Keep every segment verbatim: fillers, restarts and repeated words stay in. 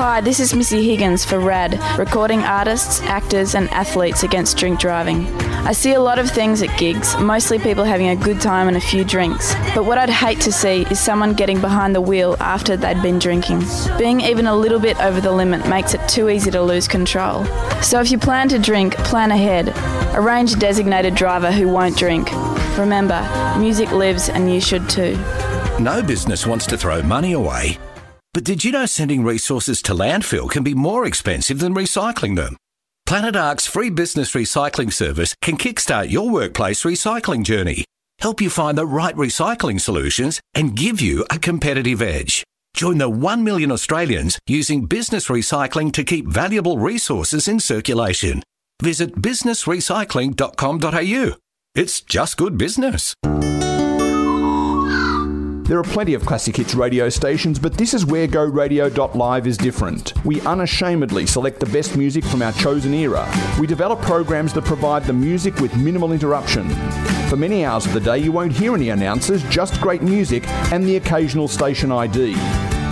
Hi, this is Missy Higgins for RAD, recording artists, actors and athletes against drink driving. I see a lot of things at gigs, mostly people having a good time and a few drinks. But what I'd hate to see is someone getting behind the wheel after they'd been drinking. Being even a little bit over the limit makes it too easy to lose control. So if you plan to drink, plan ahead. Arrange a designated driver who won't drink. Remember, music lives and you should too. No business wants to throw money away. But did you know sending resources to landfill can be more expensive than recycling them? Planet Ark's free business recycling service can kickstart your workplace recycling journey, help you find the right recycling solutions, and give you a competitive edge. Join the one million Australians using business recycling to keep valuable resources in circulation. Visit business recycling dot com dot a u. It's just good business. There are plenty of classic hits radio stations, but this is where Go Radio dot live is different. We unashamedly select the best music from our chosen era. We develop programs that provide the music with minimal interruption. For many hours of the day, you won't hear any announcers, just great music and the occasional station I D.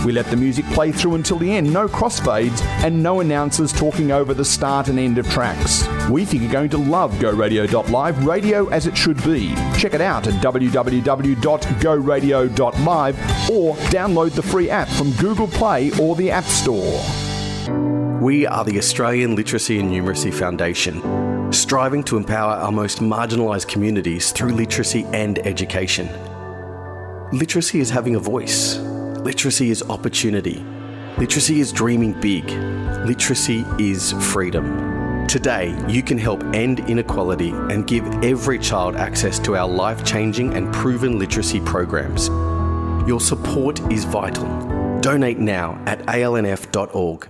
We let the music play through until the end, no crossfades and no announcers talking over the start and end of tracks. We think you're going to love Go Radio dot live, radio as it should be. Check it out at w w w dot go radio dot live or download the free app from Google Play or the App Store. We are the Australian Literacy and Numeracy Foundation, striving to empower our most marginalised communities through literacy and education. Literacy is having a voice. Literacy is opportunity. Literacy is dreaming big. Literacy is freedom. Today, you can help end inequality and give every child access to our life-changing and proven literacy programs. Your support is vital. Donate now at a l n f dot org.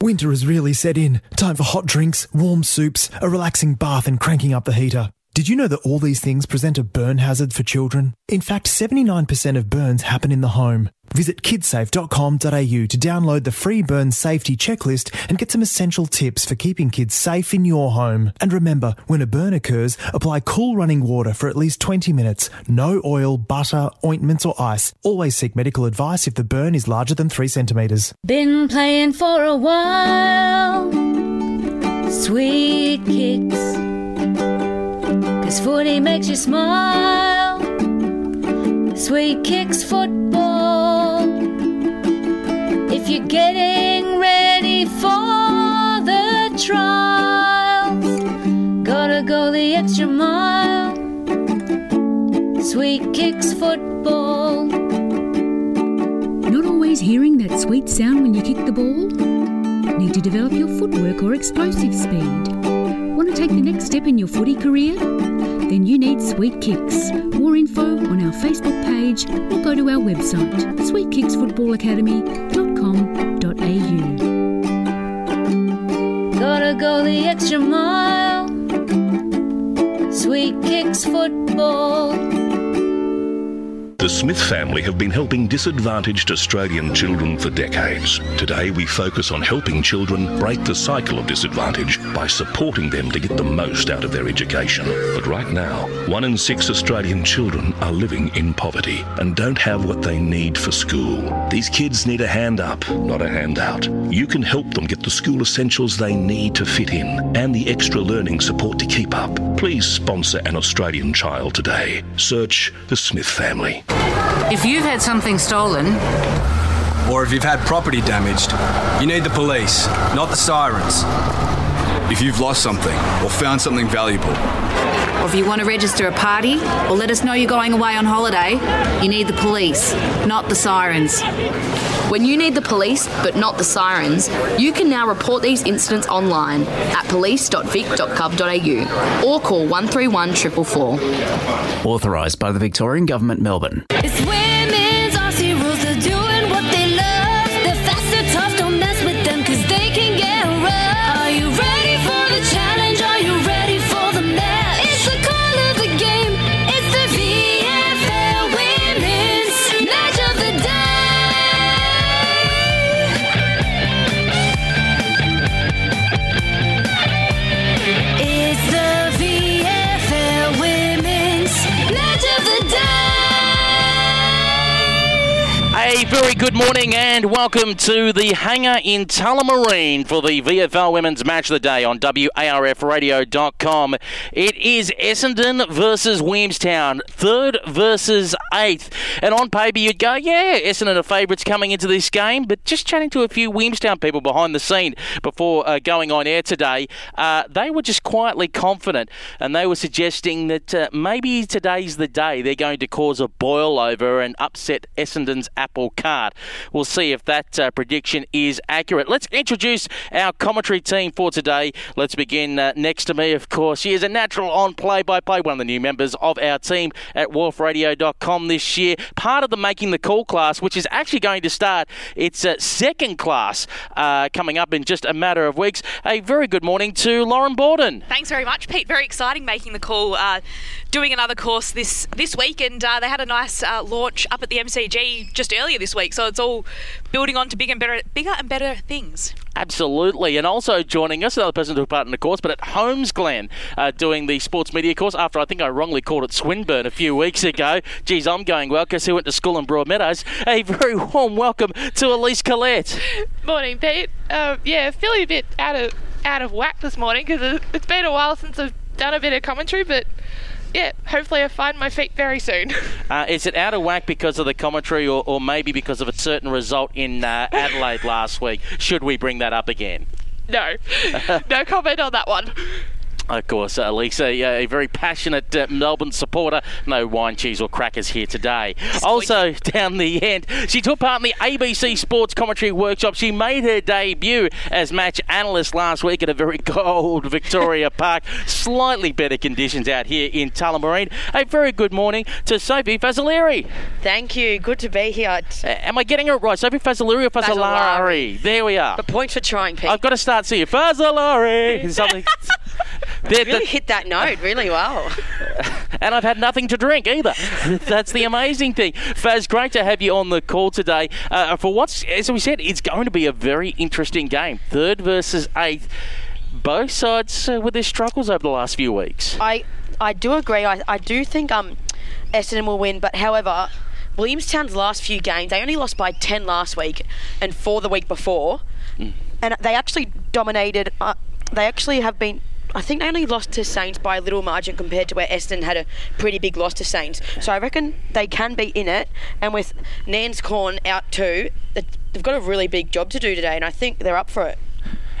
Winter has really set in. Time for hot drinks, warm soups, a relaxing bath and cranking up the heater. Did you know that all these things present a burn hazard for children? In fact, seventy-nine percent of burns happen in the home. Visit kidsafe dot com dot a u to download the free burn safety checklist and get some essential tips for keeping kids safe in your home. And remember, when a burn occurs, apply cool running water for at least twenty minutes. No oil, butter, ointments or ice. Always seek medical advice if the burn is larger than three centimetres. Been playing for a while, Sweet Kicks. Cause footy makes you smile. Sweet Kicks football. If you're getting ready for the trials, gotta go the extra mile. Sweet Kicks football. Not always hearing that sweet sound when you kick the ball? Need to develop your footwork or explosive speed? Want to take the next step in your footy career? Then you need Sweet Kicks. More info on our Facebook page or go to our website, sweet kicks football academy dot com dot a u. Gotta go the extra mile. Sweet Kicks football. The Smith Family have been helping disadvantaged Australian children for decades. Today we focus on helping children break the cycle of disadvantage by supporting them to get the most out of their education. But right now, one in six Australian children are living in poverty and don't have what they need for school. These kids need a hand up, not a handout. You can help them get the school essentials they need to fit in and the extra learning support to keep up. Please sponsor an Australian child today. Search The Smith Family. If you've had something stolen, or if you've had property damaged, you need the police, not the sirens. If you've lost something or found something valuable, or if you want to register a party or let us know you're going away on holiday, you need the police, not the sirens. When you need the police, but not the sirens, you can now report these incidents online at police dot vic dot gov dot a u or call one three one, four four four. Authorised by the Victorian Government, Melbourne. It's women's Aussie rules, they're doing what they love. They're fast, they're tough, don't mess with them because they can get rough. Are you ready for the challenge? Are you ready for the match? It's the call of the game. It's the V F L Women's Match of the Day. It's the V F L Women's Match of the Day! A very good morning and welcome to the Hangar in Tullamarine for the V F L Women's Match of the Day on W A R F radio dot com. It is Essendon versus Williamstown, third versus eighth. And on paper you'd go, yeah, Essendon are favourites coming into this game, but just chatting to a few Williamstown people behind the scene before uh, going on air today, uh, they were just quietly confident and they were suggesting that uh, maybe today's the day they're going to cause a boil over and upset Essendon's apple cart. We'll see if that uh, prediction is accurate. Let's introduce our commentary team for today. Let's begin uh, next to me, of course. She is a natural on play-by-play, one of the new members of our team at W A R F radio dot com this year, part of the Making the Call class, which is actually going to start its uh, second class uh, coming up in just a matter of weeks. A very good morning to Lauren Borden. Thanks very much, Pete. Very exciting, Making the Call, uh, doing another course this, this week, and uh, they had a nice uh, launch up at the M C G just earlier. earlier this week, so it's all building on to bigger and better, bigger and better things. Absolutely, and also joining us, another person to take part in the course, but at Holmes Glen, uh, doing the sports media course after I think I wrongly called it Swinburne a few weeks ago. Geez, I'm going well because he went to school in Broadmeadows. A very warm welcome to Elise Collette. Morning, Pete. Um, yeah, feeling a bit out of out of whack this morning because it's been a while since I've done a bit of commentary, but yeah, hopefully I find my feet very soon. Uh, is it out of whack because of the commentary or, or maybe because of a certain result in uh, Adelaide last week? Should we bring that up again? No. No comment on that one. Of course, uh, Lisa, a, a very passionate uh, Melbourne supporter. No wine, cheese or crackers here today. Sweet. Also, down the end, she took part in the A B C Sports Commentary Workshop. She made her debut as match analyst last week at a very cold Victoria Park. Slightly better conditions out here in Tullamarine. A very good morning to Sophie Fazzolari. Thank you. Good to be here. Uh, am I getting it right? Sophie Fazzolari or Fazzolari? There we are. The point for trying, Pete. I've got to start seeing Fazzolari. Something... They're really the, hit that note really well. And I've had nothing to drink either. That's the amazing thing. Faz, great to have you on the call today. Uh, for what's, as we said, it's going to be a very interesting game. Third versus eighth. Both sides uh, with their struggles over the last few weeks. I, I do agree. I, I do think um, Essendon will win, but however, Williamstown's last few games, they only lost by ten last week and four the week before. Mm. And they actually dominated. Uh, they actually have been... I think they only lost to Saints by a little margin compared to where Essendon had a pretty big loss to Saints. So I reckon they can be in it. And with Nance Corn out too, they've got a really big job to do today, and I think they're up for it.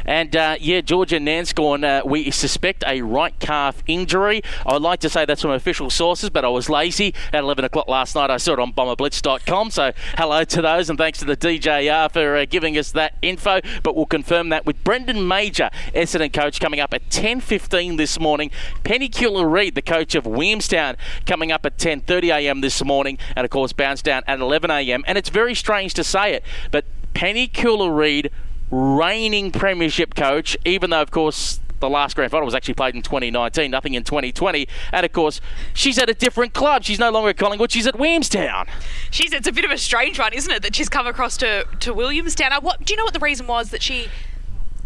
And, uh, yeah, Georgia Nanscorn, uh, we suspect a right calf injury. I'd like to say that's from official sources, but I was lazy. At eleven o'clock last night, I saw it on bomber blitz dot com. So hello to those, and thanks to the D J R for uh, giving us that info. But we'll confirm that with Brendan Major, Essendon coach, coming up at ten fifteen this morning. Penny Keeler-Reid, the coach of Williamstown, coming up at ten thirty a.m. this morning. And, of course, Bouncedown at eleven a.m. And it's very strange to say it, but Penny Keeler-Reid, reigning premiership coach, even though, of course, the last grand final was actually played in twenty nineteen, nothing in twenty twenty. And, of course, she's at a different club. She's no longer at Collingwood. She's at Williamstown. She's, it's a bit of a strange one, isn't it, that she's come across to, to Williamstown. Uh, what, do you know what the reason was that she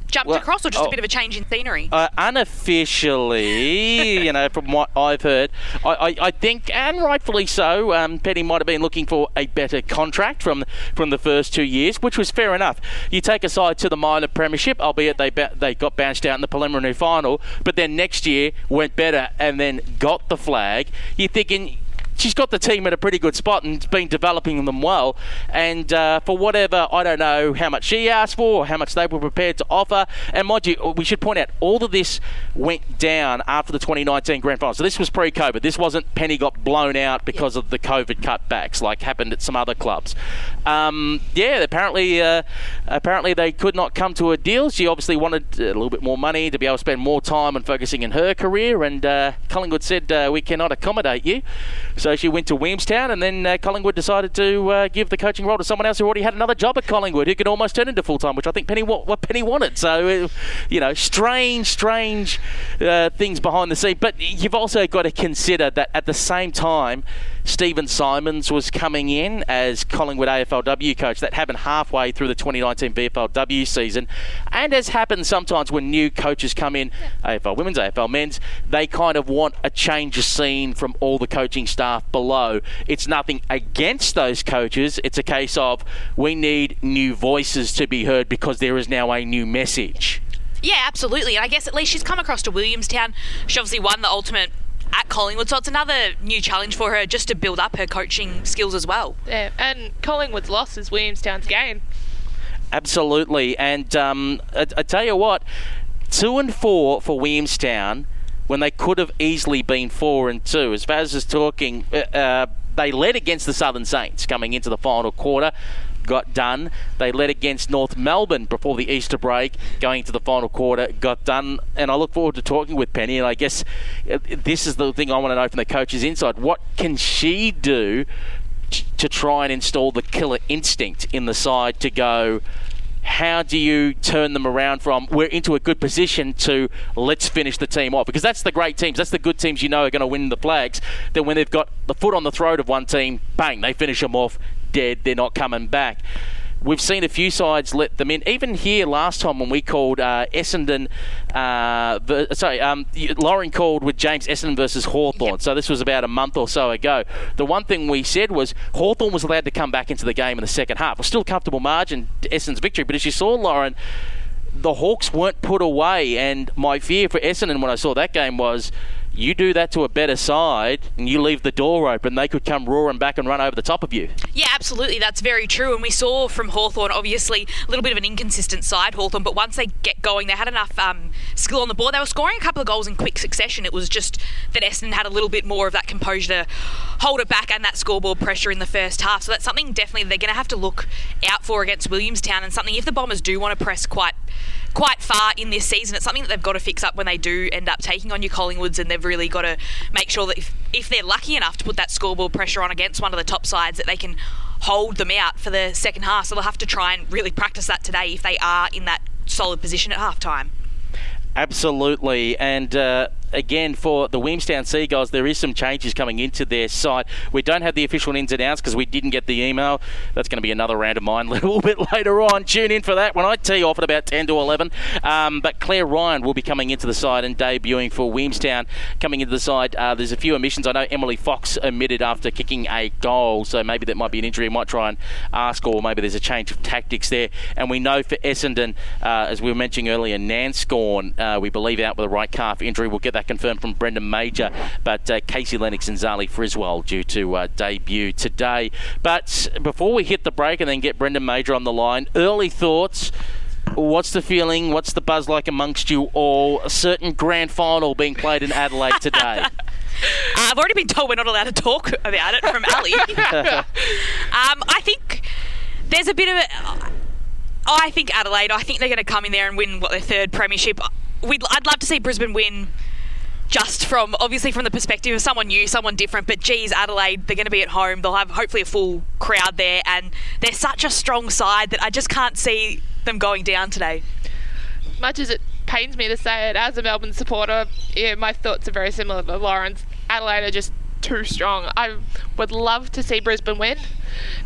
jumped well, across, or just oh, a bit of a change in scenery? Uh, unofficially, you know, from what I've heard, I, I, I think, and rightfully so, um, Penny might have been looking for a better contract from from the first two years, which was fair enough. You take aside to the minor premiership, albeit they ba- they got bounced out in the preliminary final, but then next year went better and then got the flag. You're thinking, she's got the team at a pretty good spot and been developing them well. And uh, for whatever, I don't know how much she asked for or how much they were prepared to offer. And mind you, we should point out, all of this went down after the twenty nineteen Grand Final. So this was pre-COVID. This wasn't Penny got blown out because of the COVID cutbacks like happened at some other clubs. Um, yeah, apparently uh, apparently they could not come to a deal. She obviously wanted a little bit more money to be able to spend more time and focusing in her career. And uh, Collingwood said, uh, we cannot accommodate you. So So she went to Williamstown, and then uh, Collingwood decided to uh, give the coaching role to someone else who already had another job at Collingwood, who could almost turn into full-time, which I think Penny wa- what Penny wanted. So, uh, you know, strange, strange uh, things behind the scenes. But you've also got to consider that at the same time, Stephen Simons was coming in as Collingwood A F L W coach. That happened halfway through the twenty nineteen V F L W season. And as happens sometimes when new coaches come in, yeah. A F L women's, A F L men's, they kind of want a change of scene from all the coaching staff below. It's nothing against those coaches. It's a case of we need new voices to be heard because there is now a new message. Yeah, absolutely. And I guess at least she's come across to Williamstown. She obviously won the ultimate at Collingwood, so it's another new challenge for her just to build up her coaching skills as well. Yeah, and Collingwood's loss is Williamstown's gain. Absolutely. And um, I, I tell you what, two and four for Williamstown when they could have easily been four and two. As Vaz is talking, uh, they led against the Southern Saints coming into the final quarter. Got done. They led against North Melbourne before the Easter break, going to the final quarter, got done. And I look forward to talking with Penny, and I guess this is the thing I want to know from the coach's inside. What can she do t- to try and install the killer instinct in the side to go, how do you turn them around from we're into a good position to let's finish the team off? Because that's the great teams. That's the good teams you know are going to win the flags. Then when they've got the foot on the throat of one team, bang, they finish them off. Dead, they're not coming back. We've seen a few sides let them in. Even here last time when we called uh, Essendon, uh, ver- sorry, um, Lauren called with James Essendon versus Hawthorn. Yep. So this was about a month or so ago. The one thing we said was Hawthorn was allowed to come back into the game in the second half. It was still a comfortable margin, Essendon's victory. But as you saw, Lauren, the Hawks weren't put away. And my fear for Essendon when I saw that game was, you do that to a better side and you leave the door open, they could come roaring back and run over the top of you. Yeah, absolutely. That's very true. And we saw from Hawthorn, obviously, a little bit of an inconsistent side, Hawthorn, but once they get going, they had enough um, skill on the board. They were scoring a couple of goals in quick succession. It was just that Essendon had a little bit more of that composure to hold it back and that scoreboard pressure in the first half. So that's something definitely they're going to have to look out for against Williamstown, and something if the Bombers do want to press quite quite far in this season, it's something that they've got to fix up when they do end up taking on your Collingwoods, and they've really got to make sure that if, if they're lucky enough to put that scoreboard pressure on against one of the top sides, that they can hold them out for the second half. So they'll have to try and really practice that today if they are in that solid position at halftime. Absolutely. And uh, again, for the Williamstown Seagulls, there is some changes coming into their side. We don't have the official ins and outs because we didn't get the email. That's going to be another round of mine a little bit later on. Tune in for that when I tee off at about ten to eleven. Um, but Claire Ryan will be coming into the side and debuting for Williamstown. Coming into the side, uh, there's a few omissions. I know Emily Fox omitted after kicking a goal, so maybe that might be an injury. We might try and ask, or maybe there's a change of tactics there. And we know for Essendon, uh, as we were mentioning earlier, Nanscorn, uh, we believe out with a right calf injury. We'll get that confirmed from Brendan Major, but uh, Casey Lennox and Zali Friswell due to uh, debut today. But before we hit the break and then get Brendan Major on the line, early thoughts, what's the feeling, what's the buzz like amongst you all? A certain grand final being played in Adelaide today. uh, I've already been told we're not allowed to talk about it from Ali. um, I think there's a bit of a, I think Adelaide, I think they're going to come in there and win what their third premiership. We'd, I'd love to see Brisbane win, just from, obviously, from the perspective of someone new, someone different, but geez, Adelaide, they're going to be at home. They'll have hopefully a full crowd there, and they're such a strong side that I just can't see them going down today. Much as it pains me to say it, as a Melbourne supporter, yeah, my thoughts are very similar to Lauren's. Adelaide are just too strong. I would love to see Brisbane win,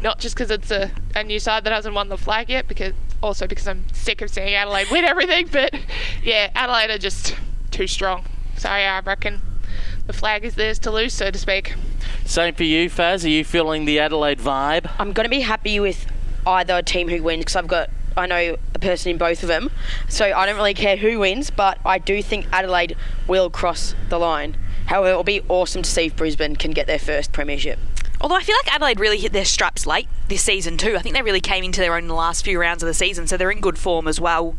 not just because it's a, a new side that hasn't won the flag yet, because also because I'm sick of seeing Adelaide win everything, but yeah, Adelaide are just too strong. So yeah, I reckon the flag is theirs to lose, so to speak. Same for you, Faz. Are you feeling the Adelaide vibe? I'm going to be happy with either team who wins because I've got, I know a person in both of them. So I don't really care who wins, but I do think Adelaide will cross the line. However, it will be awesome to see if Brisbane can get their first premiership. Although I feel like Adelaide really hit their straps late this season too. I think they really came into their own in the last few rounds of the season, so they're in good form as well.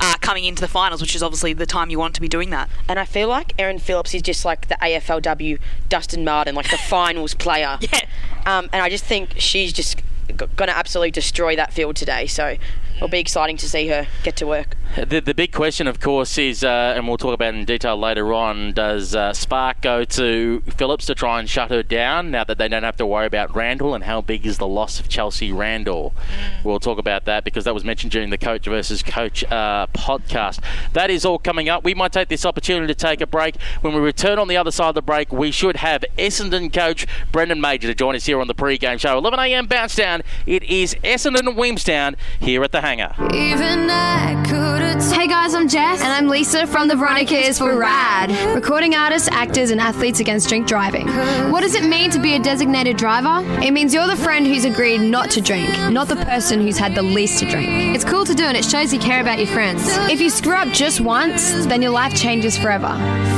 Uh, coming into the finals, which is obviously the time you want to be doing that. And I feel like Erin Phillips is just like the A F L W Dustin Martin, like the finals player. Yeah. Um, and I just think she's just g- going to absolutely destroy that field today. So it'll be exciting to see her get to work. The, the big question, of course, is, uh, and we'll talk about in detail later on, does uh, Spark go to Phillips to try and shut her down now that they don't have to worry about Randall, and how big is the loss of Chelsea Randall? Mm. We'll talk about that because that was mentioned during the Coach versus Coach uh, podcast. That is all coming up. We might take this opportunity to take a break. When we return on the other side of the break, we should have Essendon coach Brendan Major to join us here on the pre-game show. eleven a.m. bounce down. It is Essendon Williamstown here at the Hangar. Even I could. Hey guys, I'm Jess. And I'm Lisa from the Veronicas for RAD. Recording artists, actors and athletes against drink driving. What does it mean to be a designated driver? It means you're the friend who's agreed not to drink, not the person who's had the least to drink. It's cool to do and it shows you care about your friends. If you screw up just once, then your life changes forever.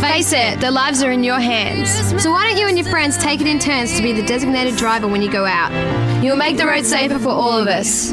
Face it, their lives are in your hands. So why don't you and your friends take it in turns to be the designated driver when you go out? You'll make the road safer for all of us.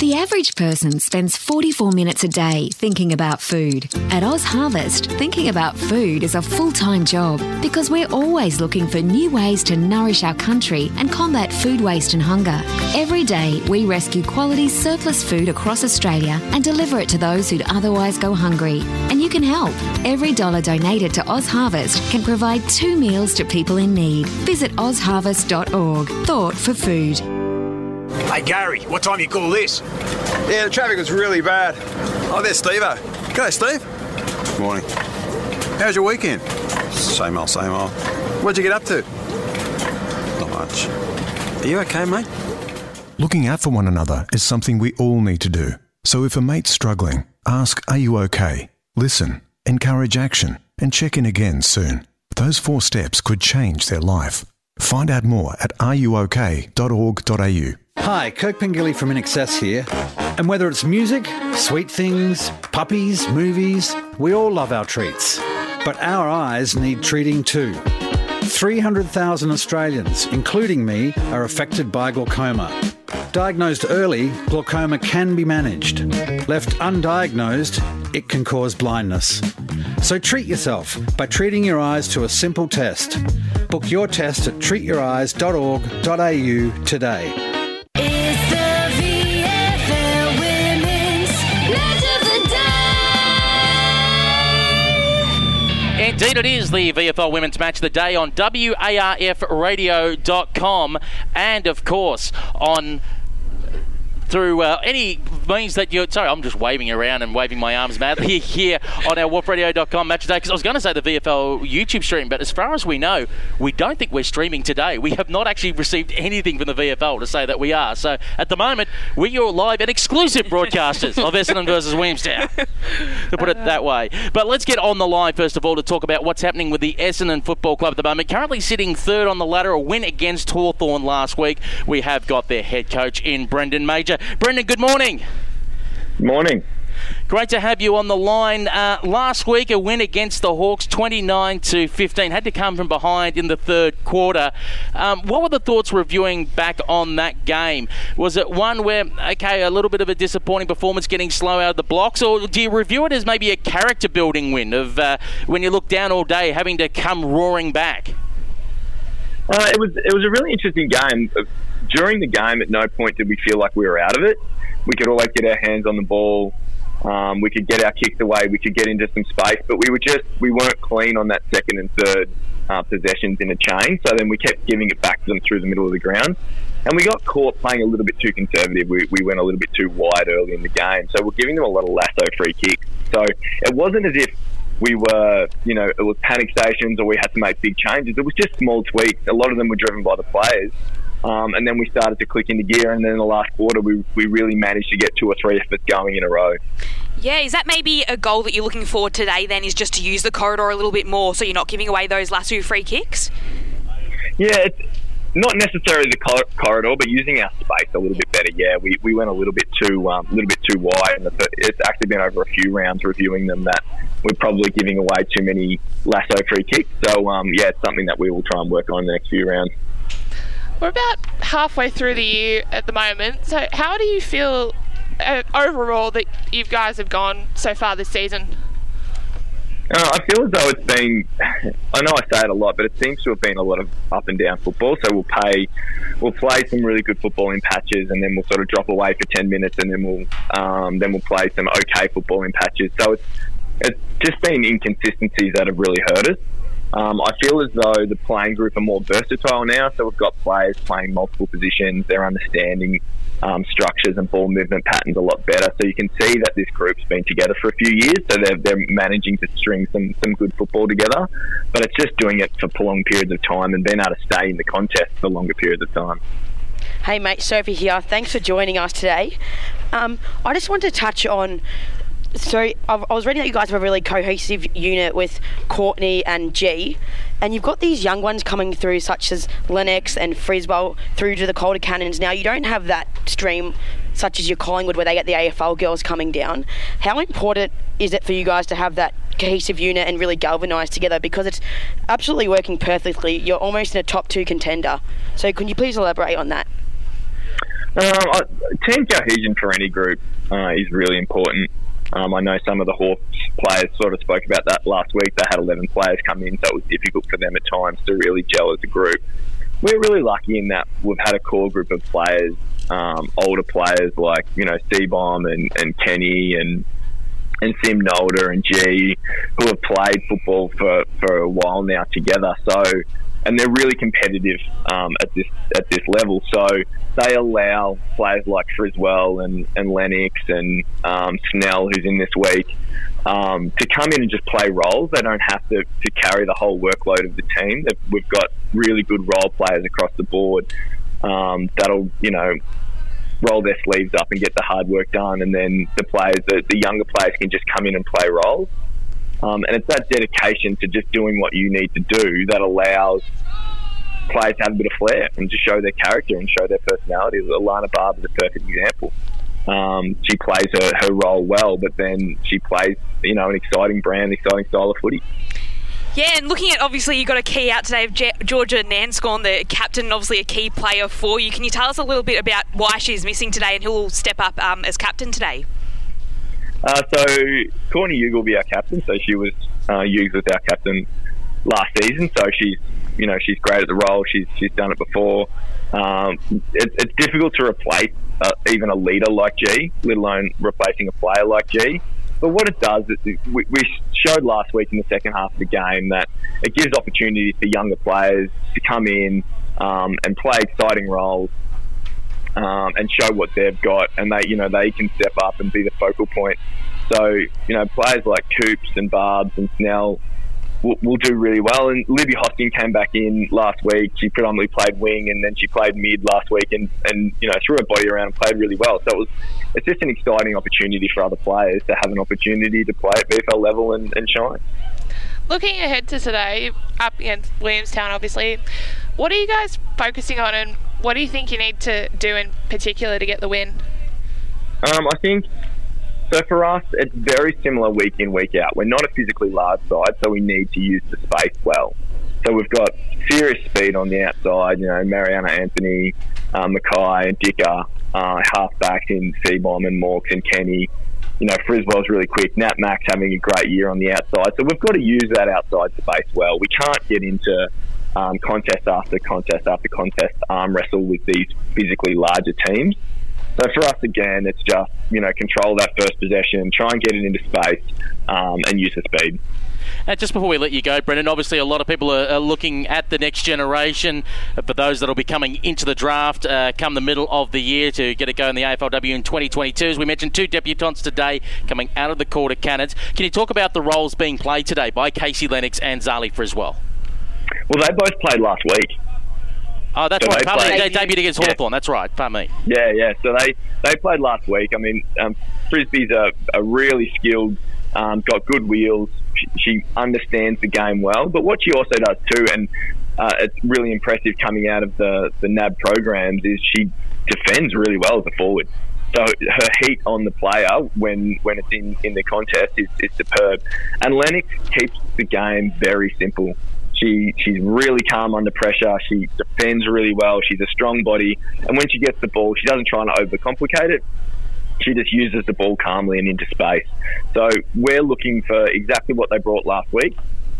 The average person spends forty-four minutes a day thinking about food. At Oz Harvest, thinking about food is a full-time job because we're always looking for new ways to nourish our country and combat food waste and hunger. Every day, we rescue quality surplus food across Australia and deliver it to those who'd otherwise go hungry. And you can help. Every dollar donated to Oz Harvest can provide two meals to people in need. Visit oz harvest dot org. Thought for food. Hey Gary, what time you call this? Yeah, the traffic was really bad. Oh, there's Steve-o. G'day, Steve. Good morning. How's your weekend? Same old, same old. What'd you get up to? Not much. Are you okay, mate? Looking out for one another is something we all need to do. So if a mate's struggling, ask, are you okay? Listen, encourage action, and check in again soon. Those four steps could change their life. Find out more at r u o k dot org dot a u. Hi, Kirk Pengilly from I N X S here. And whether it's music, sweet things, puppies, movies, we all love our treats. But our eyes need treating too. three hundred thousand Australians, including me, are affected by glaucoma. Diagnosed early, glaucoma can be managed. Left undiagnosed, it can cause blindness. So treat yourself by treating your eyes to a simple test. Book your test at treat your eyes dot org dot a u today. Indeed, it is the V F L Women's Match of the Day on W A R F radio dot com and, of course, on through uh, any means that you're... Sorry, I'm just waving around and waving my arms madly here on our warf radio dot com Match of the Day, because I was going to say the V F L YouTube stream, but as far as we know, we don't think we're streaming today. We have not actually received anything from the V F L to say that we are. So, at the moment, we're your live and exclusive broadcasters of Essendon versus Williamstown, to put it that way. But let's get on the line, first of all, to talk about what's happening with the Essendon Football Club at the moment. Currently sitting third on the ladder, a win against Hawthorn last week. We have got their head coach in Brendan Major. Brendan, good morning. Morning. Great to have you on the line. Uh, last week, a win against the Hawks, twenty-nine to fifteen, had to come from behind in the third quarter. Um, what were the thoughts reviewing back on that game? Was it one where, okay, a little bit of a disappointing performance, getting slow out of the blocks, or do you review it as maybe a character-building win of uh, when you look down all day, having to come roaring back? Uh, it was it was a really interesting game. During the game, at no point did we feel like we were out of it. We could always get our hands on the ball. Um, we could get our kicks away. We could get into some space. But we were just we weren't clean on that second and third uh, possessions in a chain. So then we kept giving it back to them through the middle of the ground. And we got caught playing a little bit too conservative. We, we went a little bit too wide early in the game. So we're giving them a lot of lasso free kicks. So it wasn't as if we were, you know, it was panic stations or we had to make big changes. It was just small tweaks. A lot of them were driven by the players. Um, and then we started to click into gear, and then in the last quarter, we we really managed to get two or three efforts going in a row. Yeah, is that maybe a goal that you're looking for today then, is just to use the corridor a little bit more so you're not giving away those lasso free kicks? Yeah, it's not necessarily the cor- corridor, but using our space a little bit better, yeah. We we went a little bit too um, a little bit too wide, and it's actually been over a few rounds reviewing them that we're probably giving away too many lasso free kicks. So, um, yeah, it's something that we will try and work on in the next few rounds. We're about halfway through the year at the moment, so how do you feel uh, overall that you guys have gone so far this season? Uh, I feel as though it's been, I know I say it a lot, but it seems to have been a lot of up and down football. So we'll pay, we'll play some really good football in patches, and then we'll sort of drop away for ten minutes, and then we'll um, then we'll play some okay football in patches. So it's it's just been inconsistencies that have really hurt us. Um, I feel as though the playing group are more versatile now. So we've got players playing multiple positions. They're understanding um, structures and ball movement patterns a lot better. So you can see that this group's been together for a few years. So they're, they're managing to string some, some good football together. But it's just doing it for prolonged periods of time and being able to stay in the contest for longer periods of time. Hey, mate, Sophie here. Thanks for joining us today. Um, I just wanted to touch on... So I was reading that you guys have a really cohesive unit with Courtney and G, and you've got these young ones coming through, such as Lennox and Friswell, through to the Calder Cannons. Now, you don't have that stream, such as your Collingwood, where they get the A F L girls coming down. How important is it for you guys to have that cohesive unit and really galvanise together? Because it's absolutely working perfectly. You're almost in a top two contender. So can you please elaborate on that? Um, team cohesion for any group uh, is really important. Um, I know some of the Hawks players sort of spoke about that last week. They had eleven players come in, so it was difficult for them at times to really gel as a group. We're really lucky in that we've had a core group of players, um, older players like, you know, Seabomb and, and Kenny and and Sim Nolder and G, who have played football for, for a while now together. So, and they're really competitive um, at this at this level. So they allow players like Friswell and, and Lennox and um, Snell, who's in this week, um, to come in and just play roles. They don't have to, to carry the whole workload of the team. We've got really good role players across the board um, that'll, you know, roll their sleeves up and get the hard work done. And then the players, the, the younger players can just come in and play roles. Um, and it's that dedication to just doing what you need to do that allows players to have a bit of flair and to show their character and show their personality. Alana Barber is a perfect example. Um, she plays her, her role well, but then she plays, you know, an exciting brand, an exciting style of footy. Yeah, and looking at, obviously, you got a key out today of Je- Georgia Nanscorn, the captain, obviously a key player for you. Can you tell us a little bit about why she's missing today and who will step up um, as captain today? Uh, so Courtney Hugh will be our captain. So she was uh, used with our captain last season. So she's, you know, she's great at the role. She's she's done it before. Um, it, it's difficult to replace uh, even a leader like G, let alone replacing a player like G. But what it does is we, we showed last week in the second half of the game that it gives opportunities for younger players to come in um, and play exciting roles. Um, and show what they've got, and they, you know, they can step up and be the focal point. So, you know, players like Coops and Barbs and Snell will, will do really well. And Libby Hosking came back in last week. She predominantly played wing, and then she played mid last week, and, and you know, threw her body around and played really well. So it was, it's just an exciting opportunity for other players to have an opportunity to play at V F L level and, and shine. Looking ahead to today, up against Williamstown, obviously, what are you guys focusing on, and what do you think you need to do in particular to get the win? Um, I think, so for us, it's very similar week in, week out. We're not a physically large side, so we need to use the space well. So we've got serious speed on the outside, you know, Mariana Anthony, um, Mackay and Dicker, uh, halfbacks in Seabomb and Morks and Kenny. You know, Friswell's really quick. Nat Mack's having a great year on the outside. So we've got to use that outside space well. We can't get into... Um, contest after contest after contest arm wrestle with these physically larger teams. So for us, again, it's just, you know, control that first possession, try and get it into space um, and use the speed. And just before we let you go, Brendan, obviously a lot of people are, are looking at the next generation for those that will be coming into the draft uh, come the middle of the year to get a go in the A F L W in twenty twenty-two. As we mentioned, two debutants today coming out of the Calder Cannons. Can you talk about the roles being played today by Casey Lennox and Zali Friswell? Well, they both played last week. Oh, that's so right. They, played, they debuted against yeah. Hawthorn. That's right. Pardon me. Yeah, yeah. So they, they played last week. I mean, um, Frisbee's a, a really skilled, um, got good wheels. She, she understands the game well. But what she also does too, and uh, it's really impressive coming out of the, the N A B programs, is she defends really well as a forward. So her heat on the player when, when it's in, in the contest is, is superb. And Lennox keeps the game very simple. She, she's really calm under pressure. She defends really well. She's a strong body. And when she gets the ball, she doesn't try and overcomplicate it. She just uses the ball calmly and into space. So we're looking for exactly what they brought last week.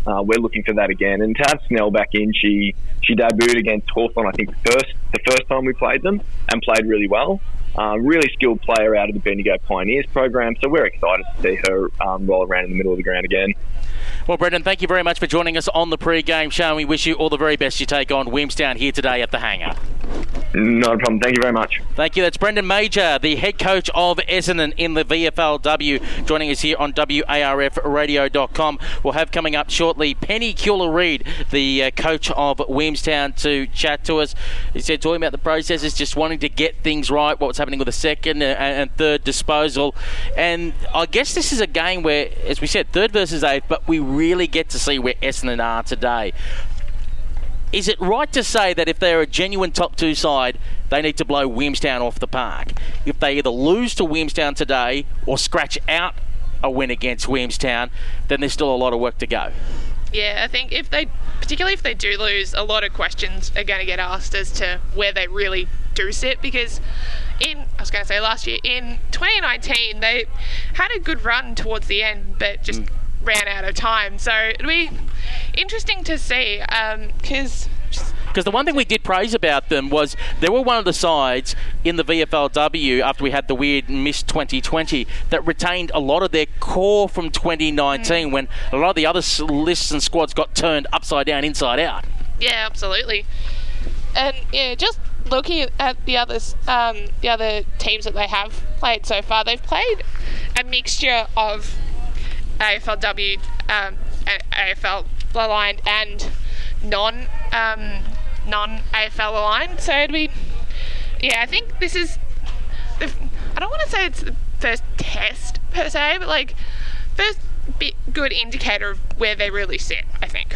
Uh, we're looking for that again. And to have Snell back in, she she debuted against Hawthorn, I think, the first, the first time we played them, and played really well. Uh, really skilled player out of the Bendigo Pioneers program. So we're excited to see her um, roll around in the middle of the ground again. Well, Brendan, thank you very much for joining us on the pre-game show. We wish you all the very best you take on Williamstown here today at the Hangar. Not a problem. Thank you very much. Thank you. That's Brendan Major, the head coach of Essendon in the V F L W, joining us here on W A R F radio dot com. We'll have coming up shortly Penny Kula-Reid, the uh, coach of Williamstown, to chat to us. He said, talking about the processes, just wanting to get things right, what's happening with the second and third disposal. And I guess this is a game where, as we said, third versus eighth, but we really get to see where Essendon are today. Is it right to say that if they're a genuine top two side, they need to blow Williamstown off the park? If they either lose to Williamstown today or scratch out a win against Williamstown, then there's still a lot of work to go. Yeah, I think if they, particularly if they do lose, a lot of questions are going to get asked as to where they really do sit, because in, I was going to say last year, in twenty nineteen, they had a good run towards the end, but just... Mm. ran out of time, so it'll be interesting to see, because um, because the one thing we did praise about them was they were one of the sides in the V F L W after we had the weird miss twenty twenty that retained a lot of their core from twenty nineteen mm. when a lot of the other lists and squads got turned upside down, inside out. Yeah, absolutely. And yeah, just looking at the others, um, the other teams that they have played so far, they've played a mixture of A F L W, um, A F L aligned and non um, non A F L aligned. So it'd be, yeah. I think this is, the, I don't want to say it's the first test per se, but like first bit good indicator of where they really sit, I think.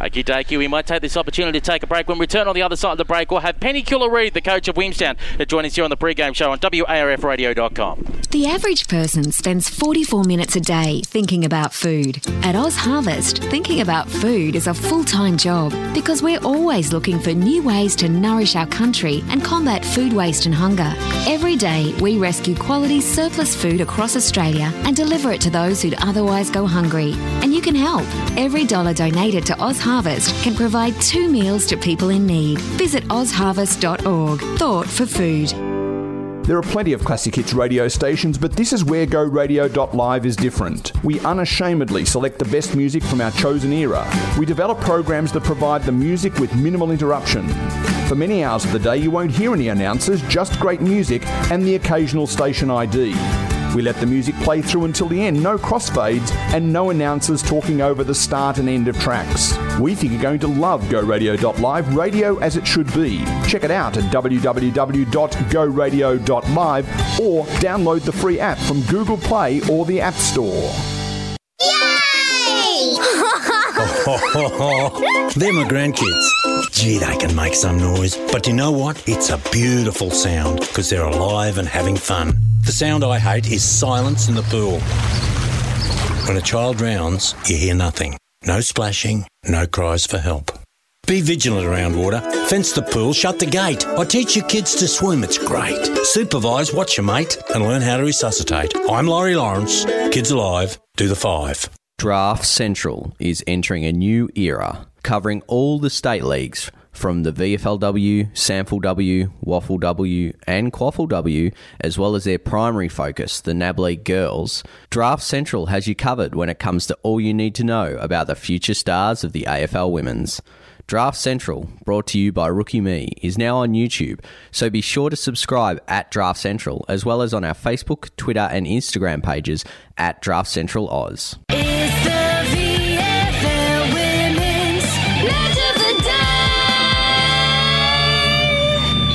Okie dokie, we might take this opportunity to take a break. When we return on the other side of the break, we'll have Penny Kula-Reid, the coach of Williamstown, to join us here on the pre-game show on W A R F radio dot com. The average person spends forty-four minutes a day thinking about food. At Oz Harvest, thinking about food is a full-time job because we're always looking for new ways to nourish our country and combat food waste and hunger. Every day, we rescue quality surplus food across Australia and deliver it to those who'd otherwise go hungry. And you can help. Every dollar donated to Oz Harvest Harvest can provide two meals to people in need. Visit oz harvest dot org. Thought for food. There are plenty of classic hits radio stations, but this is where Go Radio dot live is different. We unashamedly select the best music from our chosen era. We develop programs that provide the music with minimal interruption. For many hours of the day, you won't hear any announcers, just great music and the occasional station I D. We let the music play through until the end, no crossfades and no announcers talking over the start and end of tracks. We think you're going to love Go Radio dot live, radio as it should be. Check it out at w w w dot go radio dot live or download the free app from Google Play or the App Store. They're my grandkids. Gee, they can make some noise. But you know what? It's a beautiful sound because they're alive and having fun. The sound I hate is silence in the pool. When a child drowns, you hear nothing. No splashing, no cries for help. Be vigilant around water. Fence the pool, shut the gate. I teach your kids to swim, it's great. Supervise, watch your mate, and learn how to resuscitate. I'm Laurie Lawrence. Kids Alive, do the five. Draft Central is entering a new era, covering all the state leagues from the V F L W, Sample W, Waffle W and Quaffle W, as well as their primary focus, the N A B League Girls. Draft Central has you covered when it comes to all you need to know about the future stars of the A F L Women's. Draft Central, brought to you by Rookie Me, is now on YouTube, so be sure to subscribe at Draft Central, as well as on our Facebook, Twitter and Instagram pages at Draft Central Oz. It's the V F L Women's Match of the Day!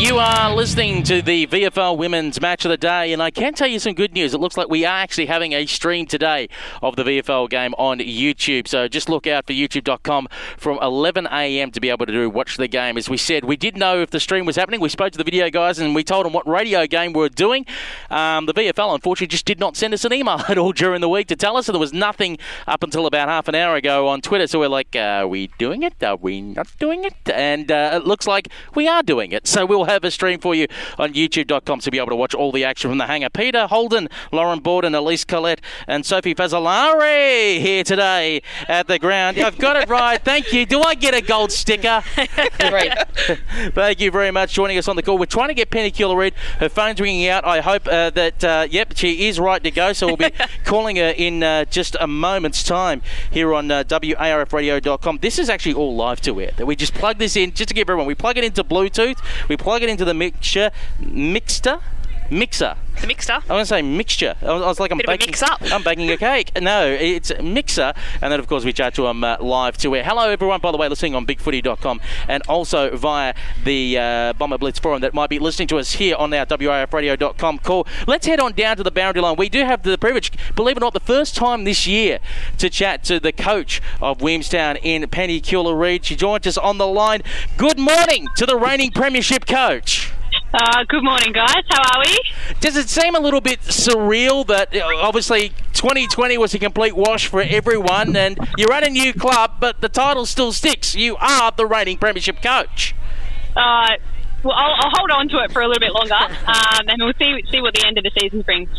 You are listening to the V F L Women's Match of the Day, and I can tell you some good news. It looks like we are actually having a stream today of the V F L game on YouTube, so just look out for youtube dot com from eleven a m to be able to do watch the game. As we said, we did know if the stream was happening. We spoke to the video guys and we told them what radio game we were doing. Um, the V F L, unfortunately, just did not send us an email at all during the week to tell us, so there was nothing up until about half an hour ago on Twitter, so we're like, are we doing it? Are we not doing it? And uh, it looks like we are doing it, so we'll have a stream for you on YouTube dot com to be able to watch all the action from the hangar. Peter Holden, Lauren Borden, Elise Collette and Sophie Fazzolari here today at the ground. I've got it right. Thank you. Do I get a gold sticker? Great. Thank you very much for joining us on the call. We're trying to get Penny Keeler-Reid. Her phone's ringing out. I hope uh, that, uh, yep, she is right to go. So we'll be calling her in uh, just a moment's time here on uh, W A R F radio dot com. This is actually all live to air. That we just plug this in, just to give everyone, we plug it into Bluetooth, we plug it into the mixture, mixer, mixer. The mixer. I want to say mixture. I was, I was like, I'm baking, mix up. I'm baking a cake. No, it's mixer. And then, of course, we chat to them uh, live to air. Hello, everyone, by the way, listening on big footy dot com and also via the uh, Bomber Blitz forum that might be listening to us here on our W A R F radio dot com call. Let's head on down to the boundary line. We do have the privilege, believe it or not, the first time this year to chat to the coach of Williamstown in Penny Keeler-Reid. She joins us on the line. Good morning to the reigning premiership coach. Uh, good morning, guys. How are we? Does it seem a little bit surreal that uh, obviously twenty twenty was a complete wash for everyone and you're at a new club, but the title still sticks? You are the reigning premiership coach. Uh, well, I'll, I'll hold on to it for a little bit longer um, and we'll see see what the end of the season brings.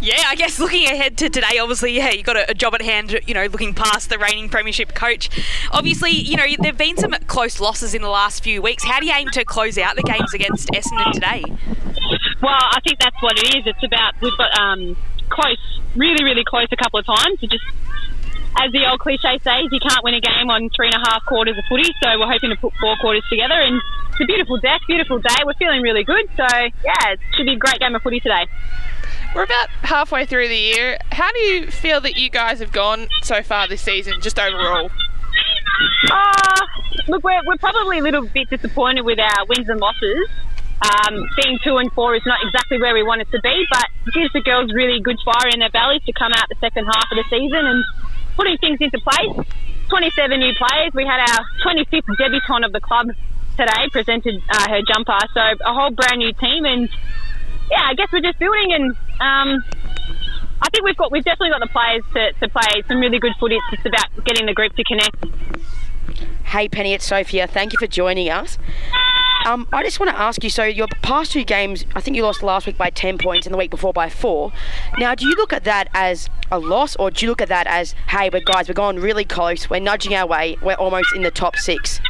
Yeah, I guess looking ahead to today, obviously, yeah, you've got a, a job at hand, you know, looking past the reigning premiership coach. Obviously, you know, there have been some close losses in the last few weeks. How do you aim to close out the games against Essendon today? Well, I think that's what it is. It's about, we've got um, close, really, really close a couple of times. It just, as the old cliche says, you can't win a game on three and a half quarters of footy, so we're hoping to put four quarters together. And it's a beautiful deck, beautiful day. We're feeling really good. So, yeah, it should be a great game of footy today. We're about halfway through the year. How do you feel that you guys have gone so far this season, just overall? Uh, look, we're, we're probably a little bit disappointed with our wins and losses. Um, being two and four is not exactly where we want it to be, but it gives the girls really good fire in their bellies to come out the second half of the season and putting things into place. twenty-seven new players. We had our twenty-fifth debutante of the club today, presented uh, her jumper. So a whole brand new team, and yeah, I guess we're just building, and um, I think we've got we've definitely got the players to, to play some really good footy. It's just about getting the group to connect. Hey Penny, it's Sophia. Thank you for joining us. Um, I just want to ask you, so your past two games, I think you lost last week by ten points and the week before by four. Now, do you look at that as a loss, or do you look at that as, hey, but guys, we're going really close, we're nudging our way, we're almost in the top six?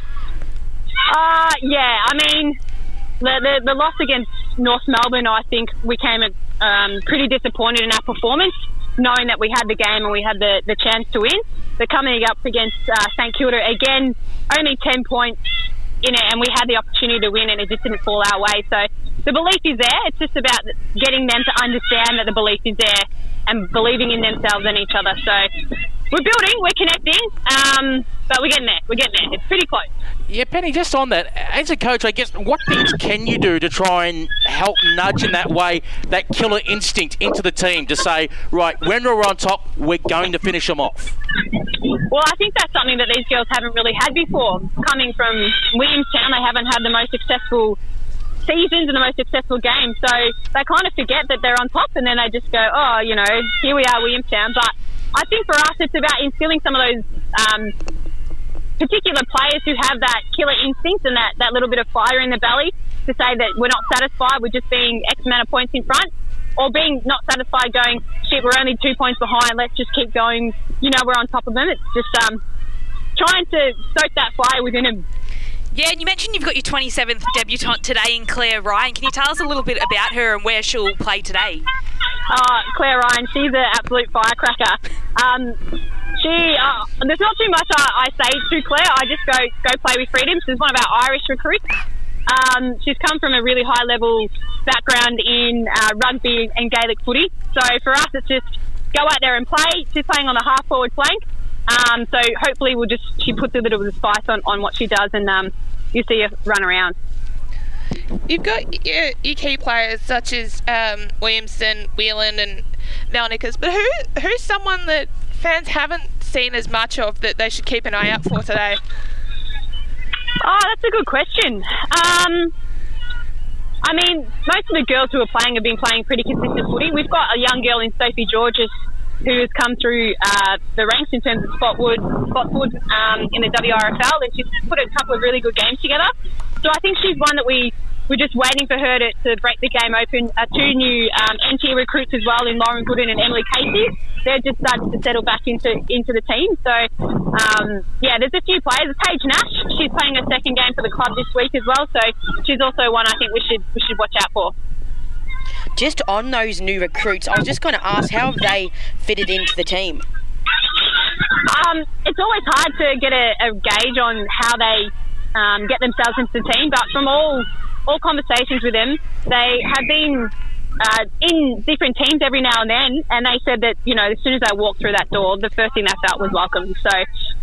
Uh, yeah, I mean, the, the, the loss against North Melbourne, I think we came um, pretty disappointed in our performance, knowing that we had the game and we had the, the chance to win. But coming up against uh, St Kilda, again, only ten points in it, and we had the opportunity to win and it just didn't fall our way. So the belief is there. It's just about getting them to understand that the belief is there and believing in themselves and each other. So we're building, we're connecting, um, but we're getting there. We're getting there. It's pretty close. Yeah, Penny, just on that, as a coach, I guess, what things can you do to try and help nudge in that way, that killer instinct into the team to say, right, when we're on top, we're going to finish them off? Well, I think that's something that these girls haven't really had before. Coming from Williamstown, they haven't had the most successful seasons and the most successful games. So they kind of forget that they're on top, and then they just go, oh, you know, here we are, Williamstown. But I think for us, it's about instilling some of those um, particular players who have that killer instinct and that, that little bit of fire in the belly to say that we're not satisfied with just being X amount of points in front, or being not satisfied going, shit, we're only two points behind, let's just keep going, you know, we're on top of them. It's just um, trying to stoke that fire within them. Yeah, and you mentioned you've got your twenty-seventh debutante today in Claire Ryan. Can you tell us a little bit about her and where she'll play today? Uh, Claire Ryan, she's an absolute firecracker. Um, she, uh, there's not too much I, I say to Claire. I just go go play with Freedom. She's one of our Irish recruits. Um, she's come from a really high level background in uh, rugby and Gaelic footy. So for us, it's just go out there and play. She's playing on the half forward flank. Um, so hopefully we'll just she puts a little bit of spice on, on what she does, and um, you see her run around. You've got your, your key players such as um, Williamson, Whelan and Melnikas, but who who's someone that fans haven't seen as much of that they should keep an eye out for today? Oh, that's a good question. Um, I mean, most of the girls who are playing have been playing pretty consistent footy. We've got a young girl in Sophie Georges who has come through uh, the ranks in terms of Spotwood, Spotwood um, in the W R F L, and she's put a couple of really good games together. So I think she's one that we we're just waiting for her to, to break the game open. Our two new um, N T recruits as well, in Lauren Gooden and Emily Casey, they're just starting to settle back into into the team. So, um, yeah, there's a few players. Paige Nash, she's playing her second game for the club this week as well. So she's also one I think we should we should watch out for. Just on those new recruits, I was just going to ask, how have they fitted into the team? Um, it's always hard to get a, a gauge on how they um, get themselves into the team, but from all all conversations with them, they have been uh, in different teams every now and then, and they said that, you know, as soon as they walked through that door, the first thing they felt was welcome. So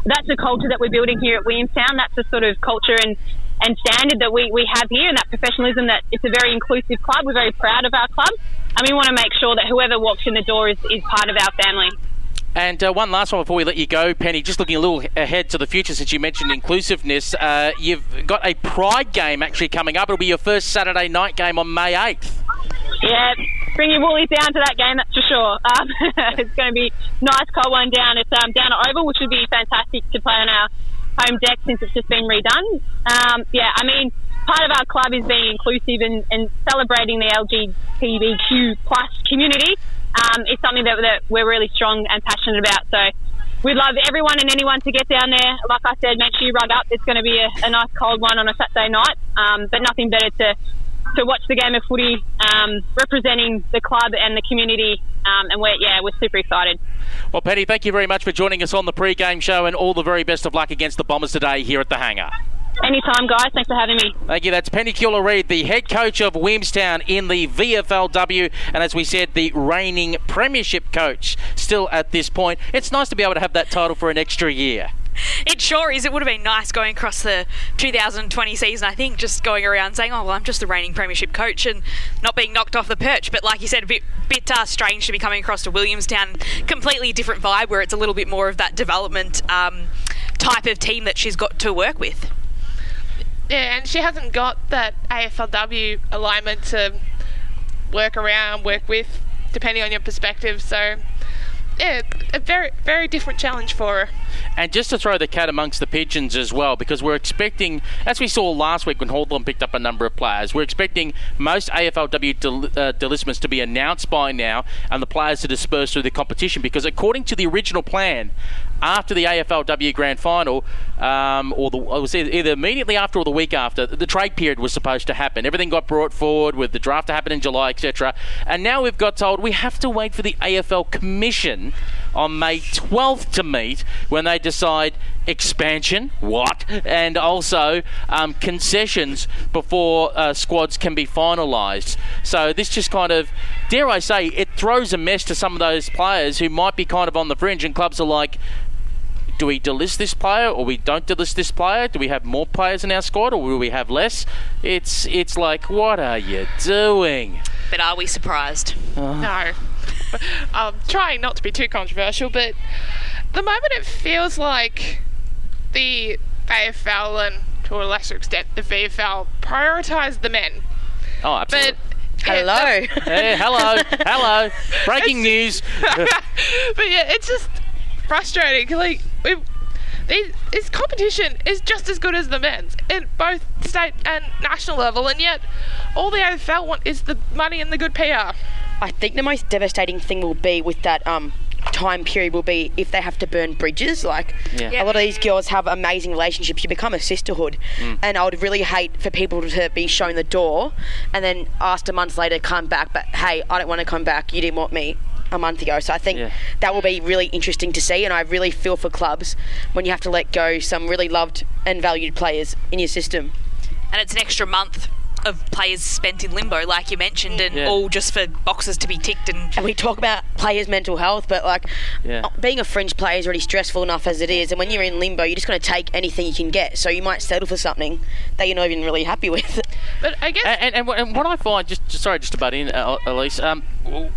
that's the culture that we're building here at Williamstown. That's the sort of culture and and standard that we, we have here, and that professionalism, that it's a very inclusive club. We're very proud of our club, and we want to make sure that whoever walks in the door is, is part of our family. And uh, one last one before we let you go, Penny, just looking a little ahead to the future since you mentioned inclusiveness, uh, you've got a Pride game actually coming up. It'll be your first Saturday night game on May eighth. Yeah, bring your woolies down to that game, that's for sure. Um, it's going to be a nice cold one down at um, down at Oval, which would be fantastic to play on our home deck since it's just been redone. Um, yeah, I mean, part of our club is being inclusive and, and celebrating the L G B T Q plus community. Um, it's something that, that we're really strong and passionate about. So we'd love everyone and anyone to get down there. Like I said, make sure you rug up. It's going to be a, a nice cold one on a Saturday night, um, but nothing better to to watch the game of footy um, representing the club and the community. Um, and we're yeah, we're super excited. Well, Penny, thank you very much for joining us on the pre-game show, and all the very best of luck against the Bombers today here at the Hangar. Anytime, guys. Thanks for having me. Thank you. That's Penny Keeler-Reid, the head coach of Williamstown in the V F L W, and as we said, the reigning premiership coach still at this point. It's nice to be able to have that title for an extra year. It sure is. It would have been nice going across the two thousand twenty season, I think, just going around saying, oh, well, I'm just the reigning premiership coach and not being knocked off the perch. But like you said, a bit, bit uh, strange to be coming across to Williamstown. Completely different vibe where it's a little bit more of that development um, type of team that she's got to work with. Yeah, and she hasn't got that A F L W alignment to work around, work with, depending on your perspective. So... yeah, a very, very different challenge for her. And just to throw the cat amongst the pigeons as well, because we're expecting, as we saw last week when Hawthorn picked up a number of players, we're expecting most A F L W del- uh, delistments to be announced by now and the players to disperse through the competition, because according to the original plan, after the A F L W Grand Final, um, or the, it was either immediately after or the week after, the trade period was supposed to happen. Everything got brought forward with the draft to happen in July, et cetera. And now we've got told we have to wait for the A F L Commission on May twelfth to meet when they decide expansion, what, and also um, concessions before uh, squads can be finalised. So this just kind of, dare I say, it throws a mess to some of those players who might be kind of on the fringe, and clubs are like, do we delist this player or we don't delist this player? Do we have more players in our squad or will we have less? It's it's like, what are you doing? But are we surprised? Oh. No. I'm trying not to be too controversial, but at the moment it feels like the A F L and to a lesser extent the V F L prioritise the men. Oh, absolutely. But hello. Hey, hello. Hello. Breaking news. But yeah, it's just frustrating. Like, we've, these, this competition is just as good as the men's at both state and national level, and yet all the A F L want is the money and the good P R. I think the most devastating thing will be with that um, time period will be if they have to burn bridges. Like, yeah. Yeah. A lot of these girls have amazing relationships. You become a sisterhood. Mm. And I would really hate for people to be shown the door and then asked a month later, come back. But, hey, I don't want to come back. You didn't want me a month ago. So I think yeah. that will be really interesting to see. And I really feel for clubs when you have to let go some really loved and valued players in your system. And it's an extra month of players spent in limbo, like you mentioned, and yeah. all just for boxes to be ticked. And, and we talk about players' mental health, but like yeah. being a fringe player is already stressful enough as it is, and when you're in limbo, you're just going to take anything you can get. So you might settle for something that you're not even really happy with. But I guess, and, and, and what I find, just sorry, just to butt in, Elise. Um,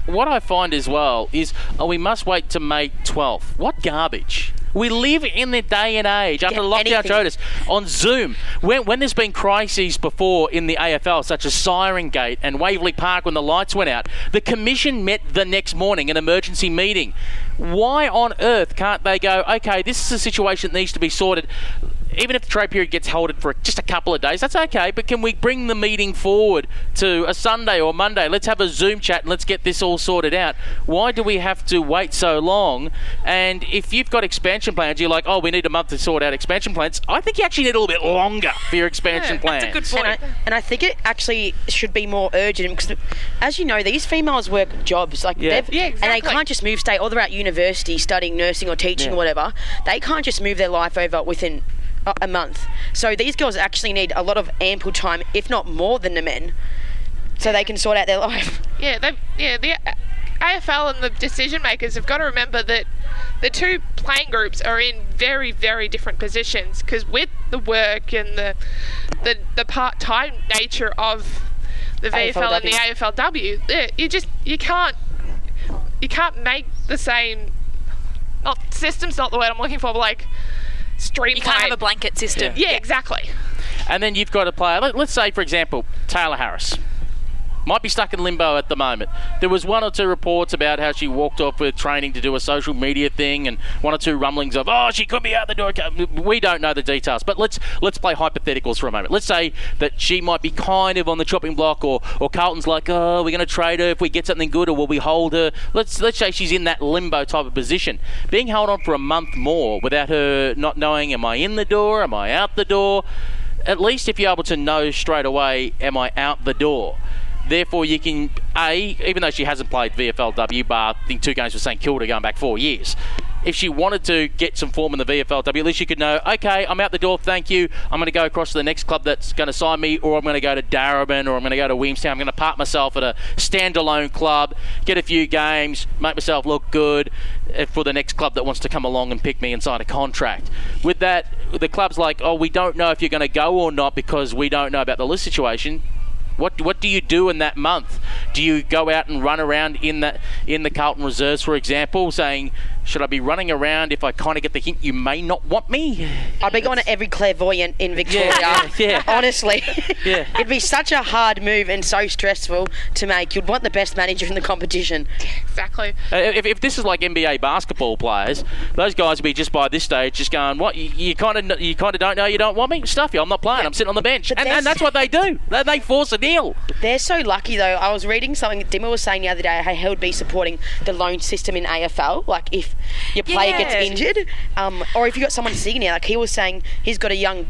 what I find as well is, oh, we must wait to May twelfth. What garbage. We live in the day and age, after yeah, lockdown notice, on Zoom. When, when there's been crises before in the A F L, such as Siren Gate and Waverley Park when the lights went out, the commission met the next morning, an emergency meeting. Why on earth can't they go, okay, this is a situation that needs to be sorted. even if the trade period gets held for just a couple of days, that's okay, but can we bring the meeting forward to a Sunday or Monday? Let's have a Zoom chat and let's get this all sorted out. Why do we have to wait so long? And if you've got expansion plans, you're like, oh, we need a month to sort out expansion plans. I think you actually need a little bit longer for your expansion yeah, plans. That's a good point. And I, and I think it actually should be more urgent because, as you know, these females work jobs. like yeah. Yeah, exactly. And they can't just move state, or they're at university studying nursing or teaching yeah. or whatever. They can't just move their life over within a month. So these girls actually need a lot of ample time, if not more than the men, so they can sort out their life. Yeah, they, yeah. The A F L and the decision makers have got to remember that the two playing groups are in very, very different positions, because with the work and the the, the part-time nature of the V F L A F L W and the A F L W, you just you can't you can't make the same. Not system's not the word I'm looking for, but like. Streamline. You can't have a blanket system. Yeah. yeah, exactly. And then you've got a player, let, let's say, for example, Taylor Harris. Might be stuck in limbo at the moment. There was one or two reports about how she walked off with training to do a social media thing, and one or two rumblings of, oh, she could be out the door. We don't know the details, but let's let's play hypotheticals for a moment. Let's say that she might be kind of on the chopping block, or or Carlton's like, oh, we're going to trade her if we get something good, or will we hold her? Let's let's say she's in that limbo type of position. Being held on for a month more without her not knowing, am I in the door? Am I out the door? At least if you're able to know straight away, am I out the door? Therefore, you can, A, even though she hasn't played V F L W, bar I think two games for St Kilda going back four years, if she wanted to get some form in the V F L W, at least she could know, okay, I'm out the door, thank you, I'm going to go across to the next club that's going to sign me, or I'm going to go to Darabin, or I'm going to go to Williamstown, I'm going to park myself at a standalone club, get a few games, make myself look good for the next club that wants to come along and pick me and sign a contract. With that, the club's like, oh, we don't know if you're going to go or not because we don't know about the list situation. What what do you do in that month? Do you go out and run around in the, in the Carlton Reserves, for example, saying, should I be running around if I kind of get the hint you may not want me? I'd be going to every clairvoyant in Victoria. Yeah, yeah. Honestly. Yeah. It'd be such a hard move and so stressful to make. You'd want the best manager in the competition. Exactly. Uh, if, if this is like N B A basketball players, those guys would be just by this stage just going, what, you kind of you kind of don't know you don't want me? Stuff you, I'm not playing. Yeah. I'm sitting on the bench. And, and that's what they do. They, they force a deal. They're so lucky, though. I was reading something that Dimmer was saying the other day, how he would be supporting the loan system in A F L. Like, if your player yeah. gets injured, um, or if you got someone sitting there, like he was saying, he's got a young,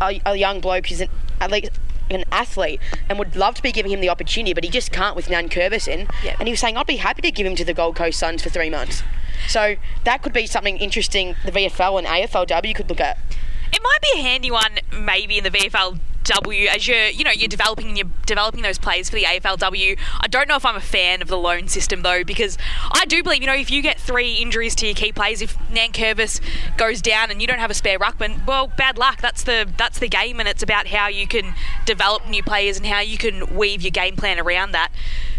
a, a young bloke who's an athlete, an athlete, and would love to be giving him the opportunity, but he just can't with Nan Curvis in. Yeah. And he was saying, I'd be happy to give him to the Gold Coast Suns for three months. So that could be something interesting. The V F L and A F L W could look at. It might be a handy one, maybe in the V F L. W as you're you know you're developing you're developing those players for the A F L W. I don't know if I'm a fan of the loan system though, because I do believe you know if you get three injuries to your key players, if Nan Curvis goes down and you don't have a spare ruckman, well, bad luck. That's the that's the game, and it's about how you can develop new players and how you can weave your game plan around that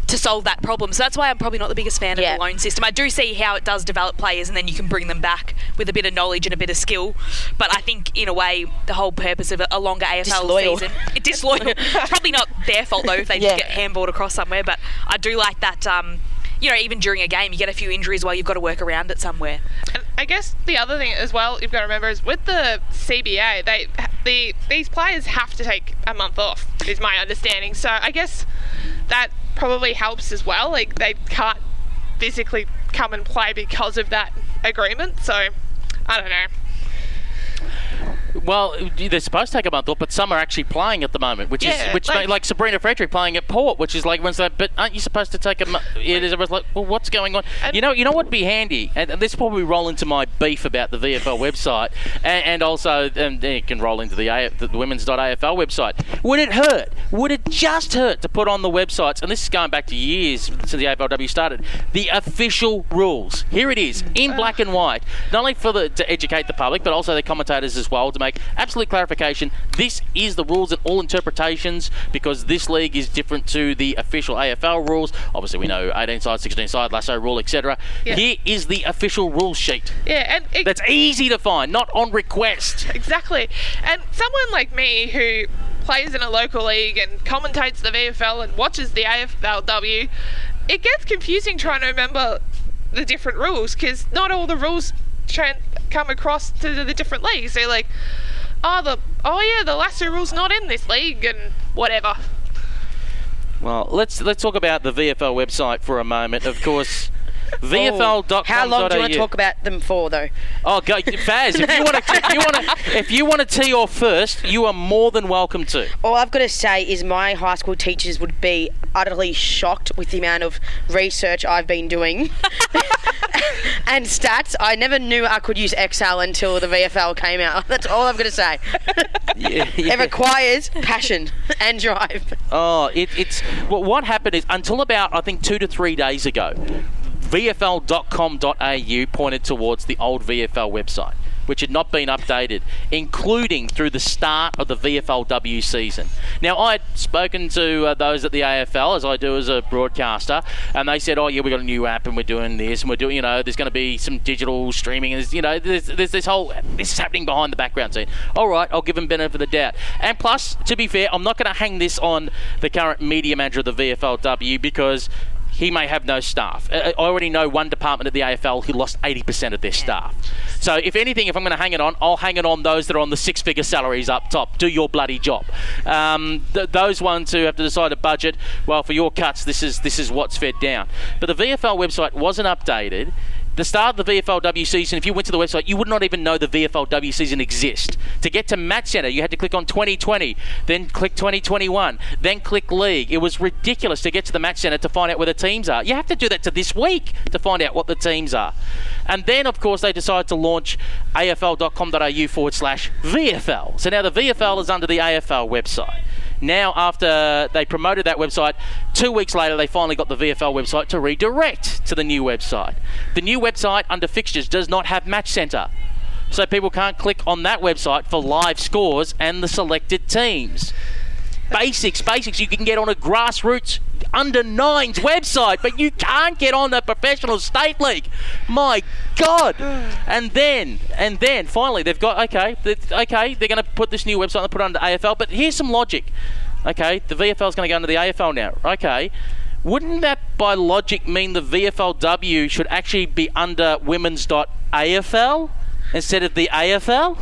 to solve that problem. So that's why I'm probably not the biggest fan yeah. of the loan system. I do see how it does develop players, and then you can bring them back with a bit of knowledge and a bit of skill. But I think, in a way, the whole purpose of a longer A F L disloyal. Season... It disloyal. It's probably not their fault, though, if they yeah. just get handballed across somewhere. But I do like that, um, you know, even during a game, you get a few injuries while you've got to work around it somewhere. And I guess the other thing as well you've got to remember is with the C B A, they the these players have to take a month off, is my understanding. So I guess that... probably helps as well. Like they can't physically come and play because of that agreement. So I don't know. Well, they're supposed to take a month off, but some are actually playing at the moment, which yeah, is which like, like Sabrina Frederick playing at Port, which is like everyone's like, but aren't you supposed to take a month? It is like, well, what's going on? You know, you know what'd be handy, and this will probably roll into my beef about the V F L website, and, and also and it can roll into the, A, the women's dot A F L website. Would it hurt? Would it just hurt to put on the websites? And this is going back to years since the A F L W started. The official rules. Here it is in black and white, not only for the to educate the public, but also the commentators as well to make. Like absolute clarification, this is the rules and all interpretations, because this league is different to the official A F L rules. Obviously, we know eighteen side, sixteen side, lasso rule, et cetera. Yeah. Here is the official rule sheet. Yeah, and it, that's easy to find, not on request. Exactly. And someone like me who plays in a local league and commentates the V F L and watches the A F L W, it gets confusing trying to remember the different rules, because not all the rules Try and come across to the different leagues. They're like, oh, the oh yeah, the lasso rule's not in this league and whatever. Well, let's let's talk about the V F L website for a moment. Of course, V F L dot com. How long do you want to talk about them for, though? Oh, go, Faz, if you want to, if you want to, if you want to tee off first, you are more than welcome to. All I've got to say is my high school teachers would be utterly shocked with the amount of research I've been doing and stats. I never knew I could use Excel until the V F L came out. That's all I've got to say. Yeah, yeah. It requires passion and drive. Oh, it, it's well, what happened is until about I think two to three days ago, V F L dot com dot A U pointed towards the old V F L website, which had not been updated, including through the start of the V F L W season. Now, I had spoken to uh, those at the A F L, as I do as a broadcaster, and they said, oh, yeah, we've got a new app and we're doing this and we're doing, you know, there's going to be some digital streaming and, you know, there's, there's this whole, this is happening behind the background scene. All right, I'll give them benefit of the doubt. And plus, to be fair, I'm not going to hang this on the current media manager of the V F L W because he may have no staff. I already know one department at the A F L who lost eighty percent of their staff. So if anything, if I'm going to hang it on, I'll hang it on those that are on the six-figure salaries up top. Do your bloody job. Um, th- those ones who have to decide a budget, well, for your cuts, this is this is what's fed down. But the V F L website wasn't updated. The start of the V F L W season, if you went to the website, you would not even know the V F L W season exists. To get to Match Centre, you had to click on twenty twenty, then click twenty twenty-one, then click League. It was ridiculous to get to the Match Centre to find out where the teams are. You have to do that to this week to find out what the teams are. And then, of course, they decided to launch A F L dot com dot A U forward slash V F L. So now the V F L is under the A F L website. Now, after they promoted that website, two weeks later, they finally got the V F L website to redirect to the new website. The new website under fixtures does not have Match Centre, so people can't click on that website for live scores and the selected teams. Basics, basics you can get on a grassroots under nines website, but you can't get on a professional state league. My God! And then, and then, finally, they've got okay, okay. They're going to put this new website and put it under A F L. But here's some logic. Okay, the V F L is going to go under the A F L now. Okay, wouldn't that by logic mean the V F L W should actually be under women's dot A F L instead of the A F L?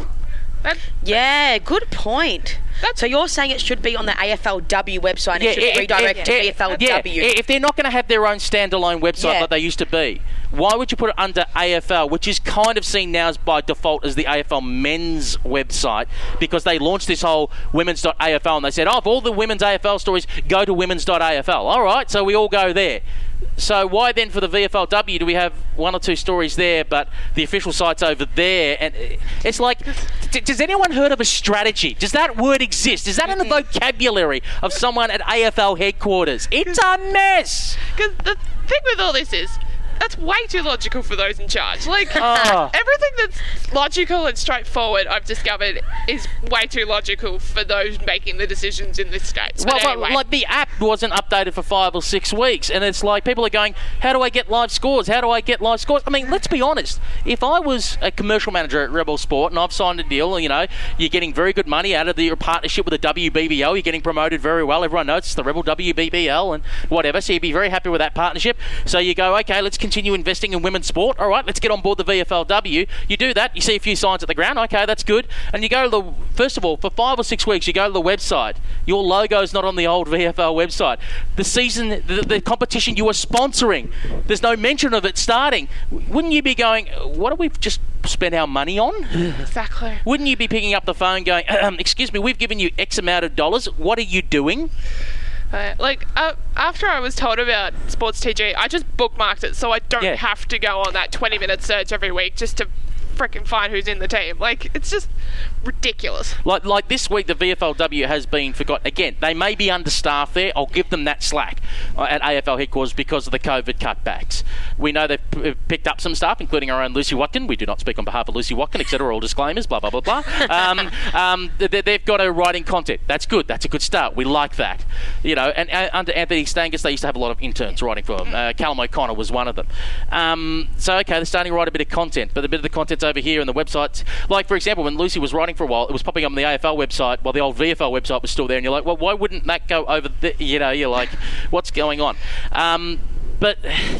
That, yeah, good point. So you're saying it should be on the A F L W website and yeah, it should it, redirect it, to it, V F L W? Yeah, if they're not going to have their own standalone website yeah. like they used to be, why would you put it under A F L, which is kind of seen now as by default as the A F L men's website, because they launched this whole women's dot A F L and they said, oh, if all the women's A F L stories go to women's dot A F L. All right, so we all go there. So why then for the V F L W do we have one or two stories there, but the official site's over there? And it's like, d- does anyone heard of a strategy? Does that word exist? Is that in the vocabulary of someone at A F L headquarters? It's a mess. Because the thing with all this is, that's way too logical for those in charge. Like, oh. everything that's logical and straightforward, I've discovered, is way too logical for those making the decisions in this state. Well, anyway. well, like, the app wasn't updated for five or six weeks, and it's like people are going, how do I get live scores? How do I get live scores? I mean, let's be honest. If I was a commercial manager at Rebel Sport and I've signed a deal, you know, you're getting very good money out of the, your partnership with the W B B L, you're getting promoted very well. Everyone knows it's the Rebel W B B L and whatever, so you'd be very happy with that partnership. So you go, okay, let's continue investing in women's sport. All right, let's get on board the V F L W. You do that, you see a few signs at the ground. Okay, that's good. And you go to the, first of all, for five or six weeks, you go to the website. Your logo's not on the old V F L website. The season, the, the competition you are sponsoring, there's no mention of it starting. Wouldn't you be going, what do we just spend our money on? Exactly. Wouldn't you be picking up the phone going, excuse me, we've given you X amount of dollars. What are you doing? Uh, like, uh, after I was told about Sports T G, I just bookmarked it so I don't yeah. have to go on that twenty-minute search every week just to freaking find who's in the team. Like, it's just ridiculous. Like, like this week, the V F L W has been forgotten. Again, they may be understaffed there. I'll give them that slack at A F L headquarters because of the COVID cutbacks. We know they've p- picked up some staff, including our own Lucy Watkin. We do not speak on behalf of Lucy Watkin, et cetera. All disclaimers, blah, blah, blah, blah. Um, um, they, they've got a writing content. That's good. That's a good start. We like that. You know, and uh, under Anthony Stangas, they used to have a lot of interns writing for them. Uh, Callum O'Connor was one of them. Um, so, okay, they're starting to write a bit of content, but a bit of the content's over here in the websites. Like, for example, when Lucy was writing for a while, it was popping up on the A F L website while the old V F L website was still there, and you're like, well, why wouldn't that go over there? You know, you're like, what's going on? Um, But,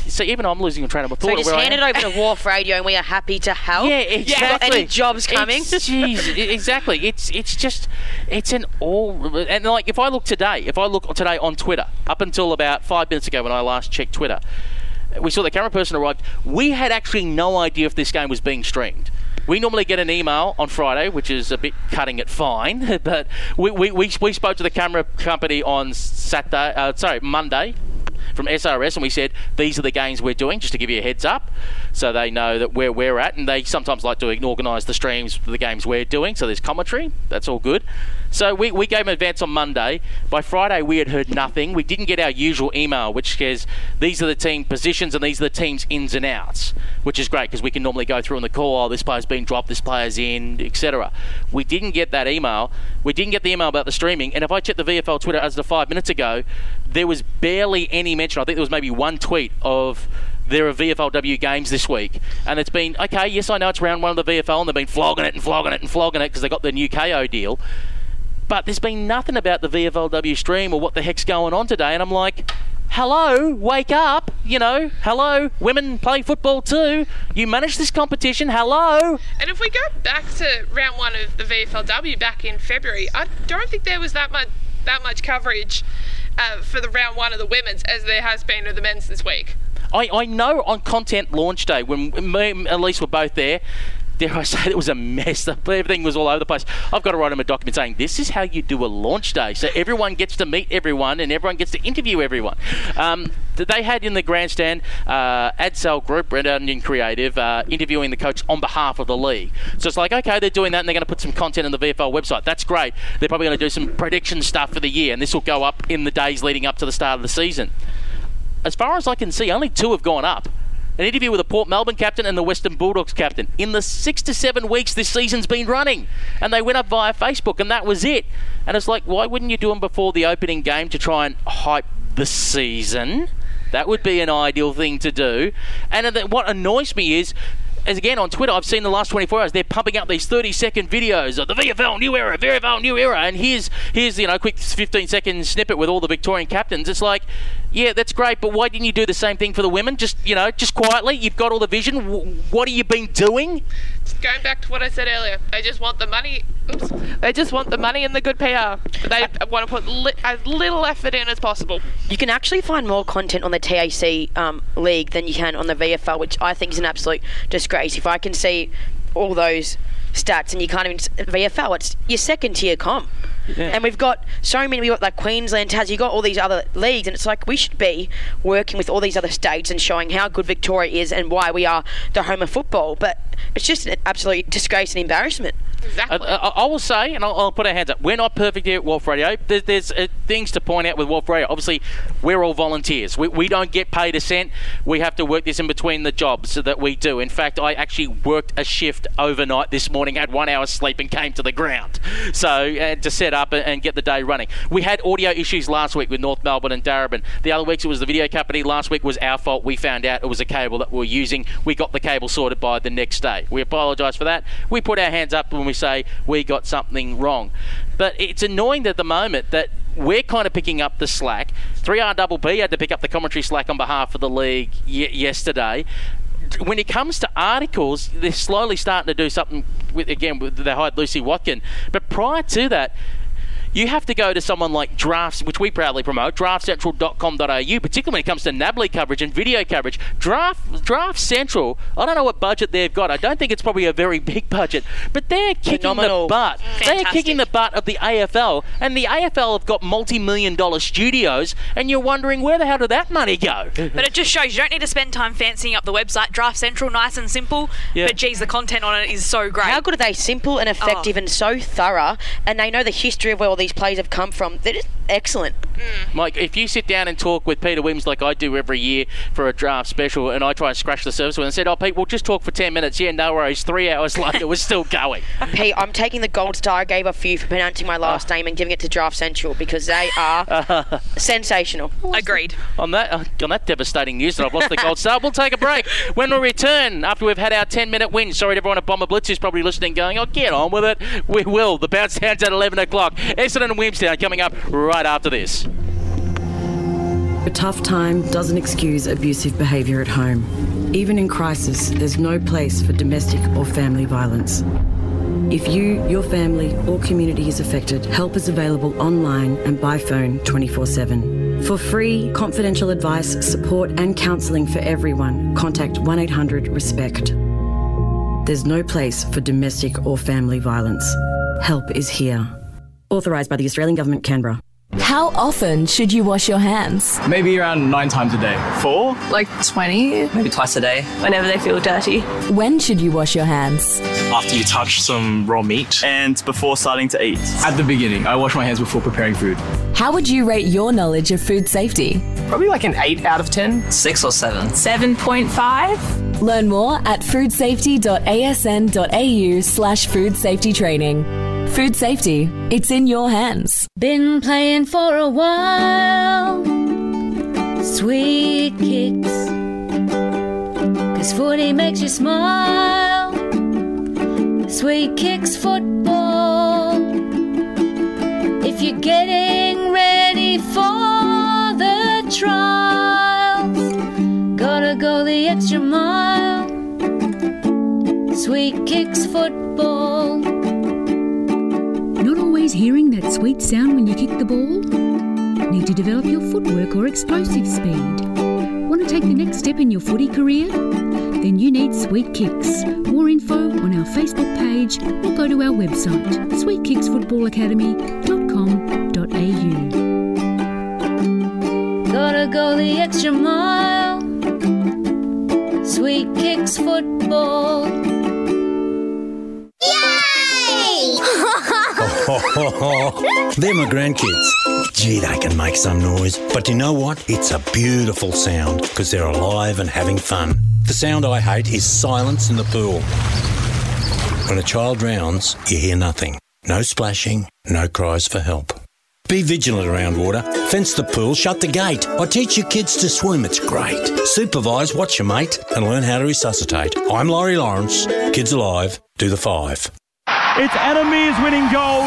so even I'm losing a train of thought. So just hand it over to Wharf Radio and we are happy to help. Yeah, exactly. Any jobs coming? Jeez, exactly. It's it's just, it's an all... And, like, if I look today, if I look today on Twitter, up until about five minutes ago when I last checked Twitter, we saw the camera person arrived. We had actually no idea if this game was being streamed. We normally get an email on Friday, which is a bit cutting it fine, but we we, we, we spoke to the camera company on Saturday, uh, sorry, Monday, from S R S, and we said, these are the games we're doing, just to give you a heads up, so they know that where we're at, and they sometimes like to organise the streams for the games we're doing, so there's commentary, that's all good. So we, we gave them advance on Monday. By Friday, we had heard nothing. We didn't get our usual email, which says, these are the team positions and these are the team's ins and outs, which is great, because we can normally go through on the call, oh, this player's been dropped, this player's in, et cetera. We didn't get that email. We didn't get the email about the streaming, and if I checked the V F L Twitter as of five minutes ago, there was barely any mention. I think there was maybe one tweet of there are V F L W games this week. And it's been, okay, yes, I know it's round one of the V F L and they've been flogging it and flogging it and flogging it because they got the new K O deal. But there's been nothing about the V F L W stream or what the heck's going on today. And I'm like, hello, wake up. You know, hello, women play football too. You manage this competition, hello. And if we go back to round one of the V F L W back in February, I don't think there was that much, that much coverage Uh, for the round one of the women's as there has been of the men's this week. I, I know on content launch day, when me and Elise were both there, dare I say, it was a mess. Everything was all over the place. I've got to write them a document saying, this is how you do a launch day. So everyone gets to meet everyone and everyone gets to interview everyone. Um, they had in the grandstand, uh, Adsel Group, Red Onion Creative, uh, interviewing the coach on behalf of the league. So it's like, okay, they're doing that and they're going to put some content on the V F L website. That's great. They're probably going to do some prediction stuff for the year, and this will go up in the days leading up to the start of the season. As far as I can see, only two have gone up. An interview with the Port Melbourne captain and the Western Bulldogs captain in the six to seven weeks this season's been running. And they went up via Facebook and that was it. And it's like, why wouldn't you do them before the opening game to try and hype the season? That would be an ideal thing to do. And what annoys me is, as again on Twitter, I've seen the last twenty-four hours, they're pumping up these thirty-second videos of the V F L new era, V F L new era, and here's here's you know a quick fifteen-second snippet with all the Victorian captains. It's like, yeah, that's great, but why didn't you do the same thing for the women? Just you know, just quietly. You've got all the vision. W- what have you been doing? Just going back to what I said earlier, they just want the money. Oops. They just want the money and the good P R. They want to put li- as little effort in as possible. You can actually find more content on the T A C um, league than you can on the V F L, which I think is an absolute disgrace. If I can see all those stats and you can't even V F L, it's your second tier comp. Yeah. And we've got so many, we've got like Queensland, Tassie, you've got all these other leagues, and it's like we should be working with all these other states and showing how good Victoria is and why we are the home of football. But it's just an absolute disgrace and embarrassment. Exactly. I, I, I will say, and I'll, I'll put our hands up, we're not perfect here at WARF Radio. There's, there's uh, things to point out with WARF Radio. Obviously, we're all volunteers. We, we don't get paid a cent. We have to work this in between the jobs that we do. In fact, I actually worked a shift overnight this morning, had one hour sleep and came to the ground. So, uh, to set up and, and get the day running. We had audio issues last week with North Melbourne and Darabin. The other weeks it was the video company. Last week was our fault. We found out it was a cable that we were using. We got the cable sorted by the next day. We apologise for that. We put our hands up when we say we got something wrong. But it's annoying at the moment that we're kind of picking up the slack. three R B B had to pick up the commentary slack on behalf of the league y- yesterday. When it comes to articles, they're slowly starting to do something with, again, with, they hired Lucy Watkin. But prior to that, you have to go to someone like Drafts, which we proudly promote, draft central dot com dot a u, particularly when it comes to N A B League coverage and video coverage. Draft Draft Central, I don't know what budget they've got. I don't think it's probably a very big budget, but they're kicking Phenomenal. the butt. Fantastic. They're kicking the butt of the A F L, and the A F L have got multi-million dollar studios, and you're wondering where the hell did that money go? But it just shows you don't need to spend time fancying up the website. Draft Central, nice and simple, yeah. But geez, the content on it is so great. How good are they? Simple and effective oh. and so thorough, and they know the history of where all these plays have come from. They're just excellent. Mm. Mike, if you sit down and talk with Peter Williams like I do every year for a draft special, and I try and scratch the surface with him and said, oh, Pete, we'll just talk for ten minutes. Yeah, no worries. Three hours later, we're still going. Pete, I'm taking the gold star I gave a few for pronouncing my last oh. name and giving it to Draft Central because they are sensational. Agreed. On that, on that devastating news that I've lost the gold star, we'll take a break. When we return, after we've had our ten-minute win, sorry to everyone at Bomber Blitz who's probably listening going, oh, get on with it. We will. The bounce down's at eleven o'clock. Essendon and Williamstown coming up right after this. A tough time doesn't excuse abusive behaviour at home. Even in crisis, there's no place for domestic or family violence. If you, your family or community is affected, help is available online and by phone twenty-four seven. For free, confidential advice, support and counselling for everyone, contact one eight hundred RESPECT. There's no place for domestic or family violence. Help is here. Authorised by the Australian Government, Canberra. How often should you wash your hands? Maybe around nine times a day. Four? Like twenty? Maybe twice a day. Whenever they feel dirty. When should you wash your hands? After you touch some raw meat. And before starting to eat. At the beginning, I wash my hands before preparing food. How would you rate your knowledge of food safety? Probably like an eight out of ten. six or seven. seven point five? Learn more at foodsafety.asn.au slash food safety training. Food safety, it's in your hands. Been playing for a while, Sweet Kicks, 'cause footy makes you smile. Sweet Kicks football. If you're getting ready for the trials, gotta go the extra mile. Sweet Kicks football. Not always hearing that sweet sound when you kick the ball? Need to develop your footwork or explosive speed? Want to take the next step in your footy career? Then you need Sweet Kicks. More info on our Facebook page or go to our website, sweet kicks football academy dot com dot a u. Gotta go the extra mile. Sweet Kicks football. Ho, ho, ho. They're my grandkids. Gee, they can make some noise. But you know what? It's a beautiful sound because they're alive and having fun. The sound I hate is silence in the pool. When a child drowns, you hear nothing. No splashing, no cries for help. Be vigilant around water. Fence the pool, shut the gate. I teach your kids to swim. It's great. Supervise, watch your mate and learn how to resuscitate. I'm Laurie Lawrence. Kids Alive, do the five. It's Anna Mears winning gold.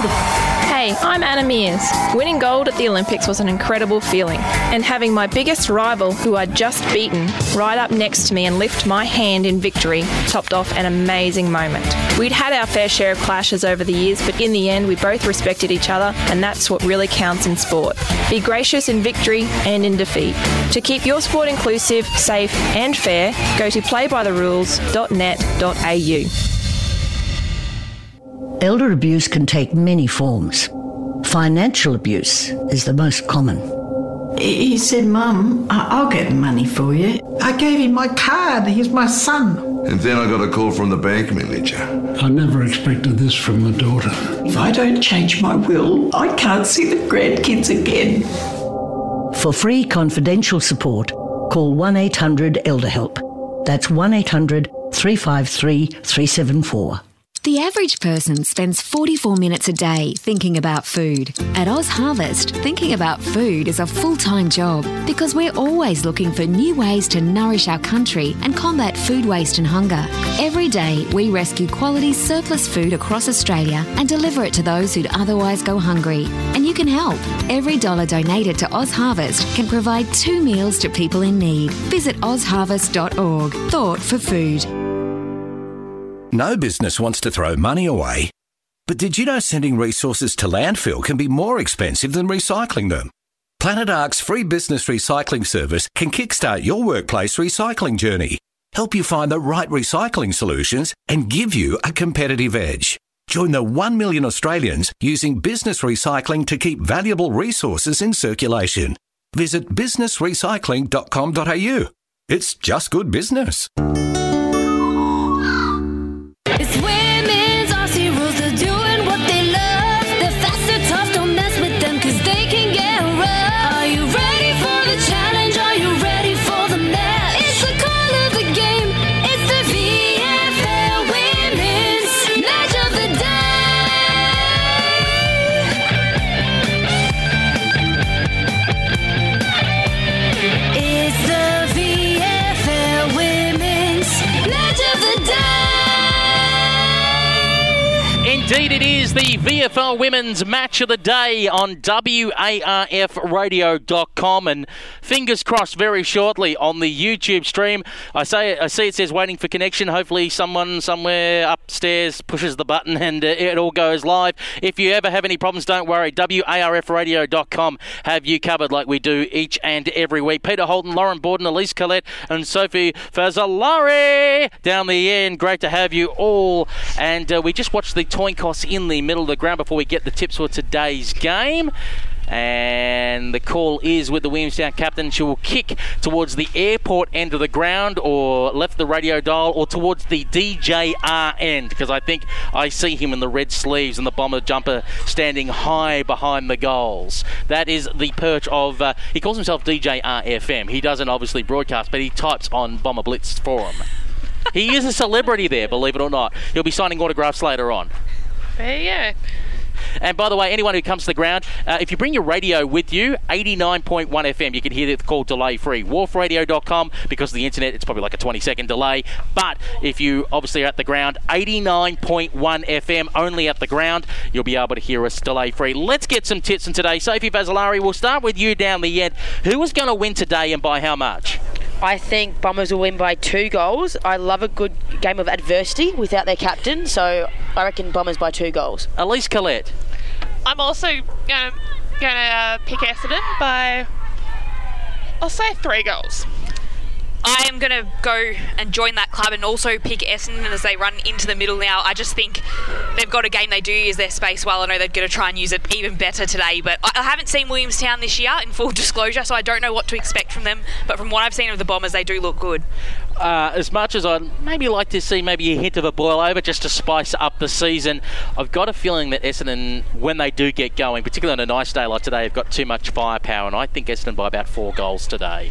Hey, I'm Anna Mears. Winning gold at the Olympics was an incredible feeling. And having my biggest rival, who I'd just beaten, right up next to me and lift my hand in victory, topped off an amazing moment. We'd had our fair share of clashes over the years, but in the end, we both respected each other, and that's what really counts in sport. Be gracious in victory and in defeat. To keep your sport inclusive, safe and fair, go to play by the rules dot net dot a u. Elder abuse can take many forms. Financial abuse is the most common. He said, "Mum, I'll get money for you." I gave him my card. He's my son. And then I got a call from the bank manager. I never expected this from the daughter. If I don't change my will, I can't see the grandkids again. For free confidential support, call one eight hundred ELDER HELP. That's one eight hundred three five three three seven four. The average person spends forty-four minutes a day thinking about food. At Oz Harvest, thinking about food is a full-time job because we're always looking for new ways to nourish our country and combat food waste and hunger. Every day, we rescue quality surplus food across Australia and deliver it to those who'd otherwise go hungry. And you can help. Every dollar donated to Oz Harvest can provide two meals to people in need. Visit oz harvest dot org. Thought for food. No business wants to throw money away. But did you know sending resources to landfill can be more expensive than recycling them? Planet Ark's free business recycling service can kickstart your workplace recycling journey, help you find the right recycling solutions, and give you a competitive edge. Join the one million Australians using business recycling to keep valuable resources in circulation. Visit business recycling dot com dot a u. It's just good business. It's the V F L Women's It is the V F L Women's Match of the Day on W A R F radio dot com, and fingers crossed very shortly on the YouTube stream. I say I see it says waiting for connection. Hopefully someone somewhere upstairs pushes the button and it all goes live. If you ever have any problems, don't worry. W A R F radio dot com have you covered like we do each and every week. Peter Holden, Lauren Borden, Elise Collette and Sophie Fazzolari down the end. Great to have you all. And uh, we just watched the Toynkoff in the middle of the ground before we get the tips for today's game. And the call is with the Williamstown captain. She will kick towards the airport end of the ground, or left the radio dial, or towards the D J R end, because I think I see him in the red sleeves and the bomber jumper standing high behind the goals. That is the perch of, uh, he calls himself D J R F M. He doesn't obviously broadcast, but he types on Bomber Blitz forum. He is a celebrity there, believe it or not. He'll be signing autographs later on. There you go. And by the way, anyone who comes to the ground, uh, if you bring your radio with you, eighty-nine point one F M, you can hear the call delay-free. WARF radio dot com, because of the internet, it's probably like a twenty-second delay. But if you obviously are at the ground, eighty-nine point one F M, only at the ground, you'll be able to hear us delay-free. Let's get some tips in today. Sophie Fazzolari, we'll start with you down the end. Who is going to win today and by how much? I think Bombers will win by two goals. I love a good game of adversity without their captain, so I reckon Bombers by two goals. Elise Collette. I'm also going to uh, pick Essendon by, I'll say three goals. I am going to go and join that club and also pick Essendon as they run into the middle now. I just think they've got a game they do use their space well. I know they're going to try and use it even better today, but I haven't seen Williamstown this year, in full disclosure, so I don't know what to expect from them, but from what I've seen of the Bombers, they do look good. Uh, as much as I'd maybe like to see maybe a hint of a boil over just to spice up the season, I've got a feeling that Essendon, when they do get going, particularly on a nice day like today, have got too much firepower, and I think Essendon by about four goals today.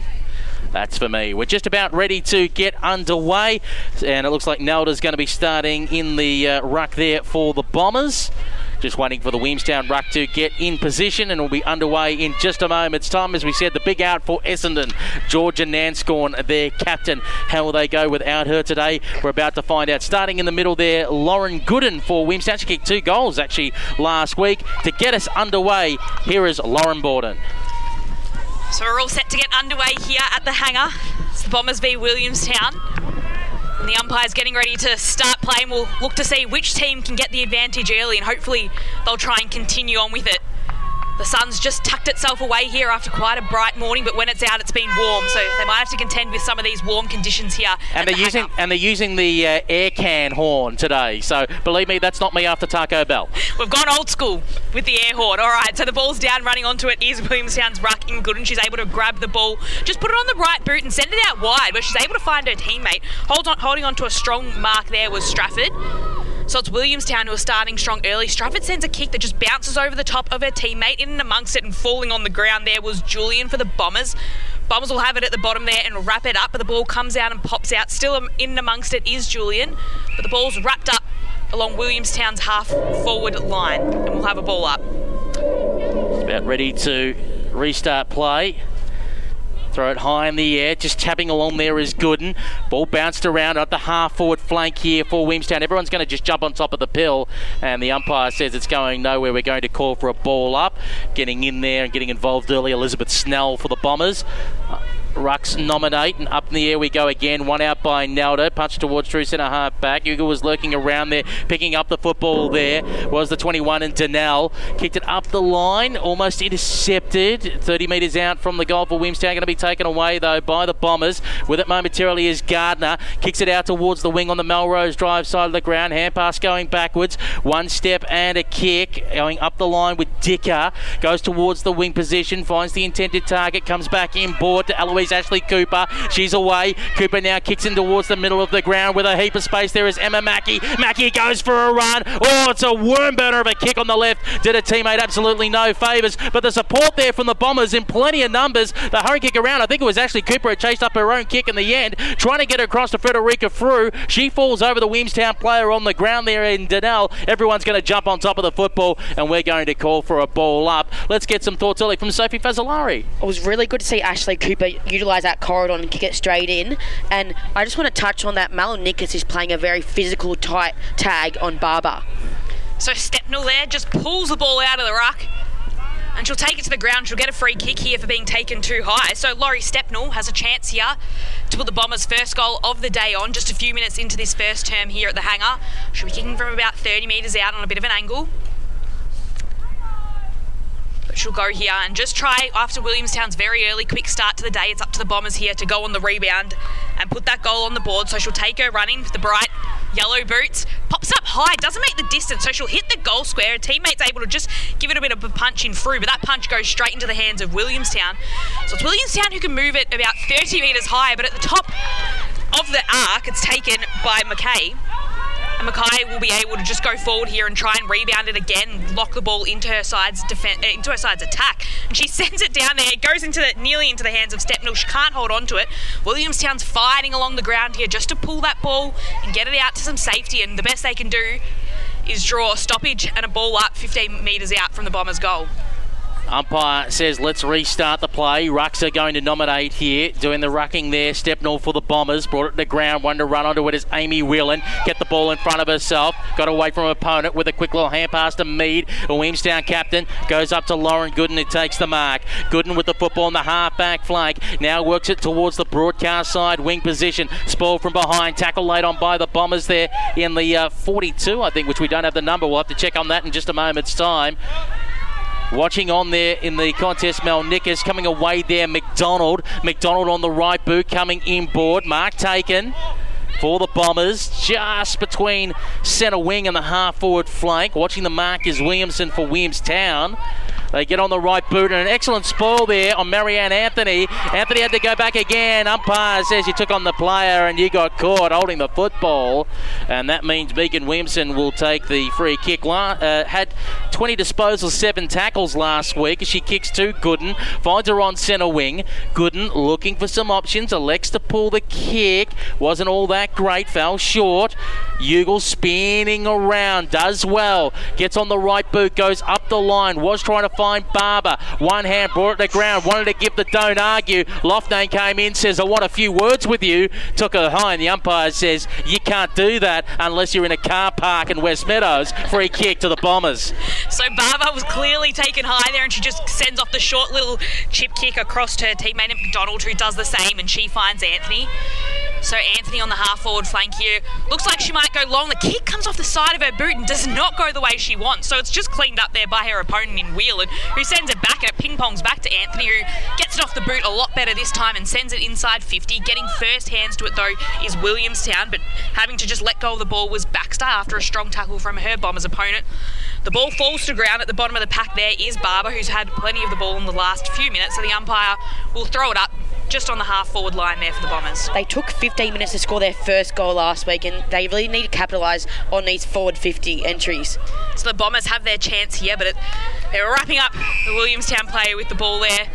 That's for me. We're just about ready to get underway, and it looks like Nelda's going to be starting in the uh, ruck there for the Bombers. Just waiting for the Williamstown ruck to get in position, and we'll be underway in just a moment's time. As we said, the big out for Essendon, Georgia Nanscorn, their captain. How will they go without her today? We're about to find out. Starting in the middle there, Lauren Gooden for Williamstown. She kicked two goals actually last week. To get us underway, here is Lauren Borden. So we're all set to get underway here at the Hangar. It's the Bombers v Williamstown. And the umpire's getting ready to start playing. We'll look to see which team can get the advantage early, and hopefully they'll try and continue on with it. The sun's just tucked itself away here after quite a bright morning, but when it's out, it's been warm, so they might have to contend with some of these warm conditions here. And they're the using and they're using the uh, air can horn today, so believe me, that's not me after Taco Bell. We've gone old school with the air horn. All right, so the ball's down, running onto it is Williamstown's ruck in Gooden. She's able to grab the ball, just put it on the right boot and send it out wide, where she's able to find her teammate. Hold on, holding on to a strong mark there was Strafford. So it's Williamstown who are starting strong early. Strafford sends a kick that just bounces over the top of her teammate. In and amongst it and falling on the ground there was Julian for the Bombers. Bombers will have it at the bottom there and wrap it up, but the ball comes out and pops out. Still in and amongst it is Julian, but the ball's wrapped up along Williamstown's half-forward line, and we'll have a ball up. It's about ready to restart play. Throw it high in the air, just tapping along there is Gooden. Ball bounced around at the half-forward flank here for Williamstown. Everyone's going to just jump on top of the pill, and the umpire says it's going nowhere. We're going to call for a ball up. Getting in there and getting involved early, Elizabeth Snell for the Bombers. Rucks nominate, and up in the air we go again. One out by Naldo. Punch towards true centre half back. Ugo was lurking around there, picking up the football. There was the twenty-one, and Donnell kicked it up the line, almost intercepted. thirty metres out from the goal for Williamstown, going to be taken away though by the Bombers. With it momentarily is Gardner. Kicks it out towards the wing on the Melrose Drive side of the ground. Hand pass going backwards. One step and a kick going up the line with Dicker. Goes towards the wing position, finds the intended target, comes back inboard to Eloise Ashley Cooper. She's away. Cooper now kicks in towards the middle of the ground with a heap of space. There is Emma Mackey. Mackey goes for a run. Oh, it's a worm burner of a kick on the left. Did a teammate absolutely no favours, but the support there from the Bombers in plenty of numbers. The hurry kick around. I think it was Ashley Cooper who chased up her own kick in the end, trying to get across to Frederica Frew. She falls over the Williamstown player on the ground there in Donnell. Everyone's going to jump on top of the football, and we're going to call for a ball up. Let's get some thoughts early from Sophie Fazzolari. It was really good to see Ashley Cooper utilise that corridor and kick it straight in. And I just want to touch on that Malin Nickus is playing a very physical, tight tag on Barber. So Stepnell there just pulls the ball out of the ruck. And she'll take it to the ground. She'll get a free kick here for being taken too high. So Laurie Stepnell has a chance here to put the Bombers' first goal of the day on just a few minutes into this first term here at the Hangar. She'll be kicking from about thirty metres out on a bit of an angle. But she'll go here and just try, after Williamstown's very early quick start to the day, it's up to the Bombers here to go on the rebound and put that goal on the board. So she'll take her running for the bright yellow boots, pops up high, doesn't make the distance, so she'll hit the goal square. Her teammate's able to just give it a bit of a punch in through, but that punch goes straight into the hands of Williamstown. So it's Williamstown who can move it about thirty metres high, but at the top of the arc, it's taken by McKay. And Mackay will be able to just go forward here and try and rebound it again, lock the ball into her side's defense, into her side's attack. And she sends it down there. It goes into the, nearly into the hands of Stepnell. She can't hold on to it. Williamstown's fighting along the ground here just to pull that ball and get it out to some safety. And the best they can do is draw a stoppage and a ball up fifteen metres out from the Bombers' goal. Umpire says let's restart the play. Rucks are going to nominate here. Doing the rucking there. Stepnell for the Bombers. Brought it to the ground. One to run onto it is Amy Whelan. Get the ball in front of herself. Got away from opponent with a quick little hand pass to Mead. Williamstown captain goes up to Lauren Gooden, who takes the mark. Gooden with the football in the half-back flank. Now works it towards the broadcast side wing position. Spoil from behind. Tackle laid on by the Bombers there in the uh, forty-two, I think, which we don't have the number. We'll have to check on that in just a moment's time. Watching on there in the contest, Mel Nickers coming away there, McDonald. McDonald on the right boot coming inboard. Mark taken for the Bombers, just between centre wing and the half-forward flank. Watching the mark is Williamson for Williamstown. They get on the right boot, and an excellent spoil there on Marianne Anthony. Anthony had to go back again. Umpire says you took on the player and you got caught holding the football. And that means Megan Williamson will take the free kick. Uh, had twenty disposals, seven tackles last week. She kicks to Gooden, finds her on centre wing. Gooden looking for some options, elects to pull the kick. Wasn't all that great, fell short. Ugle spinning around, does well. Gets on the right boot, goes up the line, was trying to find Barber. One hand brought it to ground, wanted to give the don't argue. Lofnane came in, says, I want a few words with you. Took her high, and the umpire says, you can't do that unless you're in a car park in West Meadows. Free kick to the Bombers. So Barber was clearly taken high there, and she just sends off the short little chip kick across to her teammate McDonald, who does the same, and she finds Anthony. So Anthony on the half-forward flank here. Looks like she might go long. The kick comes off the side of her boot and does not go the way she wants. So it's just cleaned up there by her opponent in Whelan, who sends it back, and it ping-pongs back to Anthony, who gets it off the boot a lot better this time and sends it inside fifty. Getting first hands to it, though, is Williamstown, but having to just let go of the ball was Baxter after a strong tackle from her Bombers opponent. The ball falls to ground at the bottom of the pack. There is Barber, who's had plenty of the ball in the last few minutes, so the umpire will throw it up just on the half-forward line there for the Bombers. They took fifteen minutes to score their first goal last week, and they really need to capitalise on these forward fifty entries. So the Bombers have their chance here, but it, they're wrapping up the Williamstown player with the ball there,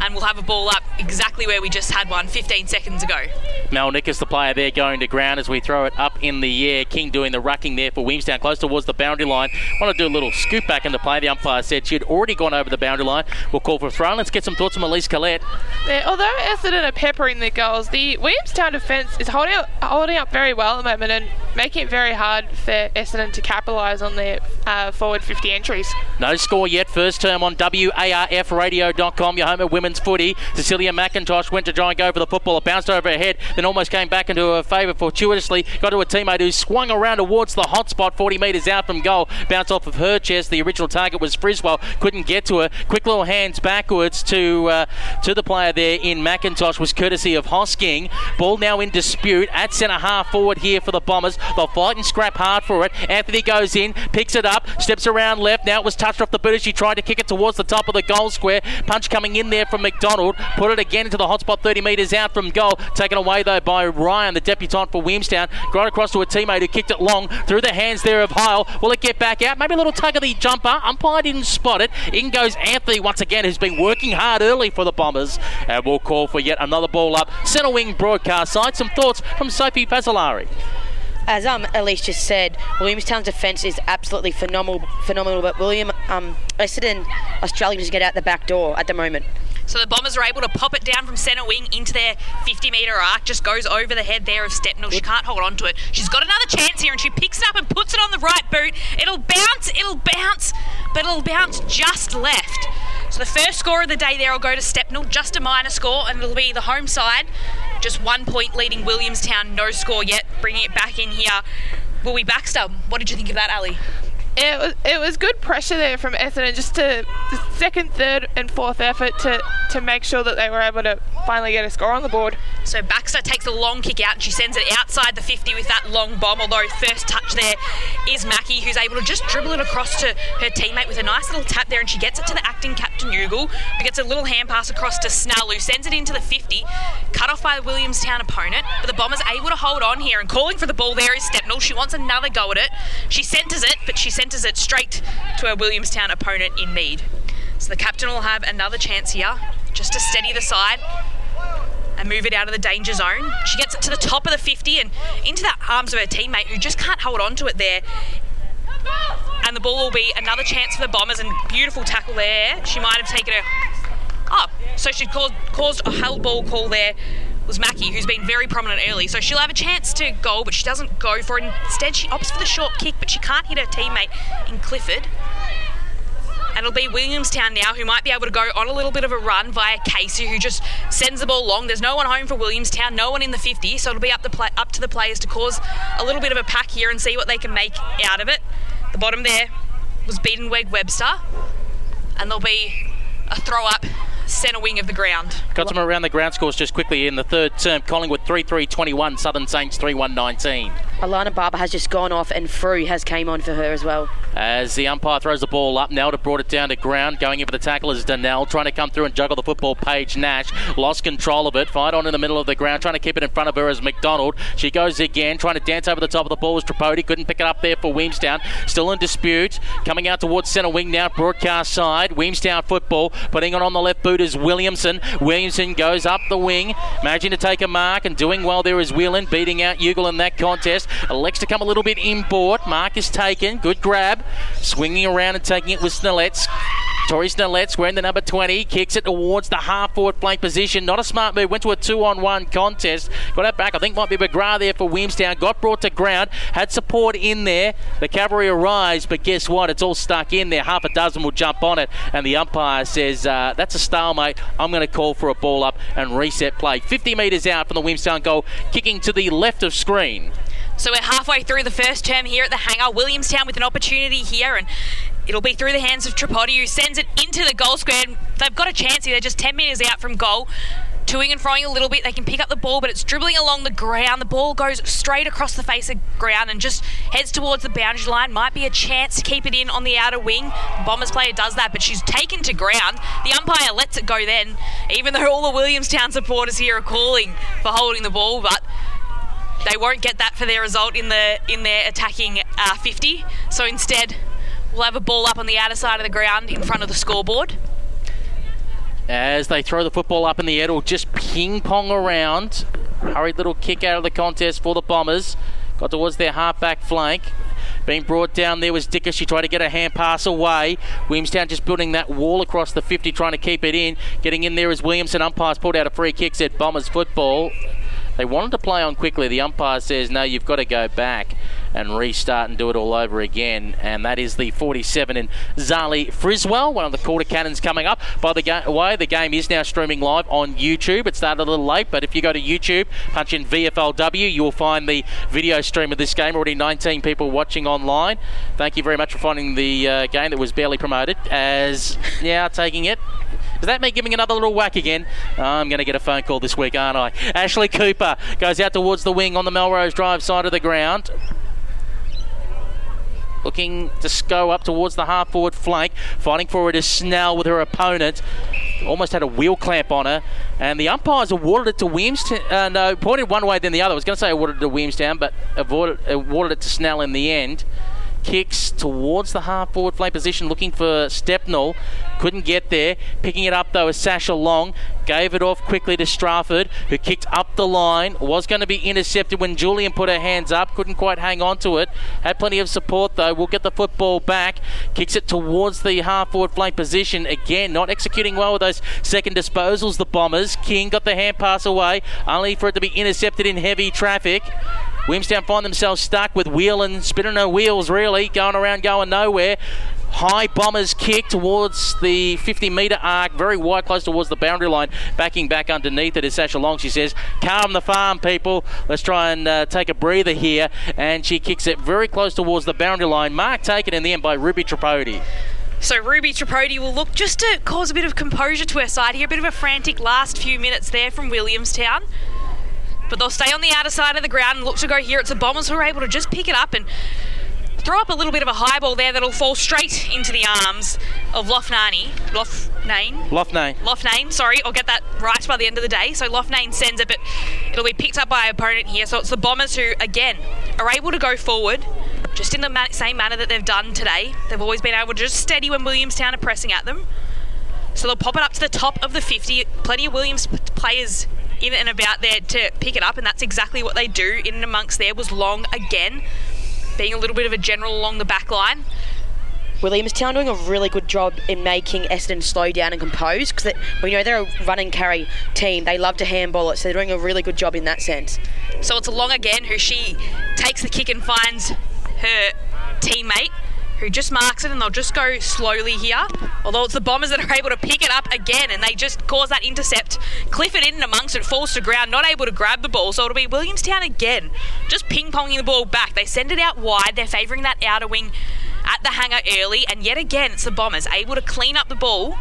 and we'll have a ball up exactly where we just had one fifteen seconds ago. Mel Nickers, the player there, going to ground as we throw it up in the air. King doing the rucking there for Williamstown, close towards the boundary line. Want to do a little scoop back into play. The umpire said she'd already gone over the boundary line. We'll call for a throw. Let's get some thoughts from Elise Collette. Yeah, although Essendon are peppering their goals, the Williamstown defence is holding up, holding up very well at the moment and making it very hard for Essendon to capitalise on their uh, forward fifty entries. No score yet. First term on W A R F radio dot com, your home at women's footy. Cecilia McIntosh went to try and go for the football. It bounced over her head, then almost came back into her favour fortuitously. Got to a teammate who swung around towards the hot spot, forty metres out from goal. Bounced off of her chest. The original target was Friswell. Couldn't get to her. Quick little hands backwards to uh, to the player there in McIntosh was courtesy of Hosking. Ball now in dispute at centre half forward here for the Bombers. They'll fight and scrap hard for it. Anthony goes in, picks it up, steps around left. Now it was touched off the boot as she tried to kick it towards the top of the goal square. Punch coming in there from McDonald. Put it again into the hot spot, thirty metres out from goal. Taken away, though, by Ryan, the debutant for Williamstown. Got across to a teammate who kicked it long through the hands there of Hyle. Will it get back out? Maybe a little tug of the jumper. Umpire didn't spot it. In goes Anthony once again, who's been working hard early for the Bombers. And we'll call for yet another ball up. Centre wing broadcast side. Some thoughts from Sophie Fazzolari. As um, Elise just said, Williamstown's defence is absolutely phenomenal, phenomenal. But William um, Essendon are struggling to get out the back door at the moment. So the Bombers are able to pop it down from centre wing into their fifty metre arc. Just goes over the head there of Stepnell. She can't hold on to it. She's got another chance here and she picks it up and puts it on the right boot. It'll bounce, it'll bounce, but it'll bounce just left. So the first score of the day there will go to Stepnell, just a minor score, and it'll be the home side. Just one point leading Williamstown, no score yet, bringing it back in here. Willie Baxter, what did you think of that, Ali? It was, it was good pressure there from Essendon, just to the second, third and fourth effort to, to make sure that they were able to finally get a score on the board. So Baxter takes a long kick out and she sends it outside the fifty with that long bomb, although first touch there is Mackie, who's able to just dribble it across to her teammate with a nice little tap there, and she gets it to the acting captain, Ugle, who gets a little hand pass across to Snell, who sends it into the fifty, cut off by the Williamstown opponent, but the Bombers able to hold on here, and calling for the ball there is Stepnell. She wants another go at it. She centres it, but she sends Centres it straight to a Williamstown opponent in need. So the captain will have another chance here just to steady the side and move it out of the danger zone. She gets it to the top of the fifty and into the arms of her teammate, who just can't hold on to it there. And the ball will be another chance for the Bombers, and beautiful tackle there. She might have taken her up. So she caused, caused a held ball call there. Was Mackie, who's been very prominent early. So she'll have a chance to goal, but she doesn't go for it. Instead, she opts for the short kick, but she can't hit her teammate in Clifford. And it'll be Williamstown now, who might be able to go on a little bit of a run via Casey, who just sends the ball long. There's no one home for Williamstown, no one in the fifty, so it'll be up, the play, up to the players to cause a little bit of a pack here and see what they can make out of it. The bottom there was Beatenweg Webster, and there'll be a throw-up centre wing of the ground. Got some around the ground scores just quickly in the third term. Collingwood three three twenty-one, Southern Saints three one nineteen. Alana Barber has just gone off and Frew has came on for her as well. As the umpire throws the ball up, Nelda brought it down to ground. Going in for the tackle is Donnell, trying to come through and juggle the football. Paige Nash lost control of it. Fight on in the middle of the ground, trying to keep it in front of her as McDonald. She goes again, trying to dance over the top of the ball as Tripodi. Couldn't pick it up there for Williamstown. Still in dispute. Coming out towards centre wing now, broadcast side. Williamstown football, putting it on the left boot is Williamson. Williamson goes up the wing, managing to take a mark, and doing well there is Whelan, beating out Ugle in that contest. Elects to come a little bit inboard. Mark is taken. Good grab. Swinging around and taking it with Snellets. Tori Snellets, wearing the number twenty, kicks it towards the half-forward flank position. Not a smart move. Went to a two-on-one contest. Got it back. I think might be McGrath there for Williamstown. Got brought to ground. Had support in there. The cavalry arrives, but guess what? It's all stuck in there. Half a dozen will jump on it, and the umpire says, uh, that's a style, mate. I'm going to call for a ball up and reset play. fifty metres out from the Williamstown goal, kicking to the left of screen. So we're halfway through the first term here at the Hangar. Williamstown with an opportunity here, and it'll be through the hands of Tripodi, who sends it into the goal square. They've got a chance here. They're just ten metres out from goal. Toing and froing a little bit. They can pick up the ball, but it's dribbling along the ground. The ball goes straight across the face of ground and just heads towards the boundary line. Might be a chance to keep it in on the outer wing. The Bombers player does that, but she's taken to ground. The umpire lets it go then, even though all the Williamstown supporters here are calling for holding the ball, but they won't get that for their result in the in their attacking uh, fifty. So instead, we'll have a ball up on the outer side of the ground in front of the scoreboard. As they throw the football up in the air, it'll just ping-pong around. Hurried little kick out of the contest for the Bombers. Got towards their half-back flank. Being brought down there was Dicker. She tried to get a hand pass away. Williamstown just building that wall across the fifty, trying to keep it in. Getting in there is Williamson. Umpire's pulled out a free kick, said Bombers football. They wanted to play on quickly. The umpire says, no, you've got to go back and restart and do it all over again. And that is the forty-seven in Zali Friswell. One of the Calder Cannons coming up. By the ga- way, the game is now streaming live on YouTube. It started a little late, but if you go to YouTube, punch in V F L W, you'll find the video stream of this game. Already nineteen people watching online. Thank you very much for finding the uh, game that was barely promoted. As now taking it. Does that mean giving another little whack again? I'm going to get a phone call this week, aren't I? Ashley Cooper goes out towards the wing on the Melrose Drive side of the ground. Looking to go up towards the half-forward flank. Fighting for it is Snell with her opponent. Almost had a wheel clamp on her. And the umpires awarded it to Williamstown. Uh, no, pointed one way, then the other. I was going to say awarded it to Williamstown, but awarded, awarded it to Snell in the end. kicks towards the half-forward flank position, looking for Stepnell. Couldn't get there. Picking it up, though, is Sasha Long. Gave it off quickly to Strafford, who kicked up the line. Was going to be intercepted when Julian put her hands up. Couldn't quite hang on to it. Had plenty of support, though. Will get the football back. Kicks it towards the half-forward flank position. Again, not executing well with those second disposals, the Bombers. King got the hand pass away, only for it to be intercepted in heavy traffic. Williamstown find themselves stuck with Whelan spinning her wheels, really, going around, going nowhere. High Bombers kick towards the fifty metre arc, very wide, close towards the boundary line. Backing back underneath it is Sasha Long. She says, calm the farm, people. Let's try and uh, take a breather here. And she kicks it very close towards the boundary line. Mark taken in the end by Ruby Tripodi. So Ruby Tripodi will look just to cause a bit of composure to her side here. A bit of a frantic last few minutes there from Williamstown. But they'll stay on the outer side of the ground and look to go here. It's the Bombers who are able to just pick it up and throw up a little bit of a high ball there that'll fall straight into the arms of Loughnane. Loughnane? Loughnane. Loughnane, sorry. I'll get that right by the end of the day. So Loughnane sends it, but it'll be picked up by an opponent here. So it's the Bombers who, again, are able to go forward just in the ma- same manner that they've done today. They've always been able to just steady when Williamstown are pressing at them. So they'll pop it up to the top of the fifty. Plenty of Williams players in and about there to pick it up, and that's exactly what they do. In and amongst there was Long again, being a little bit of a general along the back line. Williamstown doing a really good job in making Essendon slow down and compose, because we know they're a run and carry team. They love to handball it, so they're doing a really good job in that sense. So it's Long again, who she takes the kick and finds her teammate, who just marks it, and they'll just go slowly here. Although it's the Bombers that are able to pick it up again, and they just cause that intercept. Clifford in and amongst it, falls to ground, not able to grab the ball. So it'll be Williamstown again, just ping-ponging the ball back. They send it out wide. They're favouring that outer wing at the hangar early. And yet again, it's the Bombers able to clean up the ball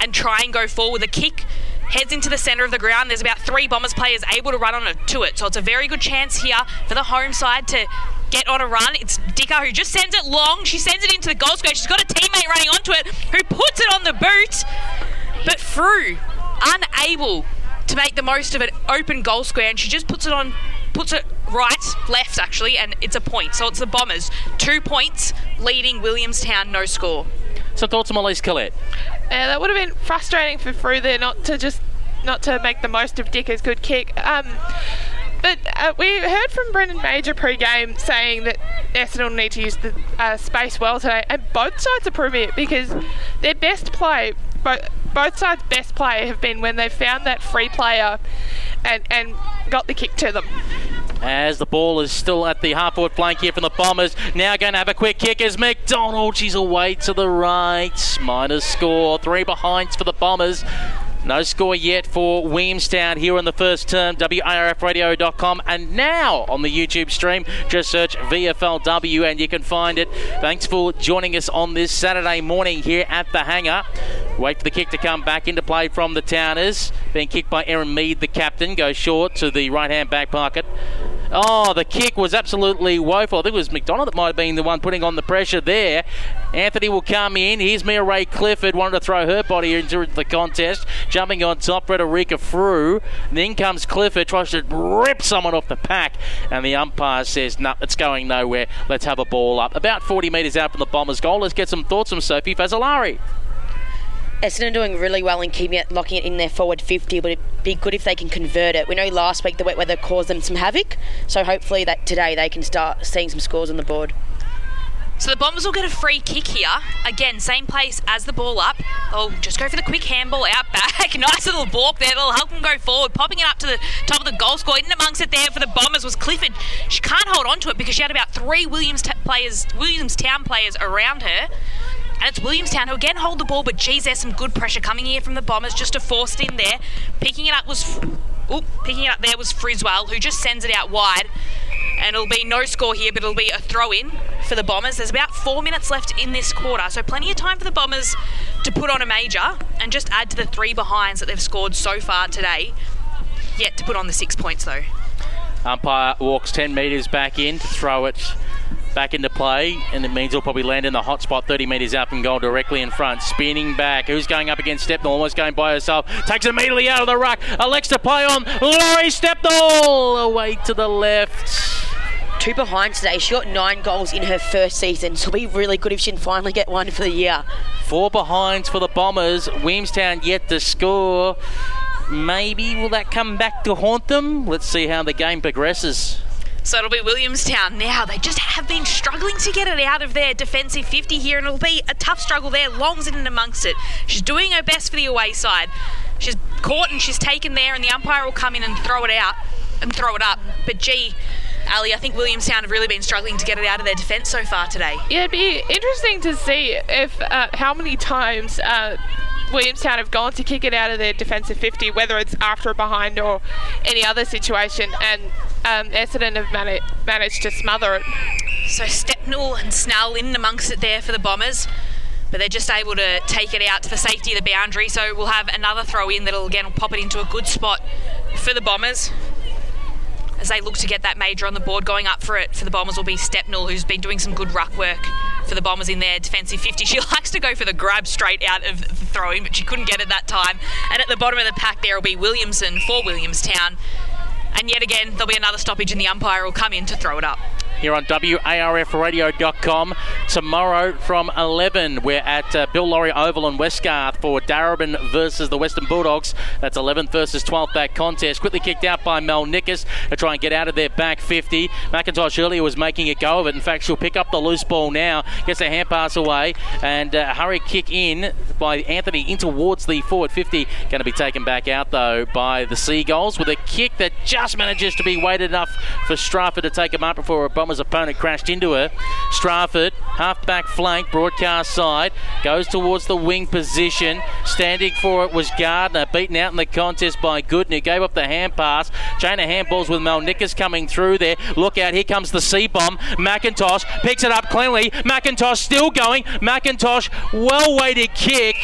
and try and go forward. The kick heads into the centre of the ground. There's about three Bombers players able to run on to it. So it's a very good chance here for the home side to get on a run. It's Dicker who just sends it long. She sends it into the goal square. She's got a teammate running onto it who puts it on the boot, but through, unable to make the most of an open goal square, and she just puts it on, puts it right, left actually, and it's a point. So it's the Bombers, two points, leading Williamstown, no score. So thoughts on Molly's Collette? Yeah, that would have been frustrating for Frew there not to just not to make the most of Dicker's good kick. Um, But uh, we heard from Brendan Major pre-game saying that Essendon need to use the uh, space well today, and both sides are proving it, because their best play, both, both sides' best play have been when they've found that free player and, and got the kick to them. As the ball is still at the half-forward flank here from the Bombers. Now going to have a quick kick as McDonald. She's away to the right. Minor score. Three behinds for the Bombers. No score yet for Williamstown here in the first term. W A R F radio dot com, and now on the YouTube stream, just search V F L W and you can find it. Thanks for joining us on this Saturday morning here at the Hangar. Wait for the kick to come back into play from the Towners. Being kicked by Erin Mead, the captain. Goes short to the right-hand back pocket. Oh, the kick was absolutely woeful. I think it was McDonald that might have been the one putting on the pressure there. Anthony will come in. Here's Mia Ray Clifford, wanted to throw her body into the contest. Jumping on top, Frederica Frew. Then comes Clifford, tries to rip someone off the pack. And the umpire says, no, nah, it's going nowhere. Let's have a ball up. About forty metres out from the Bombers' goal. Let's get some thoughts from Sophie Fazzolari. Essendon doing really well in keeping it, locking it in their forward fifty, but it'd be good if they can convert it. We know last week the wet weather caused them some havoc, so hopefully that today they can start seeing some scores on the board. So the Bombers will get a free kick here. Again, same place as the ball up. They'll just go for the quick handball out back. Nice little walk there. They'll help them go forward, popping it up to the top of the goal score. In amongst it there for the Bombers was Clifford. She can't hold on to it because she had about three Williams t- players, Williamstown players around her. And it's Williamstown who again hold the ball, but geez, there's some good pressure coming here from the Bombers just to force it in there. Picking it up was, oh, picking it up there was Friswell, who just sends it out wide. And it'll be no score here, but it'll be a throw-in for the Bombers. There's about four minutes left in this quarter, so plenty of time for the Bombers to put on a major and just add to the three behinds that they've scored so far today. Yet to put on the six points, though. Umpire walks ten metres back in to throw it back into play, and it means he'll probably land in the hot spot thirty metres out from goal, directly in front. Spinning back, who's going up against Stepnell, almost going by herself, takes immediately out of the ruck, elects to play on Laurie Stepnell, away to the left. two behind today. She got nine goals in her first season, so it'll be really good if she can finally get one for the year. Four behinds for the Bombers. Williamstown yet to score. Maybe will that come back to haunt them? Let's see how the game progresses. So it'll be Williamstown now. They just have been struggling to get it out of their defensive fifty here, and it'll be a tough struggle there. Long's in and amongst it. She's doing her best for the away side. She's caught and she's taken there, and the umpire will come in and throw it out and throw it up. But gee, Ali, I think Williamstown have really been struggling to get it out of their defence so far today. Yeah, it'd be interesting to see if uh, how many times uh, Williamstown have gone to kick it out of their defensive fifty, whether it's after a behind or any other situation, and um, Essendon have mani- managed to smother it. So Stepnell and Snell in amongst it there for the Bombers, but they're just able to take it out to the safety of the boundary, so we'll have another throw-in that'll again pop it into a good spot for the Bombers. As they look to get that major on the board, going up for it for the Bombers will be Stepnell, who's been doing some good ruck work for the Bombers in their defensive fifty. She likes to go for the grab straight out of the throw-in, but she couldn't get it that time. And at the bottom of the pack there will be Williamson for Williamstown. And yet again, there'll be another stoppage and the umpire will come in to throw it up. Here on W A R F radio dot com tomorrow from eleven. We're at uh, Bill Laurie Oval in Westgarth for Darabin versus the Western Bulldogs. That's eleventh versus twelfth back contest. Quickly kicked out by Mel Nickus to try and get out of their back fifty. McIntosh earlier was making a go of it. In fact, she'll pick up the loose ball now. Gets a hand pass away and a hurry kick in by Anthony in towards the forward fifty. Going to be taken back out though by the Seagulls with a kick that just manages to be weighted enough for Strafford to take him up before a bomb. His opponent crashed into her. Strafford, half-back flank, broadcast side, goes towards the wing position. Standing for it was Gardner, beaten out in the contest by Gooden, who gave up the hand pass. Chain of handballs with Malnikas coming through there. Look out, here comes the C-bomb. McIntosh picks it up cleanly. McIntosh still going. McIntosh, well-weighted kick.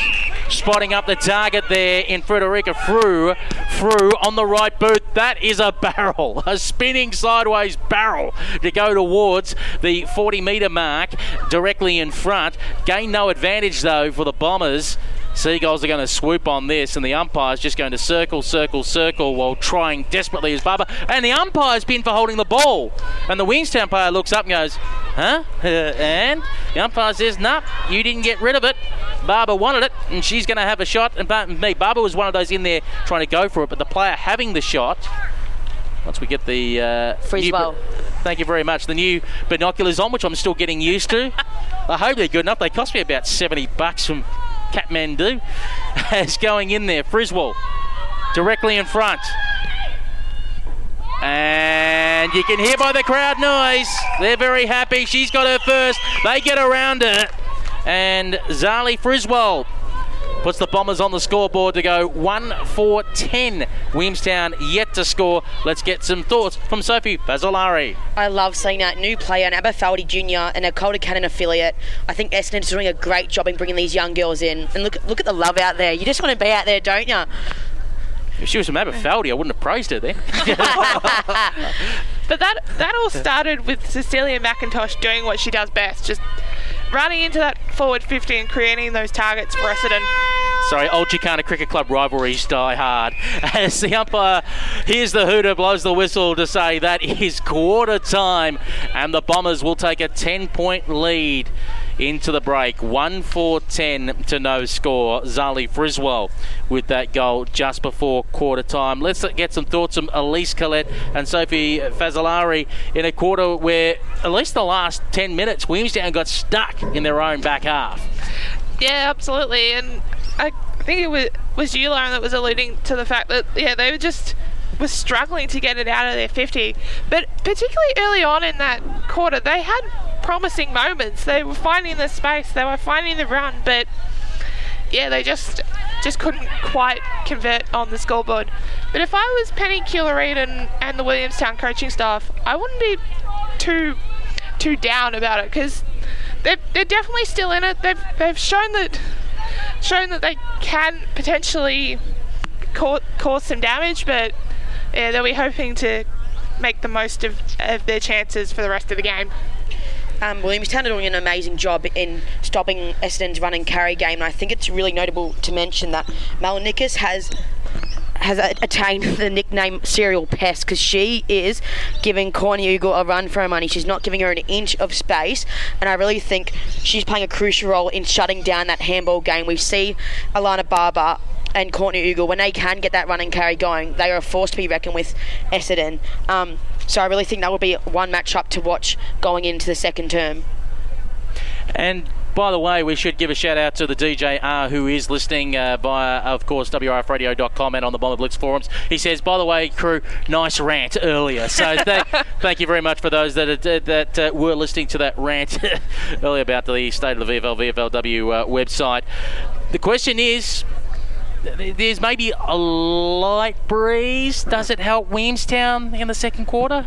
Spotting up the target there in Frederica Frew. Frew on the right boot. That is a barrel, a spinning sideways barrel to go towards the forty metre mark directly in front. Gain no advantage though for the Bombers. Seagulls are going to swoop on this, and the umpire's just going to circle, circle, circle while trying desperately as Barber. And the umpire's been for holding the ball. And the Williamstown player looks up and goes, huh? Uh, and the umpire says, nah, you didn't get rid of it. Barber wanted it, and she's going to have a shot. And Bar- me, Barber was one of those in there trying to go for it, but the player having the shot. Once we get the... Uh, Freeze well. Thank you very much. The new binoculars on, which I'm still getting used to. I hope they're good enough. They cost me about seventy bucks from Kathmandu. It's going in there. Friswell directly in front. And you can hear by the crowd noise. They're very happy. She's got her first. They get around her. And Zali Friswell puts the Bombers on the scoreboard to go one four ten. Williamstown yet to score. Let's get some thoughts from Sophie Bazzolari. I love seeing that new player, an Aberfeldy Junior and a Calder Cannon affiliate. I think Essendon's doing a great job in bringing these young girls in. And look look at the love out there. You just want to be out there, don't you? If she was from Aberfeldy, I wouldn't have praised her then. But that, that all started with Cecilia McIntosh doing what she does best, just running into that forward fifty and creating those targets for Essendon. Sorry, old Chicana Cricket Club rivalries die hard. As the umpire hears the hooter, blows the whistle to say that is quarter time, and the Bombers will take a ten-point lead into the break. one four ten to no score. Zali Friswell with that goal just before quarter time. Let's get some thoughts from Elise Collette and Sophie Fazzolari in a quarter where, at least the last ten minutes, Williamstown got stuck in their own back half. Yeah, absolutely. And I think it was, was you, Lauren, that was alluding to the fact that, yeah, they were just was struggling to get it out of their fifty. But particularly early on in that quarter, they had promising moments. They were finding the space, they were finding the run, but yeah, they just just couldn't quite convert on the scoreboard. But if I was Penny Killareen and, and the Williamstown coaching staff, I wouldn't be too too down about it, because they're, they're definitely still in it. They've they've shown that shown that they can potentially ca- cause some damage, but yeah, they'll be hoping to make the most of, of their chances for the rest of the game. Um, Williamstown are doing an amazing job in stopping Essendon's run and carry game, and I think it's really notable to mention that Malinicus has has attained the nickname Serial Pest, because she is giving Corny Ugle a run for her money. She's not giving her an inch of space, and I really think she's playing a crucial role in shutting down that handball game. We see Alana Barber and Courtney Ugle, when they can get that run and carry going, they are a force to be reckoned with Essendon. Um, so I really think that will be one matchup to watch going into the second term. And by the way, we should give a shout out to the D J R who is listening uh, via, of course, W R F radio dot com and on the Bomber Blitz forums. He says, by the way, crew, nice rant earlier. So th- thank you very much for those that uh, that uh, were listening to that rant earlier about the state of the V F L, V F L W uh, website. The question is, there's maybe a light breeze. Does it help Williamstown in the second quarter?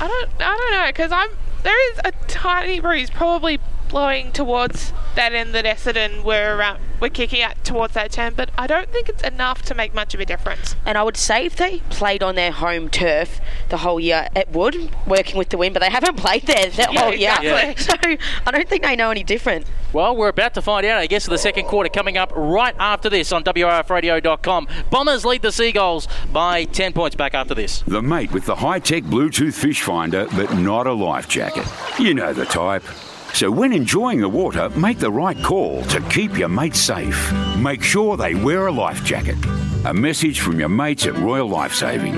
I don't, I don't know, because I'm there is a tiny breeze probably blowing towards that end that Essendon were uh, we're kicking at towards that turn, but I don't think it's enough to make much of a difference. And I would say if they played on their home turf the whole year, it would working with the wind, but they haven't played there the yeah, whole year, exactly. So I don't think they know any different. Well, we're about to find out, I guess, in the second quarter coming up right after this on W R F radio dot com. Bombers lead the Seagulls by ten points back after this. The mate with the high-tech Bluetooth fish finder, but not a life jacket. You know the type. So when enjoying the water, make the right call to keep your mates safe. Make sure they wear a life jacket. A message from your mates at Royal Lifesaving.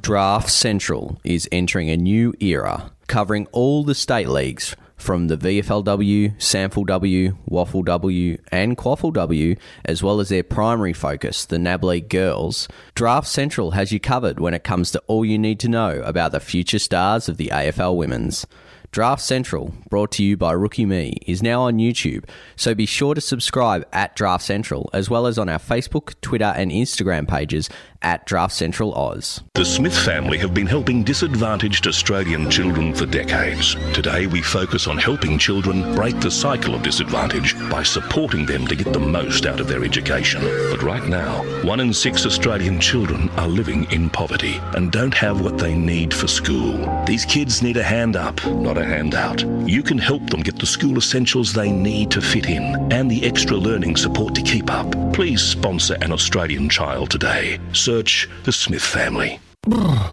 Draft Central is entering a new era, covering all the state leagues from the V F L W, Sample W, Waffle W and Quaffle W, as well as their primary focus, the N A B League Girls. Draft Central has you covered when it comes to all you need to know about the future stars of the A F L Women's. Draft Central, brought to you by Rookie Me, is now on YouTube, so be sure to subscribe at Draft Central, as well as on our Facebook, Twitter and Instagram pages at Draft Central Oz. The Smith family have been helping disadvantaged Australian children for decades. Today we focus on helping children break the cycle of disadvantage by supporting them to get the most out of their education. But right now, one in six Australian children are living in poverty and don't have what they need for school. These kids need a hand up, not a handout. You can help them get the school essentials they need to fit in and the extra learning support to keep up. Please sponsor an Australian child today. Search the Smith family.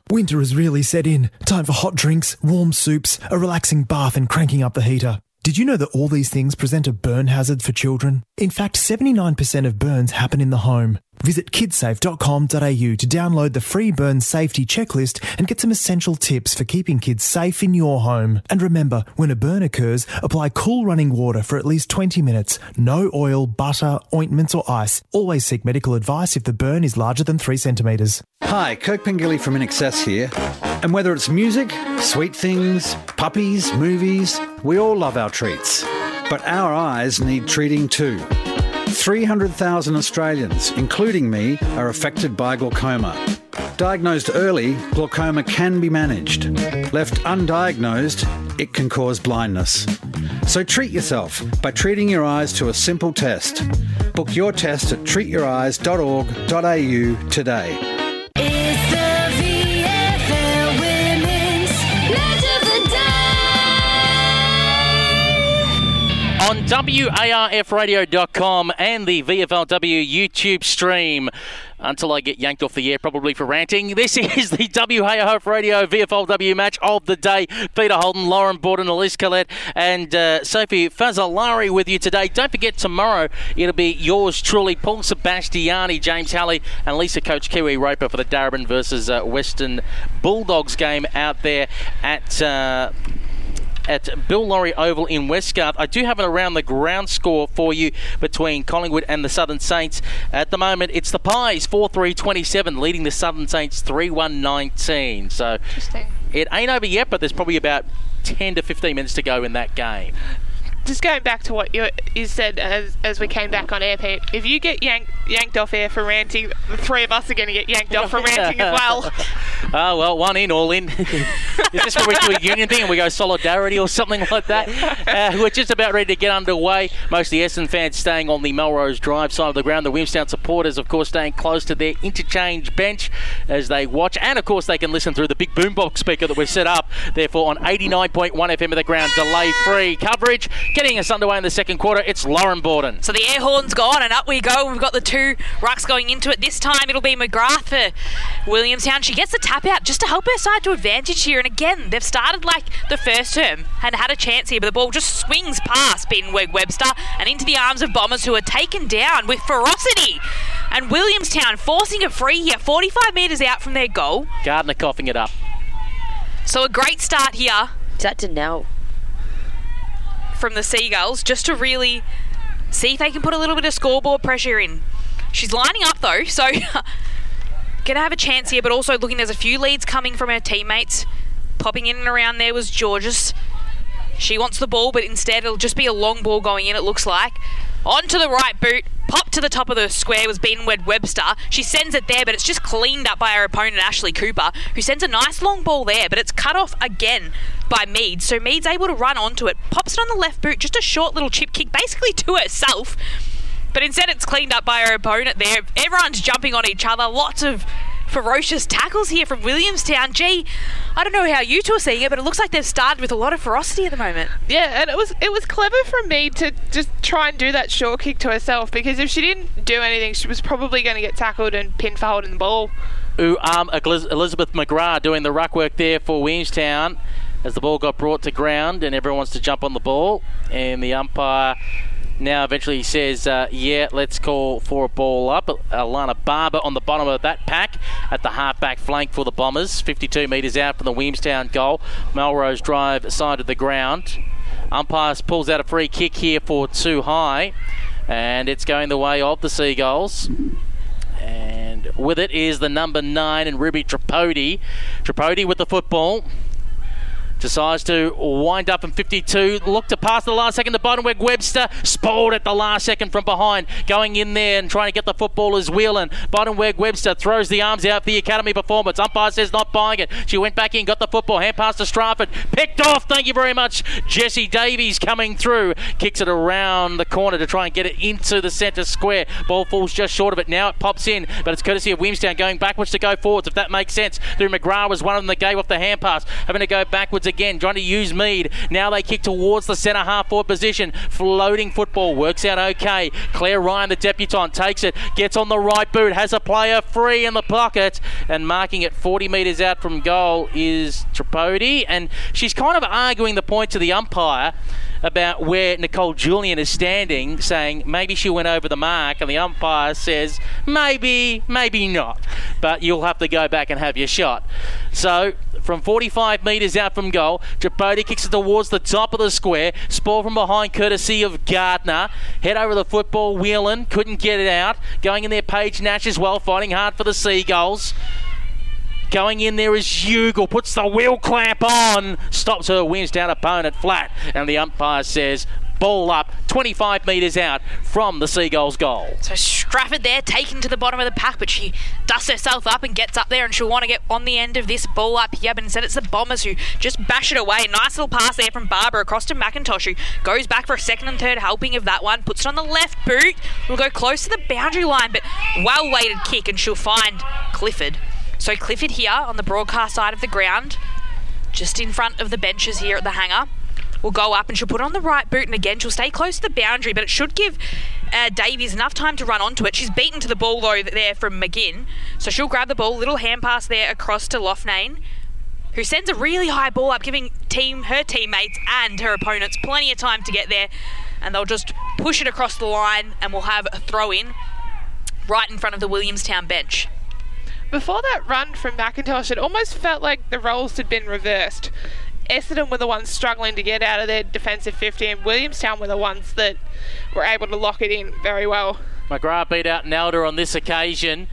Winter has really set in. Time for hot drinks, warm soups, a relaxing bath and cranking up the heater. Did you know that all these things present a burn hazard for children? In fact, seventy-nine percent of burns happen in the home. Visit kidsafe dot com dot a u to download the free burn safety checklist and get some essential tips for keeping kids safe in your home. And remember, when a burn occurs, apply cool running water for at least twenty minutes. No oil, butter, ointments or ice. Always seek medical advice if the burn is larger than three centimetres. Hi, Kirk Pengilly from I N X S here. And whether it's music, sweet things, puppies, movies, we all love our treats. But our eyes need treating too. three hundred thousand Australians, including me, are affected by glaucoma. Diagnosed early, glaucoma can be managed. Left undiagnosed, it can cause blindness. So treat yourself by treating your eyes to a simple test. Book your test at treat your eyes dot org dot a u today. On W A R F radio dot com and the V F L W YouTube stream. Until I get yanked off the air, probably for ranting. This is the W A R F Radio V F L W match of the day. Peter Holden, Lauren Borden, Elise Collette, and uh, Sophie Fazzolari with you today. Don't forget, tomorrow it'll be yours truly, Paul Sebastiani, James Halley, and Lisa Coach Kiwi Roper for the Darabin versus uh, Western Bulldogs game out there at... Uh, at Bill Laurie Oval in Westgarth. I do have an around the ground score for you between Collingwood and the Southern Saints. At the moment, it's the Pies four three twenty-seven leading the Southern Saints three one nineteen. So it ain't over yet, but there's probably about ten to fifteen minutes to go in that game. Just going back to what you, you said as, as we came back on air, Pete, if you get yanked yanked off air for ranting, the three of us are going to get yanked off for ranting as well. Oh, well, one in, all in. Is this where we do a union thing and we go solidarity or something like that? Uh, we're just about ready to get underway. Most of the Essendon fans staying on the Melrose Drive side of the ground. The Williamstown supporters, of course, staying close to their interchange bench as they watch. And, of course, they can listen through the big boombox speaker that we've set up. Therefore, on eighty-nine point one F M of the ground, delay-free coverage. Getting us underway in the second quarter, it's Lauren Borden. So the air horn's gone and up we go. We've got the two rucks going into it. This time it'll be McGrath for Williamstown. She gets the tap out just to help her side to advantage here. And again, they've started like the first term and had a chance here, but the ball just swings past Binweg Webster and into the arms of Bombers, who are taken down with ferocity. And Williamstown forcing a free here, forty-five metres out from their goal. Gardner coughing it up. So a great start here. Is that Danelle? From the Seagulls, just to really see if they can put a little bit of scoreboard pressure in. She's lining up though, so going to have a chance here, but also looking, there's a few leads coming from her teammates. Popping in and around there was Georges. She wants the ball, but instead it'll just be a long ball going in, it looks like. Onto the right boot. Popped to the top of the square was Beanwed Webster. She sends it there, but it's just cleaned up by her opponent, Ashley Cooper, who sends a nice long ball there, but it's cut off again by Mead. So Mead's able to run onto it. Pops it on the left boot, just a short little chip kick, basically to herself. But instead it's cleaned up by her opponent there. Everyone's jumping on each other. Lots of ferocious tackles here from Williamstown. Gee, I don't know how you two are seeing it, but it looks like they've started with a lot of ferocity at the moment. Yeah, and it was it was clever from me to just try and do that short kick to herself, because if she didn't do anything, she was probably going to get tackled and pinned for holding the ball. Ooh, um, Elizabeth McGrath doing the ruck work there for Williamstown as the ball got brought to ground and everyone wants to jump on the ball, and the umpire now eventually says, uh, yeah, let's call for a ball up. Alana Barber on the bottom of that pack at the half-back flank for the Bombers. fifty-two metres out from the Williamstown goal. Melrose Drive side of the ground. Umpire pulls out a free kick here for too high. And it's going the way of the Seagulls. And with it is the number nine and Ruby Tripodi. Tripodi with the football. Decides to wind up in fifty-two. Look to pass the last second to Bodenweg Webster. Spoiled at the last second from behind. Going in there and trying to get the football is Whelan. Bodenweg Webster throws the arms out for the academy performance. Umpire says not buying it. She went back in, got the football. Hand pass to Stratford. Picked off. Thank you very much. Jessie Davies coming through. Kicks it around the corner to try and get it into the centre square. Ball falls just short of it. Now it pops in, but it's courtesy of Williamstown going backwards to go forwards, if that makes sense. Through McGrath was one of them that gave off the hand pass. Having to go backwards again. Again, trying to use Mead. Now they kick towards the centre half forward position. Floating football works out okay. Claire Ryan, the debutante, takes it, gets on the right boot, has a player free in the pocket, and marking it forty metres out from goal is Tripodi. And she's kind of arguing the point to the umpire about where Nicole Julian is standing, saying maybe she went over the mark, and the umpire says maybe, maybe not, but you'll have to go back and have your shot. So from forty-five metres out from goal, Tripodi kicks it towards the top of the square, spoiled from behind courtesy of Gardner, head over the football, Whelan couldn't get it out, going in there Paige Nash as well, fighting hard for the Seagulls. Going in there is Ugle, puts the wheel clamp on, stops her Williamstown opponent flat, and the umpire says ball up, twenty-five metres out from the Seagulls' goal. So Stratford there, taken to the bottom of the pack, but she dusts herself up and gets up there, and she'll want to get on the end of this ball up here, but instead it's the Bombers who just bash it away. Nice little pass there from Barbara across to McIntosh, who goes back for a second and third helping of that one, puts it on the left boot, will go close to the boundary line, but well-weighted kick, and she'll find Clifford. So Clifford here on the broadcast side of the ground, just in front of the benches here at the hangar, will go up and she'll put on the right boot, and again she'll stay close to the boundary, but it should give uh, Davies enough time to run onto it. She's beaten to the ball though there from McGinn, so she'll grab the ball, little hand pass there across to Loughnane, who sends a really high ball up, giving team her teammates and her opponents plenty of time to get there, and they'll just push it across the line and we'll have a throw in right in front of the Williamstown bench. Before that run from McIntosh, it almost felt like the roles had been reversed. Essendon were the ones struggling to get out of their defensive fifty, and Williamstown were the ones that were able to lock it in very well. McGrath beat out Nelder on this occasion.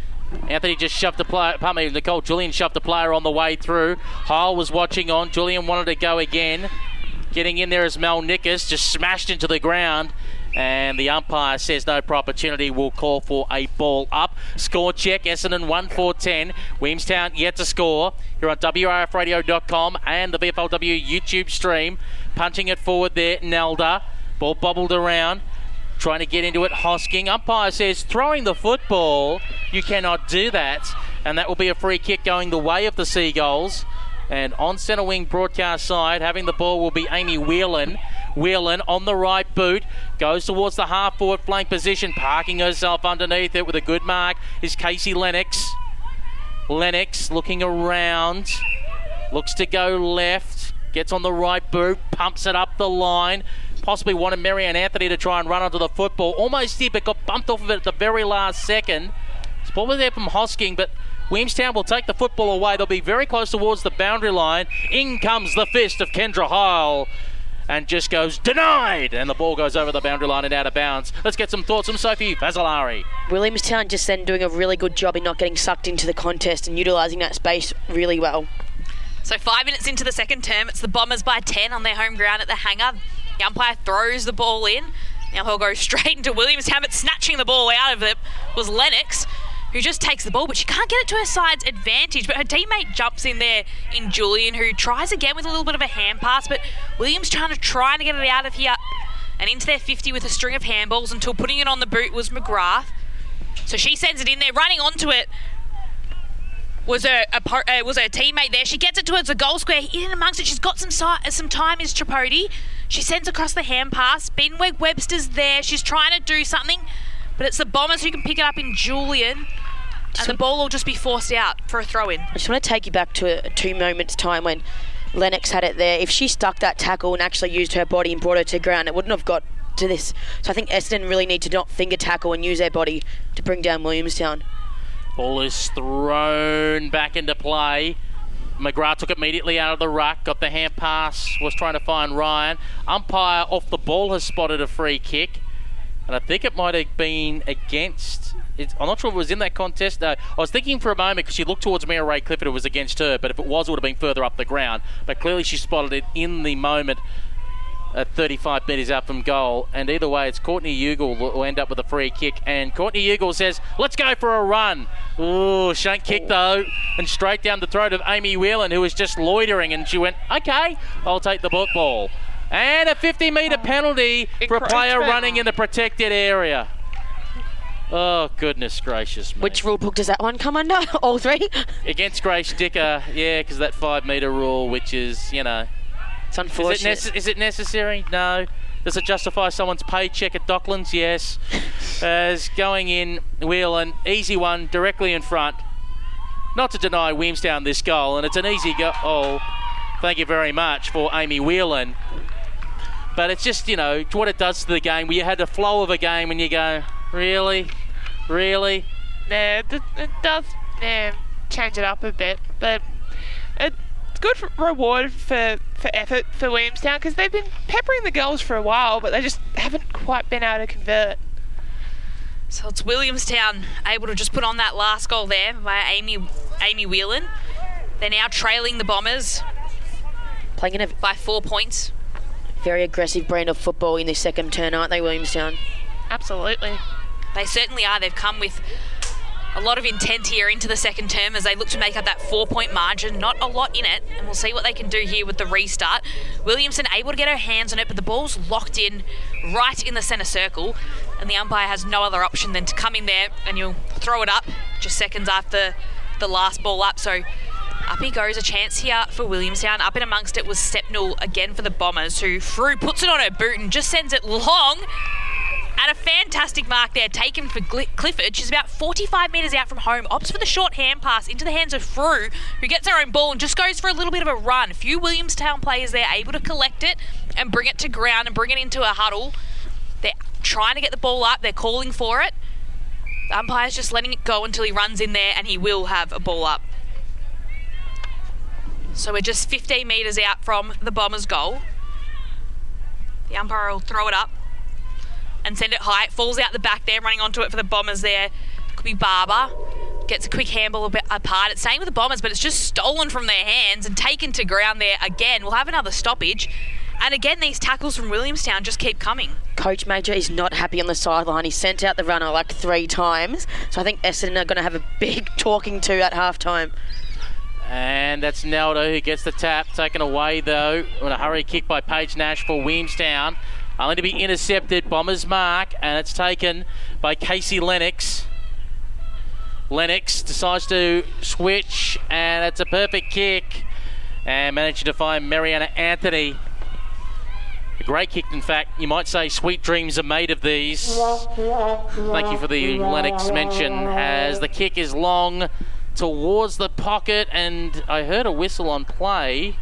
Anthony just shoved the player, pardon me, Nicole Julian shoved the player on the way through. Heil was watching on. Julian wanted to go again. Getting in there is Mel Nickus, just smashed into the ground. And the umpire says no proper opportunity, will call for a ball up. Score check, Essendon one four ten. Williamstown yet to score. Here on W R F radio dot com and the V F L W YouTube stream. Punching it forward there, Nelda. Ball bobbled around. Trying to get into it, Hosking. Umpire says throwing the football, you cannot do that. And that will be a free kick going the way of the Seagulls. And on centre wing broadcast side, having the ball will be Amy Whelan. Whelan on the right boot, goes towards the half forward flank position, parking herself underneath it with a good mark is Casey Lennox. Lennox looking around, looks to go left, gets on the right boot, pumps it up the line, possibly wanted Marianne Anthony to try and run onto the football, almost did but got bumped off of it at the very last second. It's probably there from Hosking, but Williamstown will take the football away. They'll be very close towards the boundary line. In comes the fist of Kendra Heil and just goes denied, and the ball goes over the boundary line and out of bounds. Let's get some thoughts from Sophie Fazzolari. Williamstown just then doing a really good job in not getting sucked into the contest and utilising that space really well. So five minutes into the second term, it's the Bombers by ten on their home ground at the Hangar. The umpire throws the ball in. Now he'll go straight into Williamstown, but snatching the ball out of it was Lennox, who just takes the ball, but she can't get it to her side's advantage. But her teammate jumps in there in Julian, who tries again with a little bit of a hand pass, but Williams trying to try to get it out of here and into their fifty with a string of handballs until putting it on the boot was McGrath. So she sends it in there, running onto it. Was her, uh, was her teammate there. She gets it towards the goal square. In amongst it, she's got some, si- some time is Chipote. She sends across the hand pass. Benweg Webster's there. She's trying to do something, but it's the Bombers who can pick it up in Julian, and the ball will just be forced out for a throw-in. I just want to take you back to a two moments' time when Lennox had it there. If she stuck that tackle and actually used her body and brought her to ground, it wouldn't have got to this. So I think Essendon really need to not finger tackle and use their body to bring down Williamstown. Ball is thrown back into play. McGrath took it immediately out of the ruck, got the hand pass, was trying to find Ryan. Umpire off the ball has spotted a free kick. And I think it might have been against... It's, I'm not sure if it was in that contest. No, I was thinking for a moment because she looked towards Mary Ray Clifford. It was against her, but if it was, it would have been further up the ground. But clearly she spotted it in the moment at thirty-five metres out from goal. And either way, it's Courtney Ugal will end up with a free kick. And Courtney Ugal says, let's go for a run. Ooh, shank kick though. And straight down the throat of Amy Whelan, who was just loitering. And she went, okay, I'll take the football. And a fifty-metre oh. penalty it for a player me. running in the protected area. Oh, goodness gracious me. Which rule book does that one come under? All three? Against Grace Dicker, yeah, because that five-metre rule, which is, you know... It's unfortunate. Is it, nece- is it necessary? No. Does it justify someone's paycheck at Docklands? Yes. As going in, Whelan, easy one, directly in front. Not to deny Williamstown this goal, and it's an easy goal. Oh, thank you very much for Amy Whelan. But it's just, you know, what it does to the game. Where you had the flow of a game and you go, really? Really? Yeah, it does yeah, change it up a bit. But it's good for reward for, for effort for Williamstown because they've been peppering the goals for a while, but they just haven't quite been able to convert. So it's Williamstown able to just put on that last goal there by Amy, Amy Whelan. They're now trailing the Bombers playing in a, by four points. Very aggressive brand of football in this second turn, aren't they, Williamstown? Absolutely. They certainly are. They've come with a lot of intent here into the second term as they look to make up that four-point margin. Not a lot in it, and we'll see what they can do here with the restart. Williamson able to get her hands on it, but the ball's locked in right in the centre circle, and the umpire has no other option than to come in there and you'll throw it up just seconds after the last ball up. So up he goes, a chance here for Williamstown. Up in amongst it was Stepnell again for the Bombers, who through puts it on her boot and just sends it long. At a fantastic mark there, taken for Gli- Clifford. She's about forty-five metres out from home. Opts for the short hand pass into the hands of Frew, who gets her own ball and just goes for a little bit of a run. A few Williamstown players there able to collect it and bring it to ground and bring it into a huddle. They're trying to get the ball up. They're calling for it. The umpire's just letting it go until he runs in there, and he will have a ball up. So we're just fifteen metres out from the Bombers' goal. The umpire will throw it up and send it high. It falls out the back there, running onto it for the Bombers there. Could be Barber. Gets a quick handball a bit apart. It's staying with the Bombers, but it's just stolen from their hands and taken to ground there again. We'll have another stoppage. And again, these tackles from Williamstown just keep coming. Coach Major is not happy on the sideline. He sent out the runner like three times. So I think Essendon are going to have a big talking to at halftime. And that's Nelda who gets the tap, taken away though. On a hurry kick by Paige Nash for Williamstown. Only to be intercepted, Bombers mark, and it's taken by Casey Lennox. Lennox decides to switch, and it's a perfect kick. And managed to find Mariana Anthony. A great kick, in fact. You might say sweet dreams are made of these. Thank you for the Lennox mention, as the kick is long towards the pocket, and I heard a whistle on play.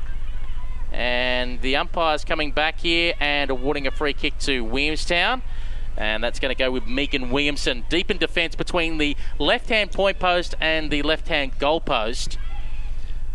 And the umpire's coming back here and awarding a free kick to Williamstown. And that's going to go with Megan Williamson, deep in defence between the left-hand point post and the left-hand goal post.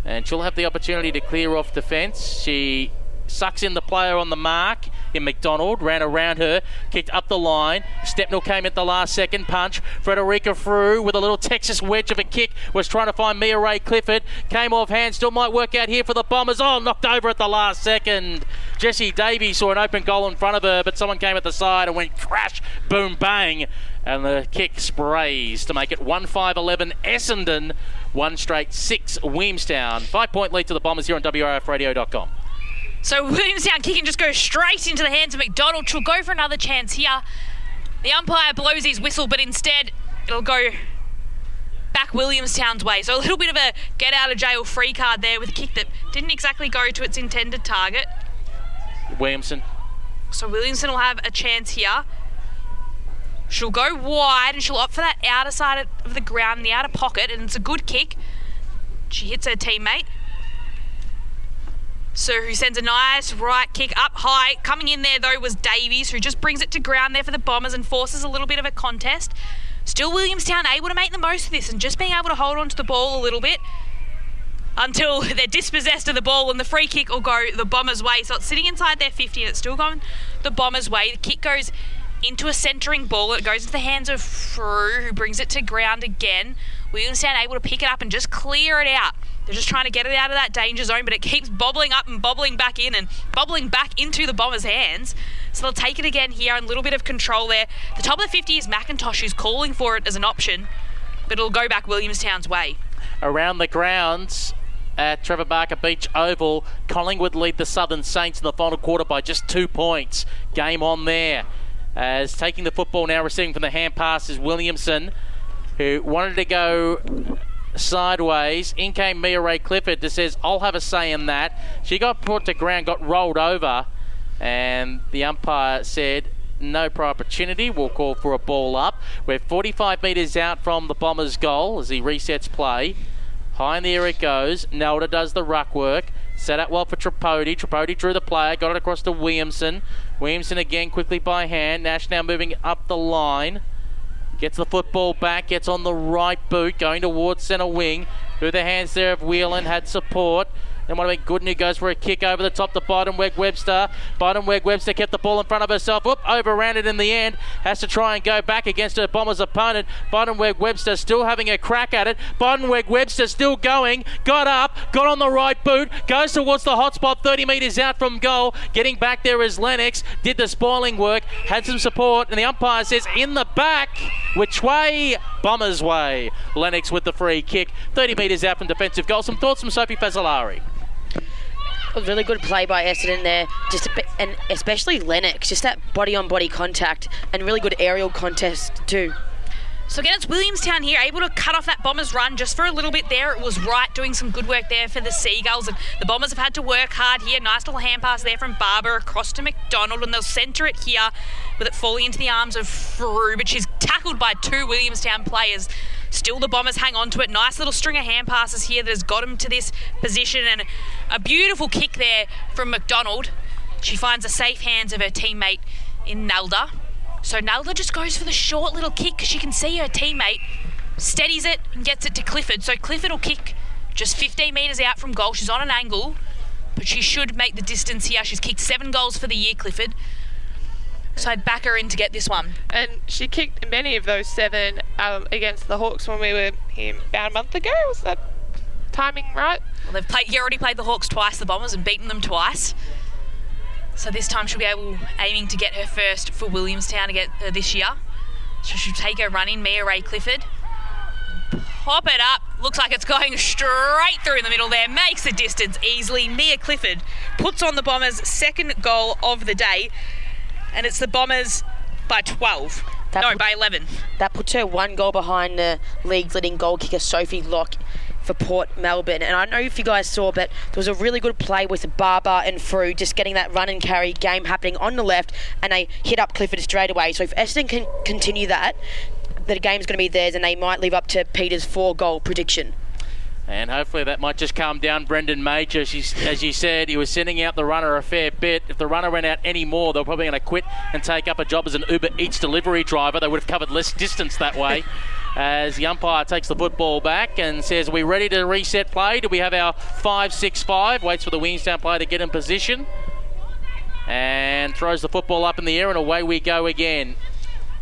And she'll have the opportunity to clear off defence. She sucks in the player on the mark in McDonald, ran around her, kicked up the line. Stepnell came at the last second punch. Frederica Frew with a little Texas wedge of a kick was trying to find Mia Ray Clifford. Came off hand, still might work out here for the Bombers. Oh, knocked over at the last second. Jessie Davies saw an open goal in front of her, but someone came at the side and went crash, boom, bang. And the kick sprays to make it one five eleven Essendon, one straight six Williamstown. Five-point lead to the Bombers here on W R F radio dot com. So Williamstown kicking just goes straight into the hands of McDonald. She'll go for another chance here. The umpire blows his whistle, but instead it'll go back Williamstown's way. So a little bit of a get out of jail free card there with a kick that didn't exactly go to its intended target. Williamson. So Williamson will have a chance here. She'll go wide and she'll opt for that outer side of the ground, the outer pocket, and it's a good kick. She hits her teammate. So who sends a nice right kick up high. Coming in there, though, was Davies, who just brings it to ground there for the Bombers and forces a little bit of a contest. Still Williamstown able to make the most of this and just being able to hold on to the ball a little bit until they're dispossessed of the ball, and the free kick will go the Bombers' way. So it's sitting inside their fifty and it's still going the Bombers' way. The kick goes into a centering ball. It goes into the hands of Frew, who brings it to ground again. Williamstown able to pick it up and just clear it out. They're just trying to get it out of that danger zone, but it keeps bobbling up and bobbling back in and bobbling back into the Bombers' hands. So they'll take it again here, and a little bit of control there. The top of the fifty is McIntosh, who's calling for it as an option, but it'll go back Williamstown's way. Around the grounds at Trevor Barker Beach Oval, Collingwood lead the Southern Saints in the final quarter by just two points. Game on there. As taking the football now, receiving from the hand pass is Williamson, who wanted to go sideways. In came Mia Ray Clifford that says, I'll have a say in that. She got brought to ground, got rolled over, and the umpire said, no prior opportunity, we'll call for a ball up. We're forty-five metres out from the Bombers' goal as he resets play. High in the air it goes. Nelda does the ruck work. Set up well for Tripodi. Tripodi drew the player, got it across to Williamson. Williamson again quickly by hand. Nash now moving up the line. Gets the football back, gets on the right boot, going towards centre wing. Through the hands there of Whelan, had support. Then might have been Gooden, who goes for a kick over the top to Bidenweg-Webster. Bidenweg-Webster kept the ball in front of herself. Whoop, overran it in the end. Has to try and go back against her Bombers' opponent. Bidenweg-Webster still having a crack at it. Bidenweg-Webster still going. Got up, got on the right boot, goes towards the hot spot, thirty metres out from goal. Getting back there is Lennox. Did the spoiling work, had some support, and the umpire says in the back. Which way? Bombers' way. Lennox with the free kick. thirty metres out from defensive goal. Some thoughts from Sophie Fazzolari. A really good play by Essendon there, just bit, and especially Lennox, just that body-on-body contact and really good aerial contest too. So again, it's Williamstown here, able to cut off that Bombers run just for a little bit there. It was right, doing some good work there for the Seagulls, and the Bombers have had to work hard here. Nice little hand pass there from Barber across to McDonald, and they'll centre it here with it falling into the arms of Frew, but she's tackled by two Williamstown players. Still the Bombers hang on to it. Nice little string of hand passes here that has got them to this position, and a beautiful kick there from McDonald. She finds the safe hands of her teammate in Nelda. So Nelda just goes for the short little kick because she can see her teammate, steadies it and gets it to Clifford. So Clifford will kick just fifteen metres out from goal. She's on an angle, but she should make the distance here. She's kicked seven goals for the year, Clifford. So I'd back her in to get this one. And she kicked many of those seven um, against the Hawks when we were here about a month ago. Was that timing right? Well, they've played, you already played the Hawks twice, the Bombers, and beaten them twice. So this time she'll be able, aiming to get her first for Williamstown to get her this year. So she'll take her run in, Mia Ray Clifford. Pop it up. Looks like it's going straight through in the middle there. Makes the distance easily. Mia Clifford puts on the Bombers' second goal of the day. And it's the Bombers by twelve. That no, put, by eleven. That puts her one goal behind the league's leading goal kicker, Sophie Locke, for Port Melbourne. And I don't know if you guys saw, but there was a really good play with Barber and Frew just getting that run and carry game happening on the left, and they hit up Clifford straight away. So if Essendon can continue that, the game's going to be theirs, and they might live up to Peter's four-goal prediction. And hopefully that might just calm down Brendan Major. As you, as you said, he was sending out the runner a fair bit. If the runner went out any more, they were probably going to quit and take up a job as an Uber Eats delivery driver. They would have covered less distance that way. As the umpire takes the football back and says, are we ready to reset play? Do we have our five six five? Waits for the Williamstown player to get in position. And throws the football up in the air, and away we go again.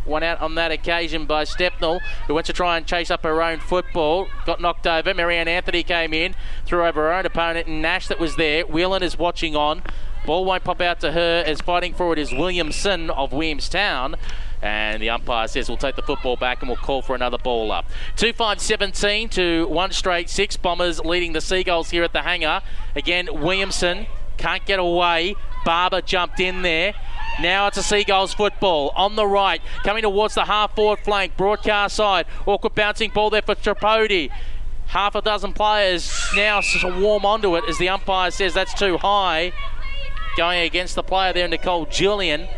One out on that occasion by Stepnell, who went to try and chase up her own football. Got knocked over. Marianne Anthony came in, threw over her own opponent, and Nash that was there. Whelan is watching on. Ball won't pop out to her, as fighting for it is Williamson of Williamstown. And the umpire says we'll take the football back and we'll call for another ball up. two five seventeen to one straight six. Bombers leading the Seagulls here at the Hangar. Again, Williamson can't get away. Barber jumped in there. Now it's a Seagulls football on the right, coming towards the half-forward flank, broadcast side. Awkward bouncing ball there for Tripodi. Half a dozen players now swarm onto it as the umpire says that's too high. Going against the player there, Nicole Julian.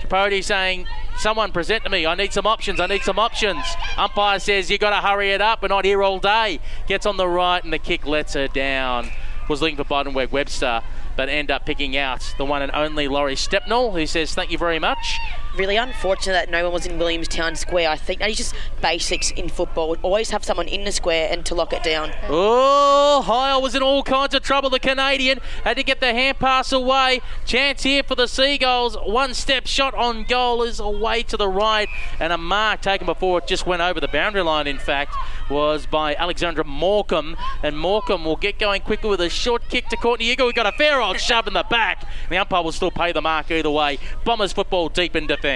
Tripodi saying, someone present to me, I need some options, I need some options. Umpire says, you got to hurry it up, we're not here all day. Gets on the right and the kick lets her down. Was looking for Bidenweg Webster, but end up picking out the one and only Laurie Stepnell, who says thank you very much. Really unfortunate that no one was in Williamstown Square. I think that is just basics in football. We'd always have someone in the square and to lock it down. Oh, Heil was in all kinds of trouble. The Canadian had to get the hand pass away. Chance here for the Seagulls. One step shot on goal is away to the right, and a mark taken before it just went over the boundary line, in fact, was by Alexandra Morecambe, and Morecambe will get going quickly with a short kick to Courtney Eagle. We got a fair old shove in the back. The umpire will still pay the mark either way. Bombers football deep in defence.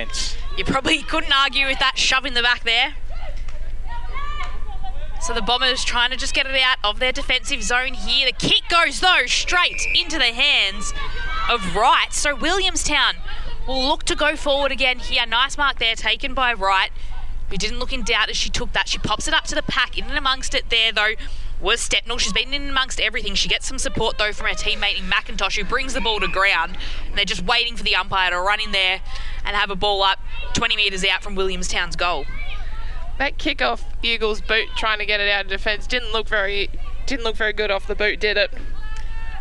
You probably couldn't argue with that shove in the back there. So the Bombers trying to just get it out of their defensive zone here. The kick goes, though, straight into the hands of Wright. So Williamstown will look to go forward again here. Nice mark there taken by Wright. We didn't look in doubt as she took that. She pops it up to the pack. In and amongst it there, though, was Stepnell. She's been in amongst everything. She gets some support, though, from her teammate in McIntosh, who brings the ball to ground. And they're just waiting for the umpire to run in there and have a ball up twenty metres out from Williamstown's goal. That kick off Eagle's boot, trying to get it out of defence, didn't look very didn't look very good off the boot, did it?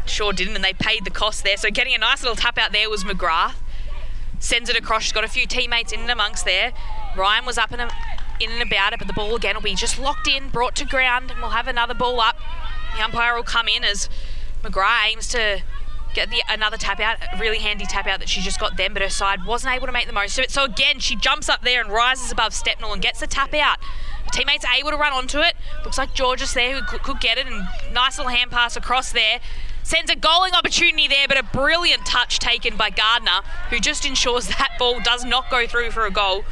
Sure didn't, and they paid the cost there. So getting a nice little tap out there was McGrath. Sends it across. She's got a few teammates in and amongst there. Ryan was up and in and about it, but the ball again will be just locked in, brought to ground, and we'll have another ball up. The umpire will come in as McGrath aims to get the another tap out, a really handy tap out that she just got then, but her side wasn't able to make the most of it. So again, she jumps up there and rises above Stepnell and gets the tap out. Her teammates are able to run onto it. Looks like Georges there who could, could get it, and nice little hand pass across there. Sends a goaling opportunity there, but a brilliant touch taken by Gardner, who just ensures that ball does not go through for a goal.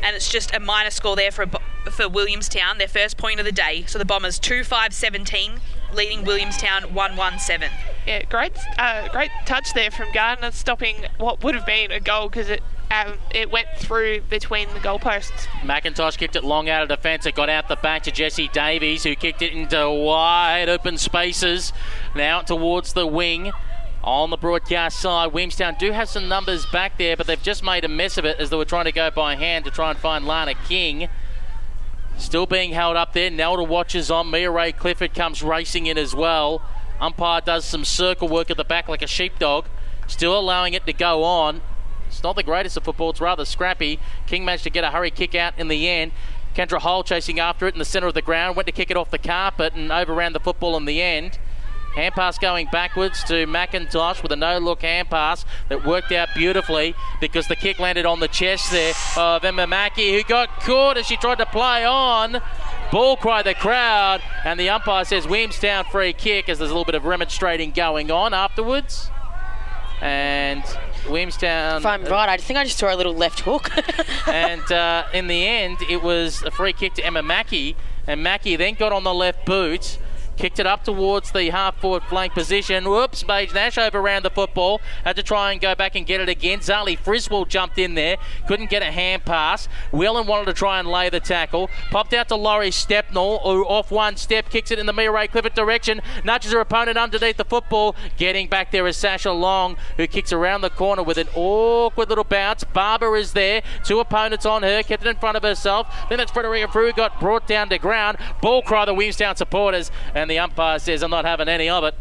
And it's just a minor score there for for Williamstown, their first point of the day. So the Bombers two five seventeen, leading Williamstown one one seven. Yeah, great uh, great touch there from Gardner, stopping what would have been a goal because it um, it went through between the goalposts. McIntosh kicked it long out of defence. It got out the back to Jesse Davies, who kicked it into wide open spaces. Now towards the wing. On the broadcast side, Williamstown do have some numbers back there, but they've just made a mess of it as they were trying to go by hand to try and find Lana King. Still being held up there. Nelda watches on. Mia Ray Clifford comes racing in as well. Umpire does some circle work at the back like a sheepdog. Still allowing it to go on. It's not the greatest of football. It's rather scrappy. King managed to get a hurry kick out in the end. Kendra Hull chasing after it in the centre of the ground. Went to kick it off the carpet and overran the football in the end. Hand pass going backwards to McIntosh with a no-look hand pass that worked out beautifully because the kick landed on the chest there of Emma Mackey, who got caught as she tried to play on. Ball cried the crowd, and the umpire says Williamstown free kick as there's a little bit of remonstrating going on afterwards. And Williamstown... If I'm right, I think I just saw a little left hook. and uh, in the end, it was a free kick to Emma Mackey, and Mackey then got on the left boot. Kicked it up towards the half-forward flank position. Whoops, Paige Nash overran the football. Had to try and go back and get it again. Zali Friswell jumped in there. Couldn't get a hand pass. Whelan wanted to try and lay the tackle. Popped out to Laurie Stepnell, who off one step kicks it in the Mireille Clifford direction. Nudges her opponent underneath the football. Getting back there is Sasha Long, who kicks around the corner with an awkward little bounce. Barber is there. Two opponents on her. Kept it in front of herself. Then that's Frederica Frew. Got brought down to ground. Ball cry the Williamstown supporters. And the umpire says, I'm not having any of it.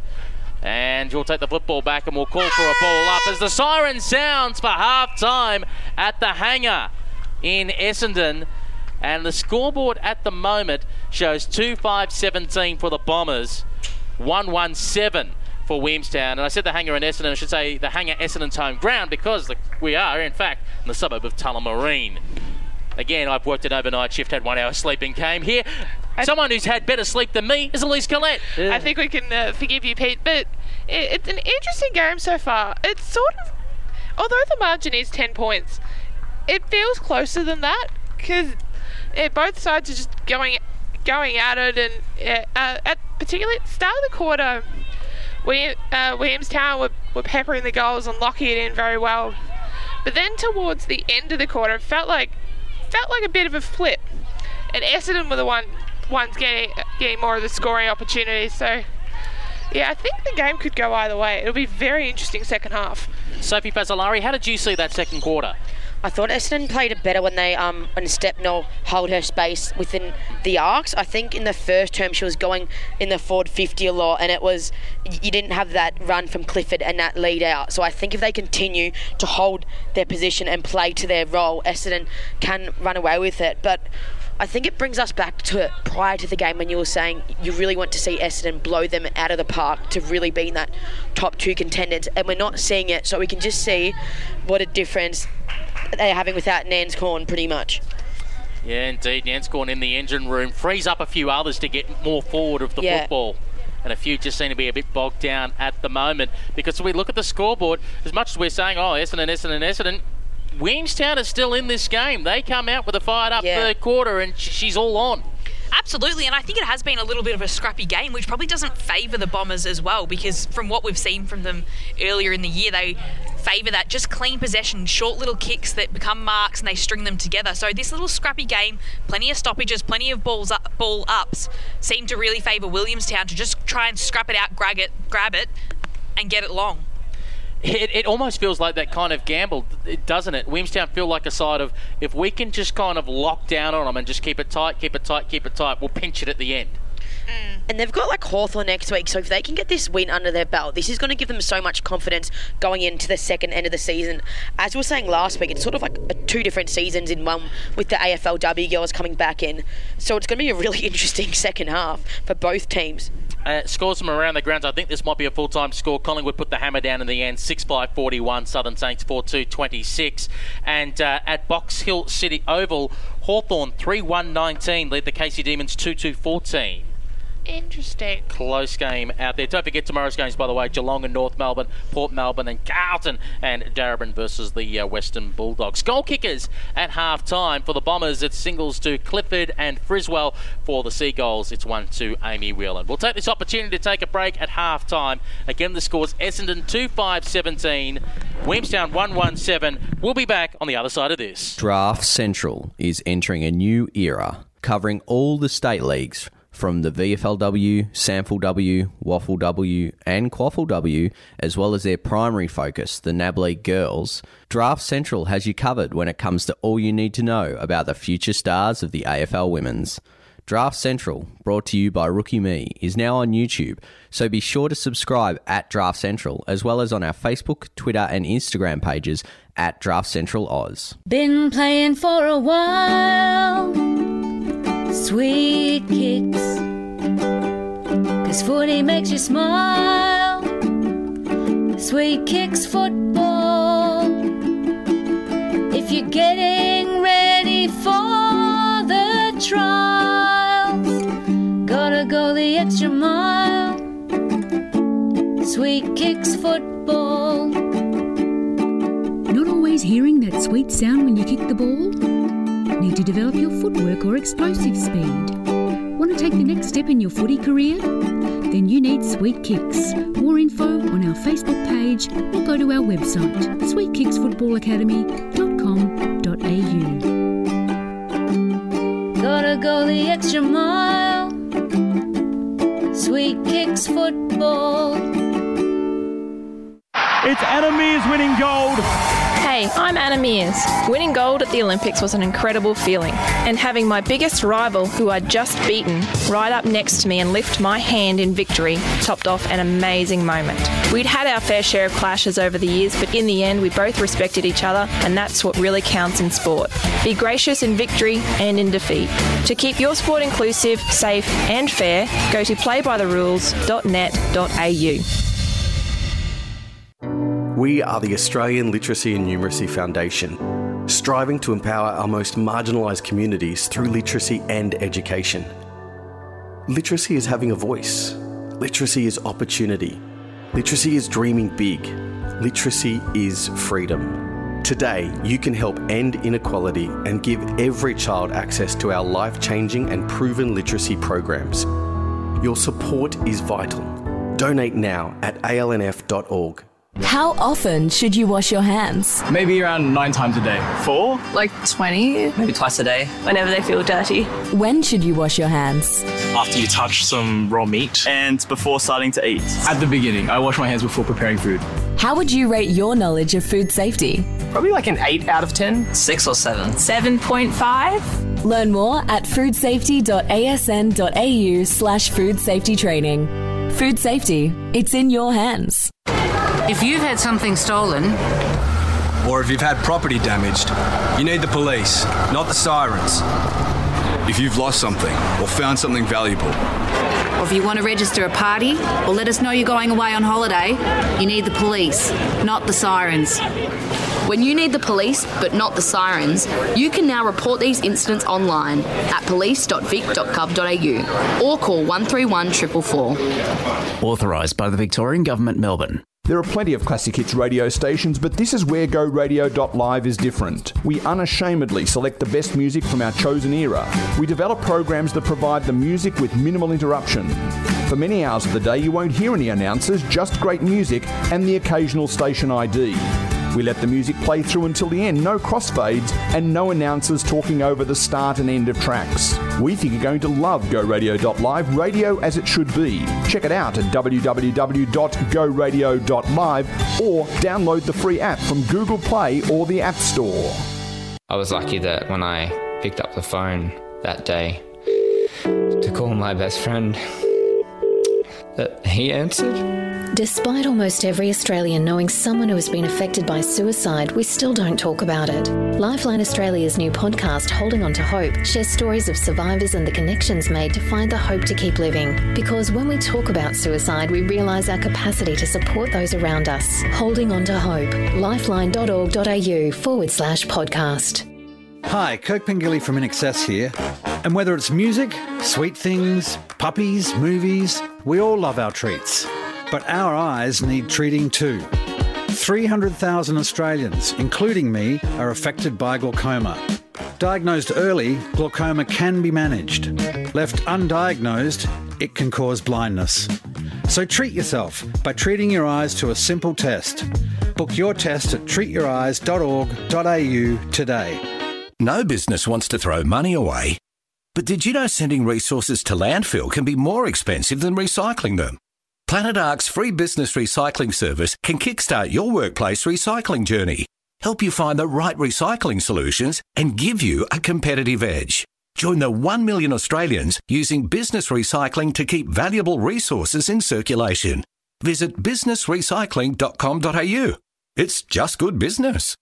And you'll take the football back and we'll call for a ball up as the siren sounds for half-time at the Hangar in Essendon. And the scoreboard at the moment shows two five seventeen for the Bombers, one one seven for Williamstown. And I said the Hangar in Essendon, I should say the Hangar Essendon's home ground, because the, we are, in fact, in the suburb of Tullamarine. Again, I've worked an overnight shift, had one hour sleep and came here. Someone who's had better sleep than me is Elise Collette. Yeah. I think we can uh, forgive you, Pete, but it, it's an interesting game so far. It's sort of, although the margin is ten points, it feels closer than that, because yeah, both sides are just going going at it, and yeah, uh, at particularly at the start of the quarter, William, uh, Williamstown were, were peppering the goals and locking it in very well. But then towards the end of the quarter, it felt like felt like a bit of a flip, and Essendon were the one ones getting getting more of the scoring opportunities. So yeah, I think the game could go either way. It'll be very interesting second half. Sophie Fazzolari, how did you see that second quarter? I thought Essendon played it better when they um when Stepnell held her space within the arcs. I think in the first term she was going in the forward fifty a lot, and it was, you didn't have that run from Clifford and that lead out. So I think if they continue to hold their position and play to their role, Essendon can run away with it. But I think it brings us back to it prior to the game when you were saying you really want to see Essendon blow them out of the park to really be in that top two contenders, and we're not seeing it, so we can just see what a difference they're having without Nance Corn pretty much. Yeah, indeed. Nance Corn in the engine room frees up a few others to get more forward of the yeah. football. And a few just seem to be a bit bogged down at the moment, because if we look at the scoreboard, as much as we're saying, oh, Essendon, Essendon, Essendon, Williamstown is still in this game. They come out with a fired up yeah. third quarter, and she's all on. Absolutely, and I think it has been a little bit of a scrappy game, which probably doesn't favour the Bombers as well, because from what we've seen from them earlier in the year, they favour that just clean possession, short little kicks that become marks, and they string them together. So this little scrappy game, plenty of stoppages, plenty of balls up, ball ups, seem to really favour Williamstown to just try and scrap it out, grab it, grab it, and get it long. It, it almost feels like that kind of gamble, doesn't it? Williamstown feel like a side of, if we can just kind of lock down on them and just keep it tight, keep it tight, keep it tight, we'll pinch it at the end. Mm. And they've got like Hawthorn next week, so if they can get this win under their belt, this is going to give them so much confidence going into the second end of the season. As we were saying last week, it's sort of like two different seasons in one, with the A F L W girls coming back in. So it's going to be a really interesting second half for both teams. Uh, scores from around the grounds. I think this might be a full-time score. Collingwood put the hammer down in the end, six five forty-one. Southern Saints four two twenty-six. And uh, at Box Hill City Oval, Hawthorn three one nineteen lead the Casey Demons two two fourteen. Interesting. Close game out there. Don't forget tomorrow's games, by the way. Geelong and North Melbourne, Port Melbourne and Carlton, and Darabin versus the uh, Western Bulldogs. Goal kickers at half-time. For the Bombers, it's singles to Clifford and Friswell. For the Seagulls, it's one to Amy Whelan. We'll take this opportunity to take a break at half-time. Again, the scores, Essendon two five seventeen, Williamstown one one seven. We'll be back on the other side of this. Draft Central is entering a new era, covering all the state leagues, from the V F L W, Sample W, Waffle W and Quaffle W, as well as their primary focus, the N A B League Girls. Draft Central has you covered when it comes to all you need to know about the future stars of the A F L Women's. Draft Central, brought to you by Rookie Me, is now on YouTube, so be sure to subscribe at Draft Central, as well as on our Facebook, Twitter and Instagram pages at Draft Central Oz. Been playing for a while, Sweet Kicks, 'cause footy makes you smile. Sweet Kicks football. If you're getting ready for the trials, gotta go the extra mile. Sweet Kicks football. Not always hearing that sweet sound when you kick the ball? Need to develop your footwork or explosive speed? Want to take the next step in your footy career? then you need Sweet Kicks. More info on our Facebook page or go to our website, sweet kicks football academy dot com dot a u. Gotta go the extra mile. Sweet Kicks Football. It's Adam Mears winning gold. Hey, I'm Anna Mears. Winning gold at the Olympics was an incredible feeling. And having my biggest rival, who I'd just beaten, ride up next to me and lift my hand in victory topped off an amazing moment. We'd had our fair share of clashes over the years, but in the end we both respected each other, and that's what really counts in sport. Be gracious in victory and in defeat. To keep your sport inclusive, safe and fair, go to play by the rules dot net dot a u. We are the Australian Literacy and Numeracy Foundation, striving to empower our most marginalised communities through literacy and education. Literacy is having a voice. Literacy is opportunity. Literacy is dreaming big. Literacy is freedom. Today, you can help end inequality and give every child access to our life-changing and proven literacy programs. Your support is vital. Donate now at a l n f dot org. How often should you wash your hands? Maybe around nine times a day. Four? Like twenty? Maybe twice a day. Whenever they feel dirty. When should you wash your hands? After you touch some raw meat and before starting to eat. At the beginning, I wash my hands before preparing food. How would you rate your knowledge of food safety? Probably like an eight out of ten. six or seven. seven point five? Learn more at foodsafety.asn.au slash food safety training. Food safety, it's in your hands. If you've had something stolen, or if you've had property damaged, you need the police, not the sirens. If you've lost something or found something valuable, or if you want to register a party or let us know you're going away on holiday, you need the police, not the sirens. When you need the police, but not the sirens, you can now report these incidents online at police dot vic dot gov dot a u or call one three one, four four four. Authorised by the Victorian Government, Melbourne. There are plenty of classic hits radio stations, but this is where Go Radio dot live is different. We unashamedly select the best music from our chosen era. We develop programs that provide the music with minimal interruption. For many hours of the day, you won't hear any announcers, just great music and the occasional station I D. We let the music play through until the end, no crossfades and no announcers talking over the start and end of tracks. We think you're going to love Go Radio dot live, radio as it should be. Check it out at w w w dot go radio dot live or download the free app from Google Play or the App Store. I was lucky that when I picked up the phone that day to call my best friend, that he answered. Despite almost every Australian knowing someone who has been affected by suicide, we still don't talk about it. Lifeline Australia's new podcast, Holding On to Hope, shares stories of survivors and the connections made to find the hope to keep living. Because when we talk about suicide, we realise our capacity to support those around us. Holding On to Hope. Lifeline.org.au forward slash podcast. Hi, Kirk Pengilly from I N X S here. And whether it's music, sweet things, puppies, movies, we all love our treats. But our eyes need treating too. three hundred thousand Australians, including me, are affected by glaucoma. Diagnosed early, glaucoma can be managed. Left undiagnosed, it can cause blindness. So treat yourself by treating your eyes to a simple test. Book your test at treat your eyes dot org dot a u today. No business wants to throw money away, but did you know sending resources to landfill can be more expensive than recycling them? Planet Ark's free business recycling service can kickstart your workplace recycling journey, help you find the right recycling solutions, and give you a competitive edge. Join the one million Australians using business recycling to keep valuable resources in circulation. Visit business recycling dot com dot a u. It's just good business.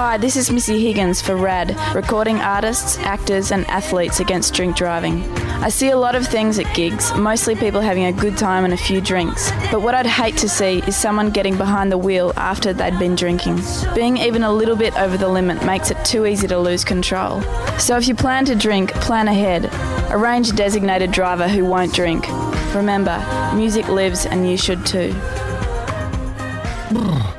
Hi, this is Missy Higgins for RAD, recording artists, actors and athletes against drink driving. I see a lot of things at gigs, mostly people having a good time and a few drinks. But what I'd hate to see is someone getting behind the wheel after they'd been drinking. Being even a little bit over the limit makes it too easy to lose control. So if you plan to drink, plan ahead. Arrange a designated driver who won't drink. Remember, music lives and you should too.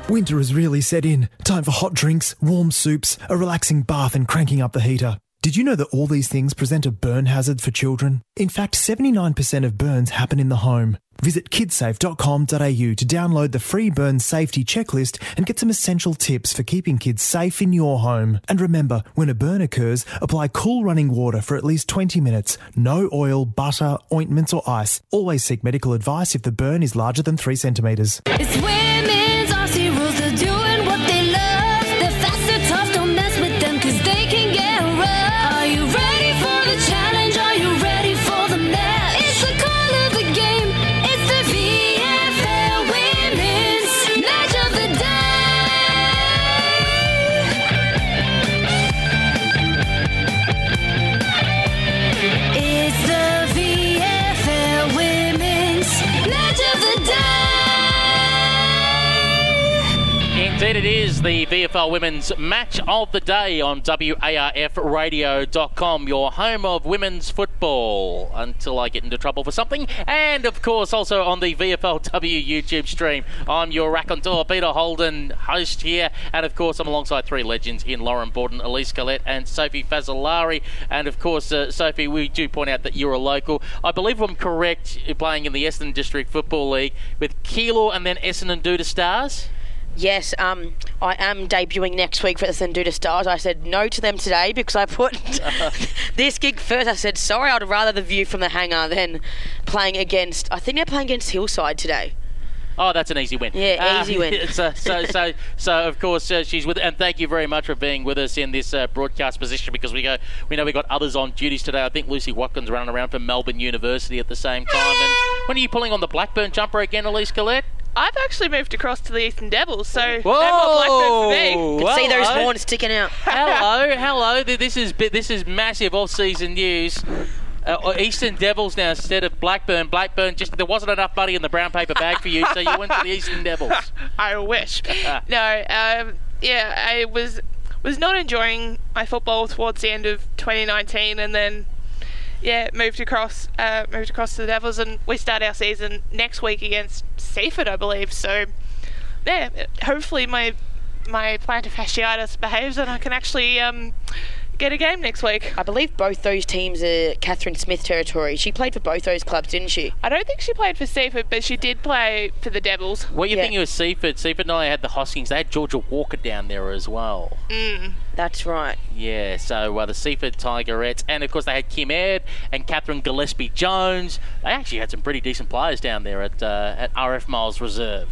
Winter has really set in. Time for hot drinks, warm soups, a relaxing bath and cranking up the heater. Did you know that all these things present a burn hazard for children? In fact, seventy-nine percent of burns happen in the home. Visit kidsafe dot com dot a u to download the free burn safety checklist and get some essential tips for keeping kids safe in your home. And remember, when a burn occurs, apply cool running water for at least twenty minutes. No oil, butter, ointments or ice. Always seek medical advice if the burn is larger than three centimetres. It's women's Aussie rules are doing what they love. They're fast and tough, don't mess with them because they can get rough. Are you ready for the challenge? Are you ready for the match? It's the call of the game. It's the V F L Women's Match of the Day. It's the V F L Women's Match of the Day. Indeed it is, the V F L Women's Match of the Day on W A R F radio dot com, your home of women's football, until I get into trouble for something. And, of course, also on the V F L W YouTube stream. I'm your raconteur, Peter Holden, host here. And, of course, I'm alongside three legends in Lauren Borden, Elise Collette and Sophie Fazzolari. And, of course, uh, Sophie, we do point out that you're a local. I believe I'm correct, playing in the Essendon District Football League with Keilor and then Essendon Duda Stars. Yes, um, I am debuting next week for the Sanduta Stars. I said no to them today because I put this gig first. I said, sorry, I'd rather the view from the hangar than playing against... I think they're playing against Hillside today. Oh, that's an easy win. Yeah, easy uh, win. So, so, so, so of course, uh, she's with, and thank you very much for being with us in this uh, broadcast position, because we go, we know we've got others on duties today. I think Lucy Watkins running around for Melbourne University at the same time. And when are you pulling on the Blackburn jumper again, Elise Collette? I've actually moved across to the Eastern Devils, so whoa, no more Blackburn for me. You can see those horns sticking out. Hello, hello. This is this is massive off-season news. Uh, Eastern Devils now instead of Blackburn. Blackburn, just there wasn't enough money in the brown paper bag for you, so you went to the Eastern Devils. I wish. No, um, yeah, I was was not enjoying my football towards the end of twenty nineteen, and then yeah, moved across, uh, moved across to the Devils, and we start our season next week against Seaford, I believe. So, yeah, hopefully my my plantar fasciitis behaves and I can actually um, get a game next week. I believe both those teams are Catherine Smith territory. She played for both those clubs, didn't she? I don't think she played for Seaford, but she did play for the Devils. Well, you yeah. think it was Seaford. Seaford not only had the Hoskins, they had Georgia Walker down there as well. Mm. That's right. Yeah, so uh, the Seaford Tigerettes, and of course they had Kim Ed and Catherine Gillespie-Jones. They actually had some pretty decent players down there at uh, at R F Miles Reserve.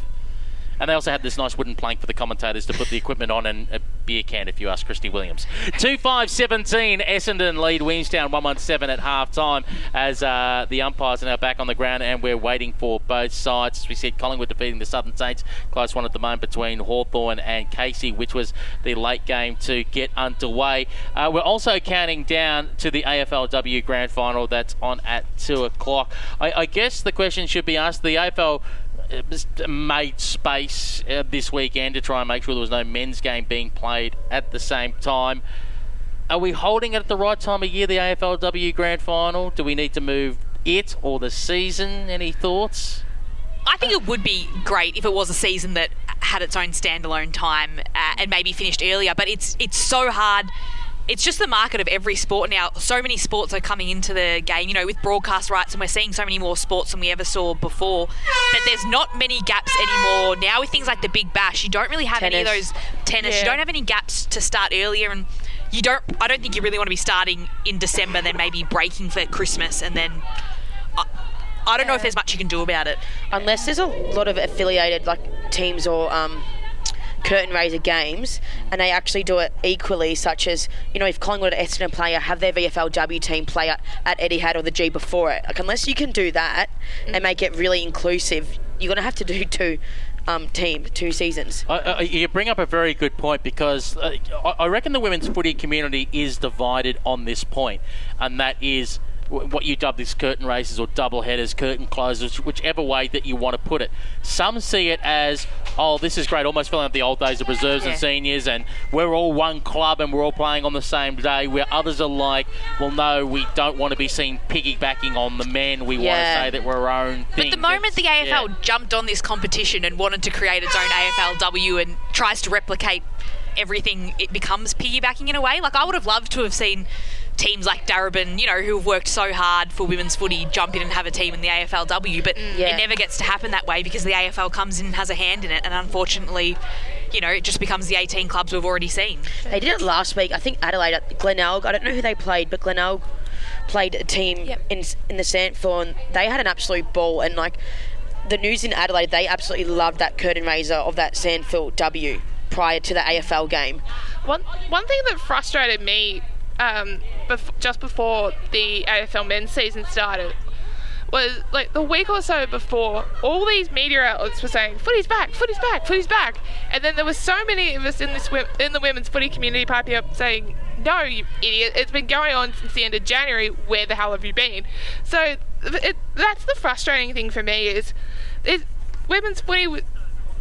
And they also had this nice wooden plank for the commentators to put the equipment on, and a beer can if you ask Christy Williams. two five seventeen, Essendon lead Williamstown one seventeen at half-time as uh, the umpires are now back on the ground and we're waiting for both sides. As we said, Collingwood defeating the Southern Saints. Close one at the moment between Hawthorn and Casey, which was the late game to get underway. Uh, we're also counting down to the A F L W Grand Final that's on at two o'clock. I, I guess the question should be asked, the A F L... made space uh, this weekend to try and make sure there was no men's game being played at the same time. Are we holding it at the right time of year, the A F L W Grand Final? Do we need to move it or the season? Any thoughts? I think it would be great if it was a season that had its own standalone time uh, and maybe finished earlier, but it's it's so hard. It's just the market of every sport now. So many sports are coming into the game, you know, with broadcast rights, and we're seeing so many more sports than we ever saw before. But there's not many gaps anymore. Now with things like the Big Bash, you don't really have tennis. any of those tennis. Yeah. You don't have any gaps to start earlier, and you don't. I don't think you really want to be starting in December, then maybe breaking for Christmas, and then I, I don't know if there's much you can do about it. Unless there's a lot of affiliated like teams or. Um curtain raiser games, and they actually do it equally, such as, you know, if Collingwood or Essendon play, have their V F L W team play at Etihad or the G before it. Like, unless you can do that mm. and make it really inclusive, you're going to have to do two um, teams, two seasons. Uh, uh, you bring up a very good point, because uh, I reckon the women's footy community is divided on this point, and that is what you dub these curtain races or double headers, curtain closers, whichever way that you want to put it. Some see it as, oh, this is great, almost filling up the old days of reserves yeah. and seniors, and we're all one club and we're all playing on the same day, where others are like, well, no, we don't want to be seen piggybacking on the men. We yeah. want to say that we're our own thing. But the moment the A F L yeah. jumped on this competition and wanted to create its own A F L W and tries to replicate everything, it becomes piggybacking in a way. Like, I would have loved to have seen teams like Darabin, you know, who have worked so hard for women's footy, jump in and have a team in the A F L W, but yeah. it never gets to happen that way because the A F L comes in and has a hand in it, and unfortunately, you know, it just becomes the eighteen clubs we've already seen. They did it last week. I think Adelaide, Glenelg, I don't know who they played, but Glenelg played a team yep. in in the Sandthorne. They had an absolute ball, and like the news in Adelaide, they absolutely loved that curtain raiser of that Sandthorne W prior to the A F L game. One one thing that frustrated me um, bef- just before the A F L men's season started was like the week or so before, all these media outlets were saying footy's back, footy's back, footy's back, and then there were so many of us in this in the women's footy community piping up saying, "No, you idiot! It's been going on since the end of January. Where the hell have you been?" So it, that's the frustrating thing for me is, is women's footy was,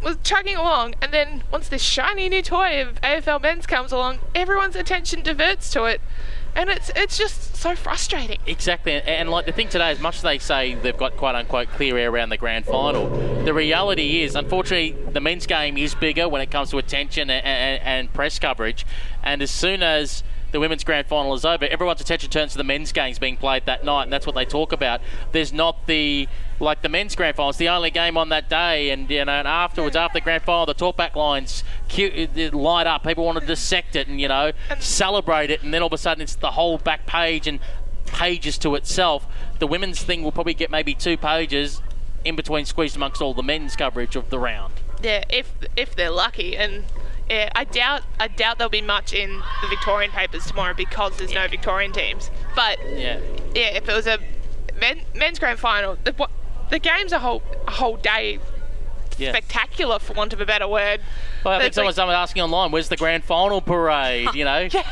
was chugging along, and then once this shiny new toy of A F L men's comes along, everyone's attention diverts to it. And it's it's just so frustrating. Exactly. And, and like the thing today, as much as they say they've got quote-unquote clear air around the grand final, the reality is, unfortunately, the men's game is bigger when it comes to attention and, and, and press coverage. And as soon as the women's grand final is over, everyone's attention turns to the men's games being played that night, and that's what they talk about. There's not the... like the men's grand final, it's the only game on that day, and you know, and afterwards, after the grand final, the talkback lines cute, light up. People want to dissect it and you know and celebrate it, and then all of a sudden, it's the whole back page and pages to itself. The women's thing will probably get maybe two pages in between, squeezed amongst all the men's coverage of the round. Yeah, if if they're lucky, and yeah, I doubt I doubt there'll be much in the Victorian papers tomorrow because there's yeah. no Victorian teams. But yeah, yeah, if it was a men, men's grand final, the, what, the game's a whole a whole day yeah. spectacular, for want of a better word. Well, I think someone's like, asking online, where's the grand final parade, you know? yeah.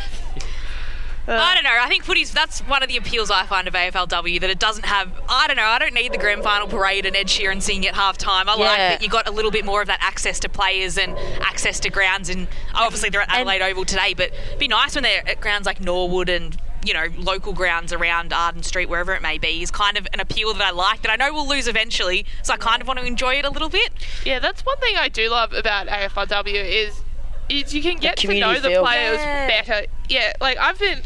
uh, I don't know. I think footy's, that's one of the appeals I find of A F L W, that it doesn't have, I don't know, I don't need the grand final parade and Ed Sheeran singing at halftime. I yeah. like that you got a little bit more of that access to players and access to grounds, and obviously they're at Adelaide and, Oval today, but it'd be nice when they're at grounds like Norwood and you know, local grounds around Arden Street, wherever it may be, is kind of an appeal that I like, that I know we'll lose eventually, so I kind of want to enjoy it a little bit. Yeah, that's one thing I do love about A F L W is, is you can get to know feel. the players yeah. better. Yeah, like I've been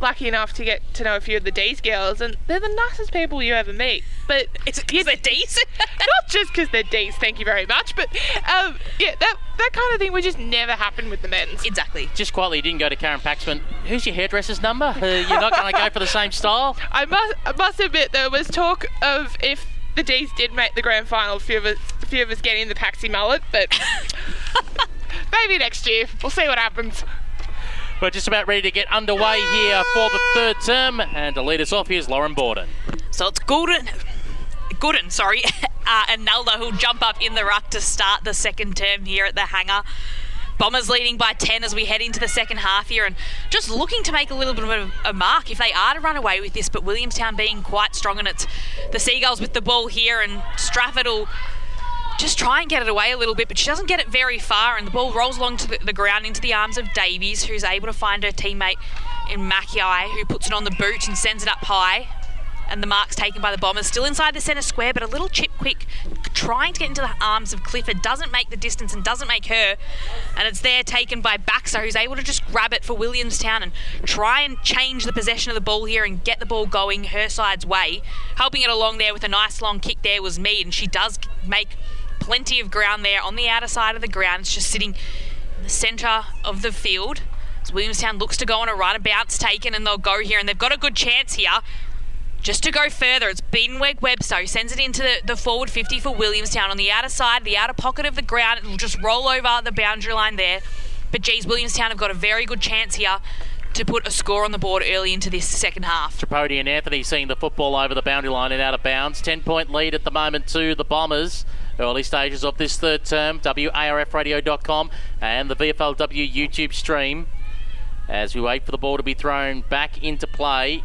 lucky enough to get to know a few of the D's girls, and they're the nicest people you ever meet. But it's because they're D's? Not just because they're D's, thank you very much, but um, yeah, that that kind of thing would just never happen with the men's. Exactly. Just quietly, you didn't go to Karen Paxman, who's your hairdresser's number? Uh, you're not going to go for the same style? I must I must admit, there was talk of if the D's did make the grand final, a few of us, a few of us getting the Paxi mullet, but maybe next year. We'll see what happens. We're just about ready to get underway here for the third term, and to lead us off here's Lauren Borden. So it's Gooden, Gooden, sorry, uh, and Nalda who'll jump up in the ruck to start the second term here at the Hangar. Bombers leading by ten as we head into the second half here, and just looking to make a little bit of a mark if they are to run away with this, but Williamstown being quite strong, and it's the Seagulls with the ball here, and Strafford will just try and get it away a little bit, but she doesn't get it very far, and the ball rolls along to the, the ground into the arms of Davies, who's able to find her teammate in Mackay, who puts it on the boot and sends it up high, and the mark's taken by the Bombers. Still inside the centre square, but a little chip quick, trying to get into the arms of Clifford, doesn't make the distance and doesn't make her, and it's there taken by Baxter, who's able to just grab it for Williamstown and try and change the possession of the ball here and get the ball going her side's way. Helping it along there with a nice long kick there was Mead, and she does make plenty of ground there on the outer side of the ground. It's just sitting in the centre of the field. So Williamstown looks to go on a run, a bounce taken, and they'll go here, and they've got a good chance here just to go further. It's Beatenweg Webster who sends it into the, the forward fifty for Williamstown on the outer side, the outer pocket of the ground. It'll just roll over the boundary line there. But geez, Williamstown have got a very good chance here to put a score on the board early into this second half. Tripodi and Anthony seeing the football over the boundary line and out of bounds. ten point lead at the moment to the Bombers. Early stages of this third term, W A R F radio dot com and the V F L W YouTube stream. As we wait for the ball to be thrown back into play,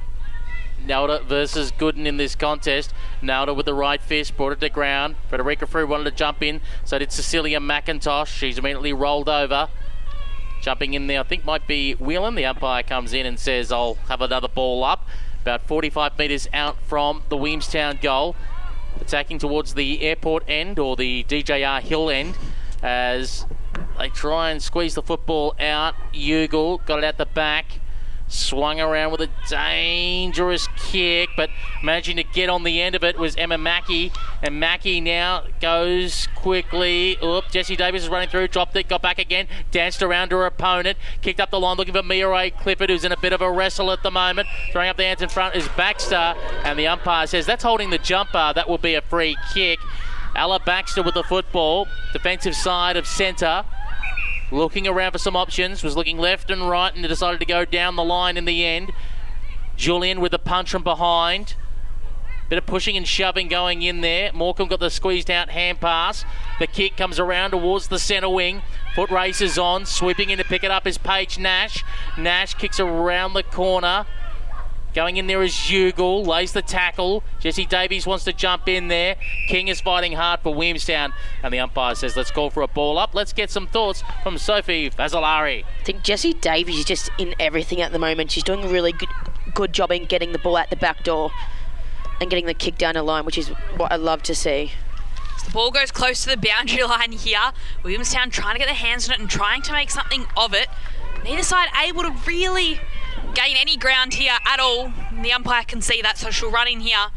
Nelda versus Gooden in this contest. Nelda with the right fist, brought it to ground. Frederica Frew wanted to jump in, so did Cecilia McIntosh. She's immediately rolled over. Jumping in there, I think might be Whelan. The umpire comes in and says, I'll have another ball up. About forty-five metres out from the Williamstown goal. Attacking towards the airport end, or the D J R Hill end, as they try and squeeze the football out. Ugle got it out the back. Swung around with a dangerous kick, but managing to get on the end of it was Emma Mackey. And Mackey now goes quickly. Oop, Jessie Davis is running through, dropped it, got back again, danced around to her opponent, kicked up the line looking for Mia Ray Clifford, who's in a bit of a wrestle at the moment. Throwing up the hands in front is Baxter, and the umpire says that's holding the jumper. That will be a free kick. Alla Baxter with the football, defensive side of centre. Looking around for some options, was looking left and right and decided to go down the line in the end. Julian with the punch from behind. Bit of pushing and shoving going in there. Morecambe got the squeezed out hand pass. The kick comes around towards the centre wing. Foot races on, sweeping in to pick it up is Paige Nash. Nash kicks around the corner. Going in there is Ugal, lays the tackle. Jesse Davies wants to jump in there. King is fighting hard for Williamstown. And the umpire says, let's call for a ball up. Let's get some thoughts from Sophie Fazzolari. I think Jesse Davies is just in everything at the moment. She's doing a really good, good job in getting the ball out the back door and getting the kick down the line, which is what I love to see. The ball goes close to the boundary line here. Williamstown trying to get their hands on it and trying to make something of it. Neither side able to really gain any ground here at all. The umpire can see that, so she'll run in here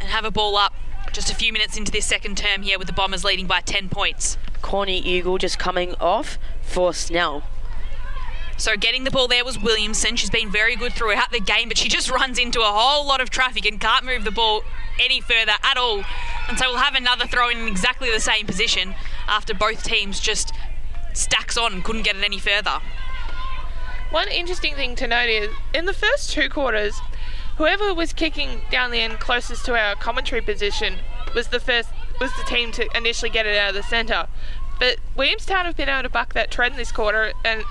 and have a ball up just a few minutes into this second term here with the Bombers leading by ten points. Corny Eagle just coming off for Snell. So getting the ball there was Williamson. She's been very good throughout the game, but she just runs into a whole lot of traffic and can't move the ball any further at all. And so we'll have another throw in exactly the same position after both teams just stacks on and couldn't get it any further. One interesting thing to note is, in the first two quarters, whoever was kicking down the end closest to our commentary position was the first was the team to initially get it out of the centre. But Williamstown have been able to buck that trend this quarter, and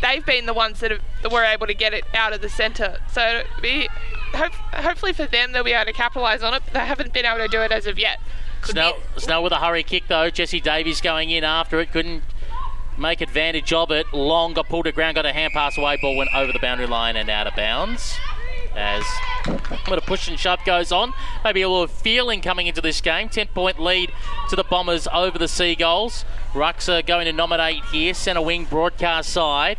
they've been the ones that, have, that were able to get it out of the centre. So we hope, hopefully for them, they'll be able to capitalise on it, but they haven't been able to do it as of yet. Snell, Snell with a hurry kick, though. Jessie Davies going in after it, couldn't make advantage of it. Long got pulled to ground, got a hand pass away, ball went over the boundary line and out of bounds. As a bit of push and shove goes on, maybe a little feeling coming into this game. ten point lead to the Bombers over the Seagulls. Rucks are going to nominate here, centre wing, broadcast side.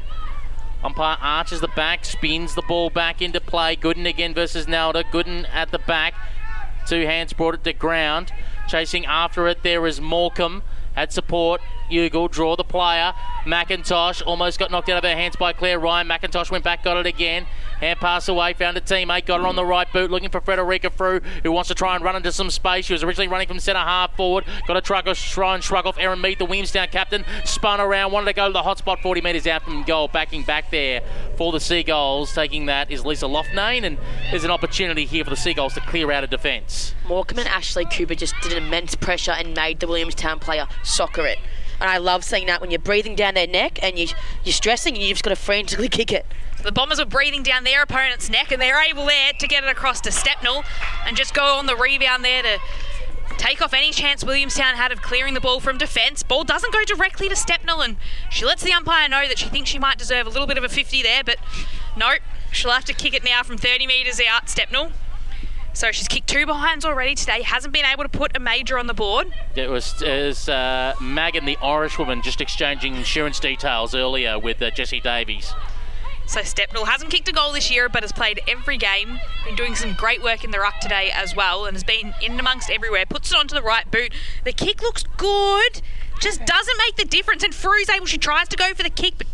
Umpire arches the back, spins the ball back into play. Gooden again versus Nalda. Gooden at the back, two hands brought it to ground. Chasing after it there is Morecambe. Had support, Ugal, draw the player. McIntosh almost got knocked out of her hands by Claire Ryan. McIntosh went back, got it again. Hand pass away, found a teammate, got her on the right boot, looking for Frederica Frew, who wants to try and run into some space. She was originally running from centre half forward. Got a try, try and shrug off Erin Mead, the Williamstown captain. Spun around, wanted to go to the hot spot, forty metres out from goal. Backing back there for the Seagulls. Taking that is Lisa Loughnane, and there's an opportunity here for the Seagulls to clear out a defence. Morecambe and Ashley Cooper just did immense pressure and made the Williamstown player soccer it. And I love seeing that when you're breathing down their neck and you, you're stressing and you've just got to frantically kick it. The Bombers were breathing down their opponent's neck and they're able there to get it across to Stepnell and just go on the rebound there to take off any chance Williamstown had of clearing the ball from defence. Ball doesn't go directly to Stepnell and she lets the umpire know that she thinks she might deserve a little bit of a fifty there, but no, she'll have to kick it now from thirty metres out, Stepnell. So she's kicked two behinds already today, hasn't been able to put a major on the board. It was, it was uh, Mag and the Irish woman just exchanging insurance details earlier with uh, Jessie Davies. So Stepnell hasn't kicked a goal this year but has played every game, been doing some great work in the ruck today as well and has been in amongst everywhere, puts it onto the right boot. The kick looks good, just doesn't make the difference, and Frew's able, she tries to go for the kick but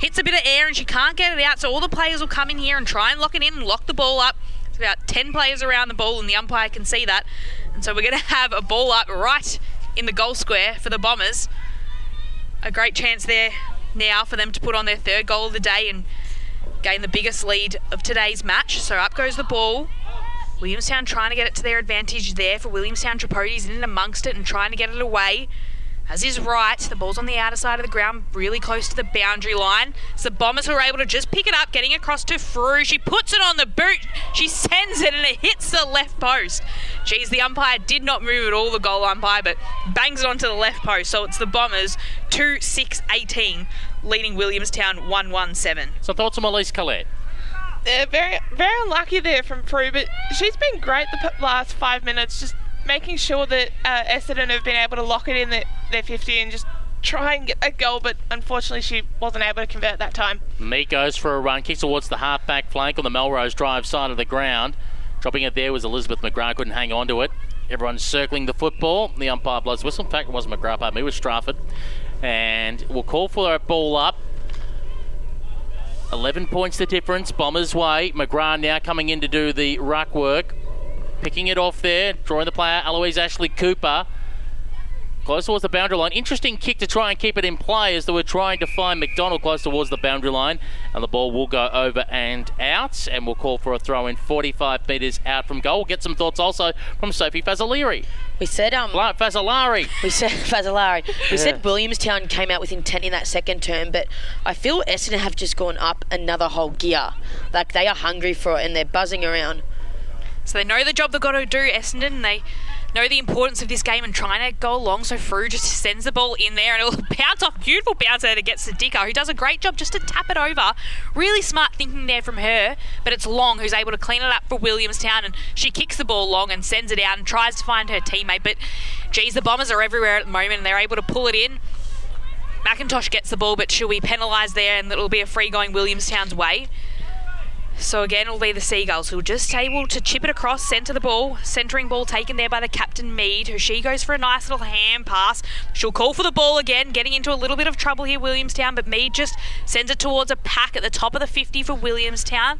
hits a bit of air and she can't get it out, so all the players will come in here and try and lock it in and lock the ball up. About ten players around the ball and the umpire can see that, and so we're going to have a ball up right in the goal square for the Bombers. A great chance there now for them to put on their third goal of the day and gain the biggest lead of today's match. So up goes the ball, Williamstown trying to get it to their advantage there for Williamstown. Tripodi's in amongst it and trying to get it away. As is right, the ball's on the outer side of the ground, really close to the boundary line. So the Bombers were able to just pick it up, getting across to Frew. She puts it on the boot, she sends it, and it hits the left post. Geez, the umpire did not move at all, the goal umpire, but bangs it onto the left post. So it's the Bombers, two six eighteen, leading Williamstown one one seven. So thoughts on Elise Collette? They're very, very unlucky there from Frew, but she's been great the last five minutes, just making sure that uh, Essendon have been able to lock it in their, their fifty and just try and get that goal, but unfortunately she wasn't able to convert that time. Meek goes for a run, kicks towards the half-back flank on the Melrose Drive side of the ground. Dropping it there was Elizabeth McGrath, couldn't hang on to it. Everyone's circling the football. The umpire blows whistle. In fact, it wasn't McGrath, pardon me, it was Strafford. And we'll call for a ball up. eleven points the difference, Bombers' way. McGrath now coming in to do the ruck work. Picking it off there, drawing the player, Eloise Ashley Cooper. Close towards the boundary line. Interesting kick to try and keep it in play as they were trying to find McDonald close towards the boundary line. And the ball will go over and out. And we'll call for a throw in forty-five metres out from goal. We'll get some thoughts also from Sophie Fazzolari. We said... um, La- Fazzolari. We said... Fazzolari. We yeah. said Williamstown came out with intent in that second term, but I feel Essendon have just gone up another whole gear. Like, they are hungry for it and they're buzzing around. So they know the job they've got to do, Essendon, and they... know the importance of this game and trying to go along, so Frew just sends the ball in there and it'll bounce off, beautiful bounce there to get Sadika, who does a great job just to tap it over. Really smart thinking there from her, but it's Long who's able to clean it up for Williamstown, and she kicks the ball long and sends it out and tries to find her teammate, but geez, the Bombers are everywhere at the moment and they're able to pull it in. McIntosh gets the ball, but she'll be penalised there and it'll be a free going Williamstown's way. So again, it'll be the Seagulls who'll just able to chip it across, centre the ball. Centering ball taken there by the captain, Mead, who she goes for a nice little hand pass. She'll call for the ball again, getting into a little bit of trouble here, Williamstown, but Mead just sends it towards a pack at the top of the fifty for Williamstown.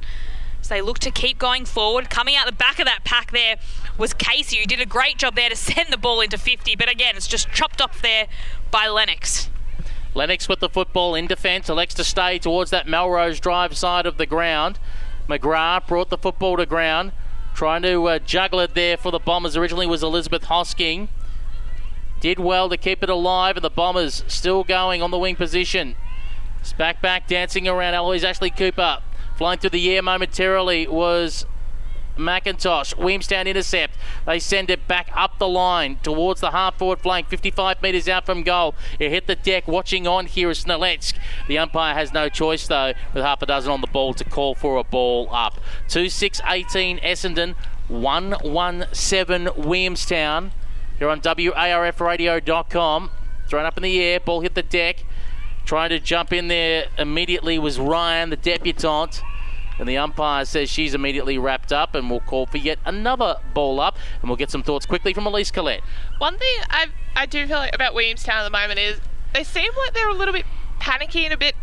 So they look to keep going forward. Coming out the back of that pack there was Casey, who did a great job there to send the ball into fifty, but again, it's just chopped off there by Lennox. Lennox with the football in defence, elects to stay towards that Melrose Drive side of the ground. McGrath brought the football to ground, trying to uh, juggle it there for the Bombers. Originally was Elizabeth Hosking. Did well to keep it alive, and the Bombers still going on the wing position. It's back, back, dancing around. Eloise Ashley Cooper flying through the air momentarily was McIntosh. Williamstown intercept. They send it back up the line towards the half-forward flank, fifty-five metres out from goal. It hit the deck. Watching on here is Sneletsk. The umpire has no choice, though, with half a dozen on the ball to call for a ball up. two six eighteen Essendon, one one seven Williamstown. Here on W A R F radio dot com. Thrown up in the air. Ball hit the deck. Trying to jump in there immediately was Ryan, the debutante. And the umpire says she's immediately wrapped up, and we'll call for yet another ball up, and we'll get some thoughts quickly from Elise Collette. One thing I I do feel like about Williamstown at the moment is they seem like they're a little bit panicky and a bit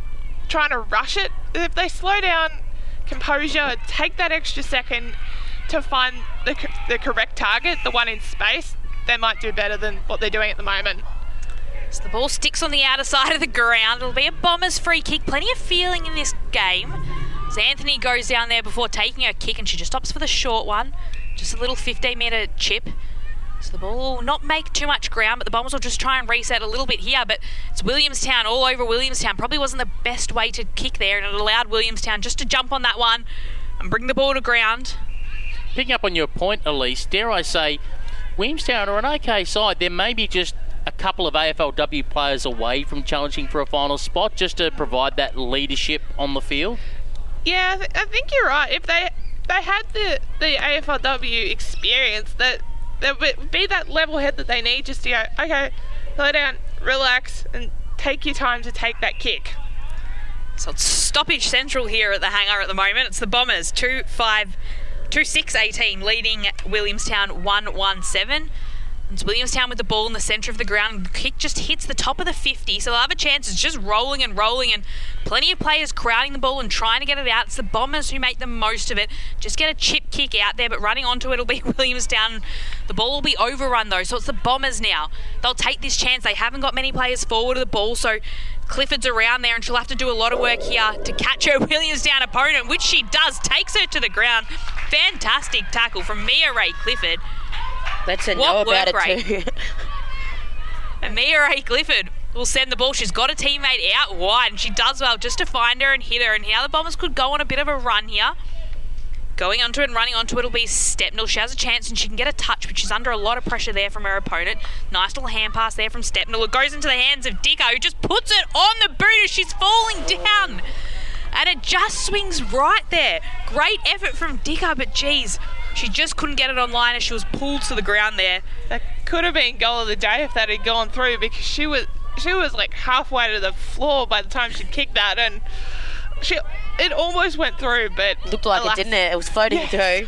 trying to rush it. If they slow down, composure, take that extra second to find the co- the correct target, the one in space, they might do better than what they're doing at the moment. So the ball sticks on the outer side of the ground. It'll be a Bombers free kick. Plenty of feeling in this game. So Anthony goes down there before taking her kick, and she just opts for the short one. Just a little fifteen metre chip. So the ball will not make too much ground, but the Bombers will just try and reset a little bit here. But it's Williamstown all over Williamstown. Probably wasn't the best way to kick there, and it allowed Williamstown just to jump on that one and bring the ball to ground. Picking up on your point, Elise, dare I say, Williamstown are an okay side. There may be just a couple of A F L W players away from challenging for a final spot just to provide that leadership on the field. Yeah, I, th- I think you're right. If they they had the, the A F L W experience, that there would be that level head that they need just to go, okay, slow down, relax, and take your time to take that kick. So it's stoppage central here at the Hangar at the moment. It's the Bombers, two five, two six eighteen, leading Williamstown one one seven. It's Williamstown with the ball in the centre of the ground. Kick just hits the top of the fifty, so they'll have a chance. It's just rolling and rolling, and plenty of players crowding the ball and trying to get it out. It's the Bombers who make the most of it. Just get a chip kick out there, but running onto it will be Williamstown. The ball will be overrun, though, so it's the Bombers now. They'll take this chance. They haven't got many players forward of the ball, so Clifford's around there, and she'll have to do a lot of work here to catch her Williamstown opponent, which she does. Takes her to the ground. Fantastic tackle from Mia Ray Clifford. Let's know what about it rate. Too. And Mia Ray Clifford will send the ball. She's got a teammate out wide, and she does well just to find her and hit her. And now the Bombers could go on a bit of a run here. Going onto it and running onto it will be Stepnell. She has a chance, and she can get a touch, but she's under a lot of pressure there from her opponent. Nice little hand pass there from Stepnell. It goes into the hands of Dicker, who just puts it on the boot as she's falling down. And it just swings right there. Great effort from Dicker, but geez, she just couldn't get it online as she was pulled to the ground there. That could have been goal of the day if that had gone through, because she was she was like halfway to the floor by the time she kicked that, and she it almost went through, but it looked like alas. it didn't it? It was floating yes. through.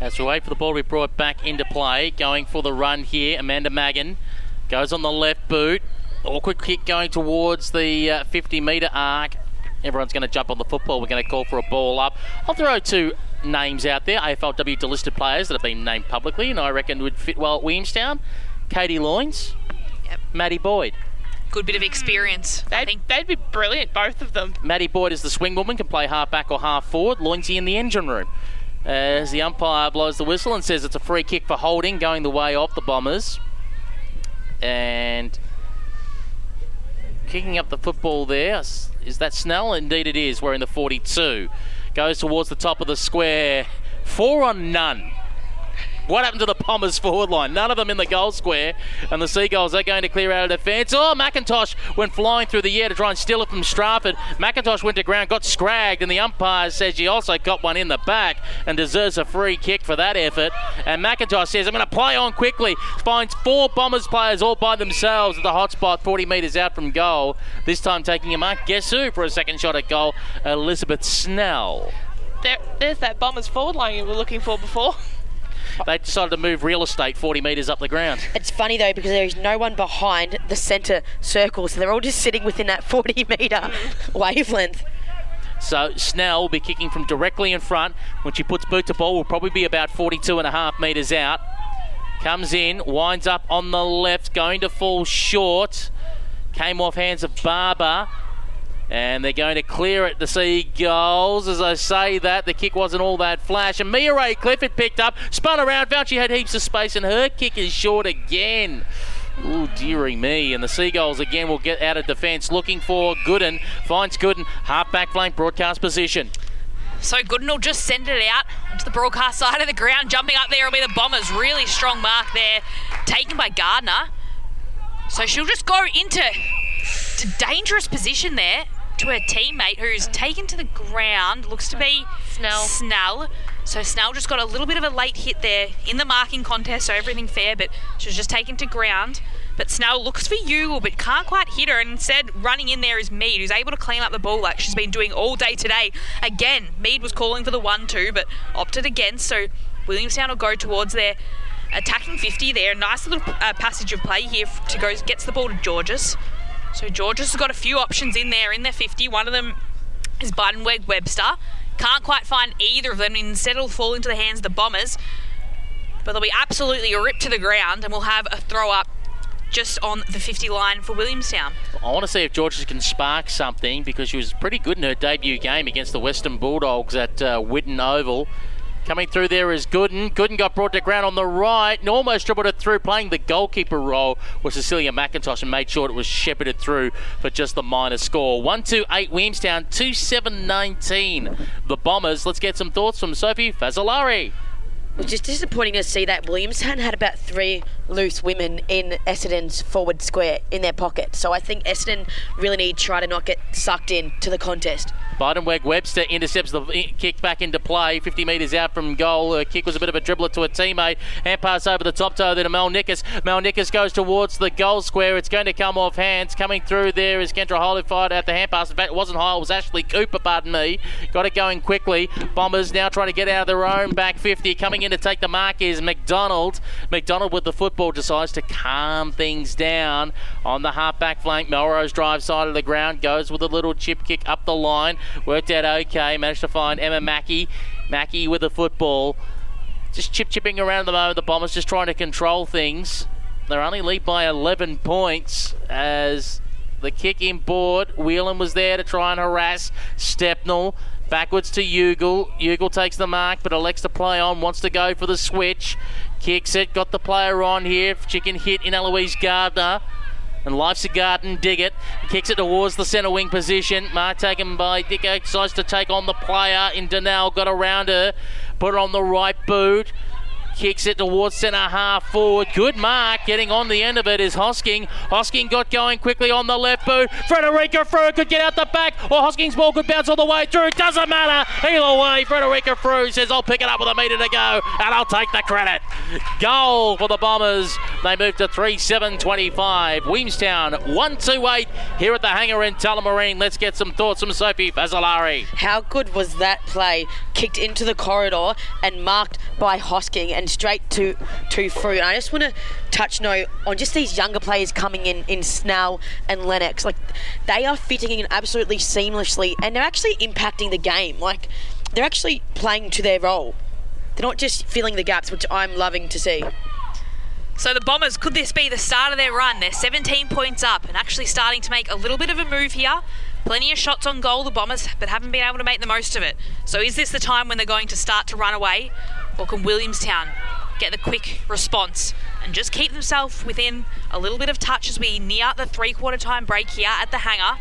As we wait for the ball to be brought back into play, going for the run here, Amanda Magan goes on the left boot. Awkward kick going towards the uh, fifty metre arc. Everyone's going to jump on the football. We're going to call for a ball up. I'll throw two names out there, A F L W delisted players that have been named publicly, and I reckon would fit well at Williamstown. Katie Loynes, yep. Maddie Boyd. Good bit of experience. They'd, I think. They'd be brilliant, both of them. Maddie Boyd is the swing woman, can play half back or half forward. Loynesy in the engine room. As the umpire blows the whistle and says it's a free kick for holding, going the way of the Bombers. And kicking up the football there, is that Snell? Indeed it is. We're in the forty-two. Goes towards the top of the square. Four on none. What happened to the Bombers forward line? None of them in the goal square. And the Seagulls are going to clear out of defence. Oh, McIntosh went flying through the air to try and steal it from Stratford. McIntosh went to ground, got scragged, and the umpire says she also got one in the back and deserves a free kick for that effort. And McIntosh says, I'm going to play on quickly. Finds four Bombers players all by themselves at the hot spot, forty metres out from goal. This time taking a mark. Guess who for a second shot at goal? Elizabeth Snell. There, there's that Bombers forward line you were looking for before. They decided to move real estate forty metres up the ground. It's funny, though, because there is no one behind the centre circle, so they're all just sitting within that forty metre wavelength. So Snell will be kicking from directly in front. When she puts boot to ball, will probably be about forty-two and a half metres out. Comes in, winds up on the left, going to fall short. Came off hands of Barber. And they're going to clear it, the Seagulls. As I say that, the kick wasn't all that flash. And Mia Ray Clifford picked up, spun around, found she had heaps of space, and her kick is short again. Ooh, dearie me. And the Seagulls again will get out of defence, looking for Gooden. Finds Gooden, half-back flank, broadcast position. So Gooden will just send it out to the broadcast side of the ground. Jumping up there will be the Bombers. Really strong mark there, taken by Gardner. So she'll just go into a dangerous position there to her teammate, who's taken to the ground, looks to be Snell. Snell. So Snell just got a little bit of a late hit there in the marking contest, so everything fair, but she was just taken to ground. But Snell looks for Ewell, but can't quite hit her, and instead running in there is Mead, who's able to clean up the ball like she's been doing all day today. Again, Mead was calling for the one two, but opted against, so Williamstown will go towards their attacking fifty there. Nice little uh, passage of play here to go, gets the ball to Georges. So Georges has got a few options in there, in their fifty. One of them is Bidenweg-Webster. Can't quite find either of them. Instead, it'll fall into the hands of the Bombers. But they'll be absolutely ripped to the ground, and we'll have a throw-up just on the fifty line for Williamstown. I want to see if Georges can spark something, because she was pretty good in her debut game against the Western Bulldogs at uh, Whitten Oval. Coming through there is Gooden. Gooden got brought to ground on the right and almost dribbled it through. Playing the goalkeeper role was Cecilia McIntosh and made sure it was shepherded through for just the minor score. one two eight Williamstown, two seven nineteen the Bombers. Let's get some thoughts from Sophie Fazzolari. It was just disappointing to see that Williamstown had about three loose women in Essendon's forward square in their pocket. So I think Essendon really need to try to not get sucked in to the contest. Bidenweg-Webster intercepts the kick back into play. fifty metres out from goal. Her kick was a bit of a dribbler to a teammate. Hand pass over the top toe there to Mel Nickus. Mel Nickus goes towards the goal square. It's going to come off hands. Coming through there is Kendra Hile, who fired out the hand pass. In fact, it wasn't Hile. It was Ashley Cooper, pardon me. Got it going quickly. Bombers now trying to get out of their own back fifty. Coming in to take the mark is McDonald. McDonald with the football decides to calm things down on the half-back flank. Melrose drive side of the ground. Goes with a little chip kick up the line. Worked out okay. Managed to find Emma Mackey. Mackey with the football. Just chip-chipping around at the moment. The Bombers just trying to control things. They're only lead by eleven points as the kick inboard. Whelan was there to try and harass Stepnell. Backwards to Ugle. Ugle takes the mark, but elects to play on. Wants to go for the switch. Kicks it. Got the player on here. She can hit in Eloise Gardner. And life's a garden, dig it. Kicks it towards the centre wing position. Mark taken by Dicko. Decides to take on the player in Donnell. Got around her. Put her on the right boot. Kicks it towards centre half forward. Good mark. Getting on the end of it is Hosking. Hosking got going quickly on the left boot. Frederica Frew could get out the back, or Hosking's ball could bounce all the way through. Doesn't matter. Either way, Frederica Frew says, I'll pick it up with a metre to go, and I'll take the credit. Goal for the Bombers. They move to three seven twenty-five. Williamstown one two eight here at the Hangar in Tullamarine. Let's get some thoughts from Sophie Fazzolari. How good was that play? Kicked into the corridor and marked by Hosking and straight to, to Frew. And I just want to touch note on just these younger players coming in, in Snell and Lennox. Like, they are fitting in absolutely seamlessly, and they're actually impacting the game. Like, they're actually playing to their role. They're not just filling the gaps, which I'm loving to see. So the Bombers, could this be the start of their run? They're seventeen points up and actually starting to make a little bit of a move here. Plenty of shots on goal, the Bombers, but haven't been able to make the most of it. So is this the time when they're going to start to run away? Or can Williamstown get the quick response and just keep themselves within a little bit of touch as we near the three-quarter time break here at the Hangar?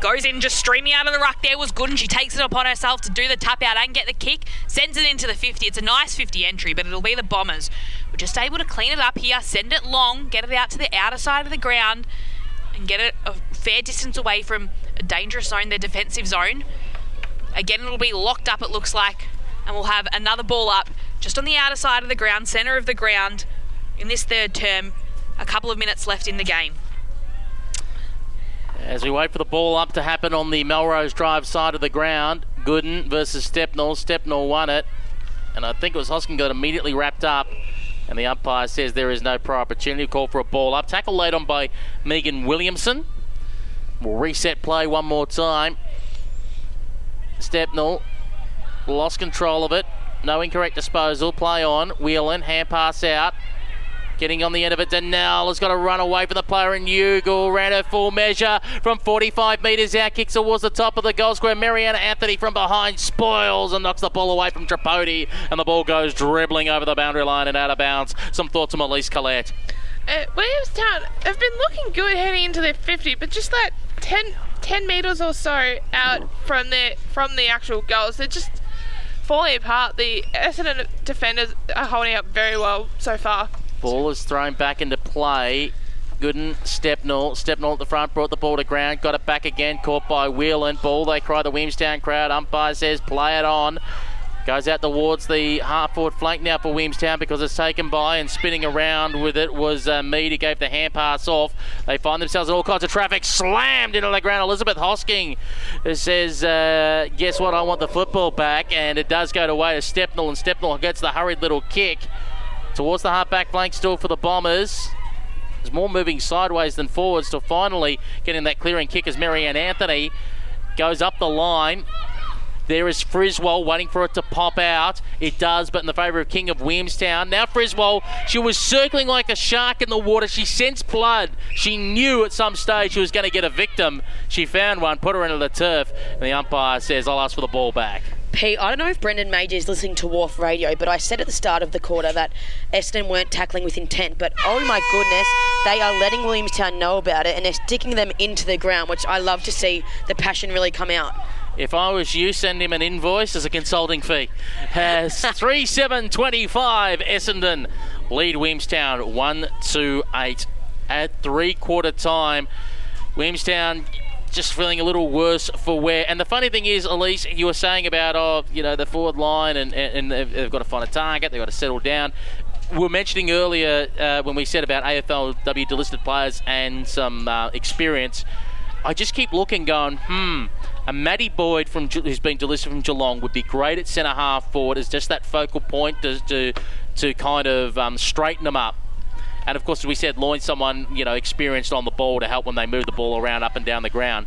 Goes in, just streaming out of the ruck there was good, and she takes it upon herself to do the tap out and get the kick. Sends it into the fifty. It's a nice fifty entry, but it'll be the Bombers. We're just able to clean it up here, send it long, get it out to the outer side of the ground, and get it a fair distance away from a dangerous zone, their defensive zone. Again, it'll be locked up, it looks like, and we'll have another ball up just on the outer side of the ground, centre of the ground, in this third term. A couple of minutes left in the game. As we wait for the ball up to happen on the Melrose Drive side of the ground, Gooden versus Stepnell. Stepnell won it, and I think it was Hosking got immediately wrapped up, and the umpire says there is no prior opportunity. Call for a ball up. Tackle laid on by Megan Williamson. We'll reset play one more time. Stepnell lost control of it. No incorrect disposal. Play on. Whelan, hand pass out. Getting on the end of it, Denell has got to run away from the player, and Ugle ran her full measure from forty-five metres out, kicks towards the top of the goal square. Mariana Anthony from behind spoils and knocks the ball away from Tripodi, and the ball goes dribbling over the boundary line and out of bounds. Some thoughts on Elise Collette. Uh, Williamstown have been looking good heading into their fifty, but just that ten, ten metres or so out from their, from the actual goals, they're just falling apart. The Essendon defenders are holding up very well so far. Ball is thrown back into play. Gooden, Stepnell. Stepnell at the front, brought the ball to ground, got it back again, caught by Whelan. Ball, they cry the Williamstown crowd. Umpire says play it on. Goes out towards the half-forward flank now for Williamstown because it's taken by, and spinning around with it was uh, Mead who gave the hand pass off. They find themselves in all kinds of traffic, slammed into the ground. Elizabeth Hosking says, uh, guess what, I want the football back, and it does go to way to Stepnell, and Stepnell gets the hurried little kick towards the half-back flank still for the Bombers. There's more moving sideways than forwards till finally getting that clearing kick as Marianne Anthony goes up the line. There is Friswell waiting for it to pop out. It does, but in the favour of King of Williamstown. Now Friswell, she was circling like a shark in the water. She sensed blood. She knew at some stage she was going to get a victim. She found one, put her into the turf, and the umpire says, I'll ask for the ball back. Pete, I don't know if Brendan Major is listening to WARF Radio, but I said at the start of the quarter that Essendon weren't tackling with intent, but oh my goodness, they are letting Williamstown know about it, and they're sticking them into the ground, which I love to see the passion really come out. If I was you, send him an invoice as a consulting fee. Has three seven twenty-five, Essendon lead Williamstown one two eight at three-quarter time. Williamstown just feeling a little worse for wear. And the funny thing is, Elise, you were saying about, oh, you know, the forward line and, and, and they've got to find a target, they've got to settle down. We were mentioning earlier uh, when we said about A F L W delisted players and some uh, experience, I just keep looking going, hmm, a Maddie Boyd from who's been delisted from Geelong would be great at centre-half forward as just that focal point to, to, to kind of um, straighten them up. And, of course, as we said, loin someone, you know, experienced on the ball to help when they move the ball around up and down the ground.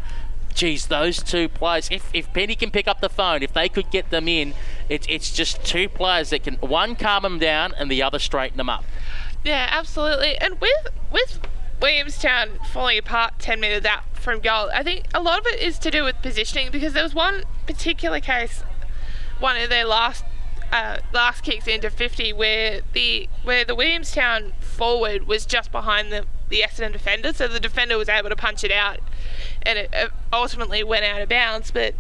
Geez, those two players, if, if Penny can pick up the phone, if they could get them in, it's it's just two players that can, one calm them down and the other straighten them up. Yeah, absolutely. And with with Williamstown falling apart ten metres out from goal, I think a lot of it is to do with positioning, because there was one particular case, one of their last Uh, last kicks into fifty, where the where the Williamstown forward was just behind the, the Essendon defender, so the defender was able to punch it out, and it ultimately went out of bounds. But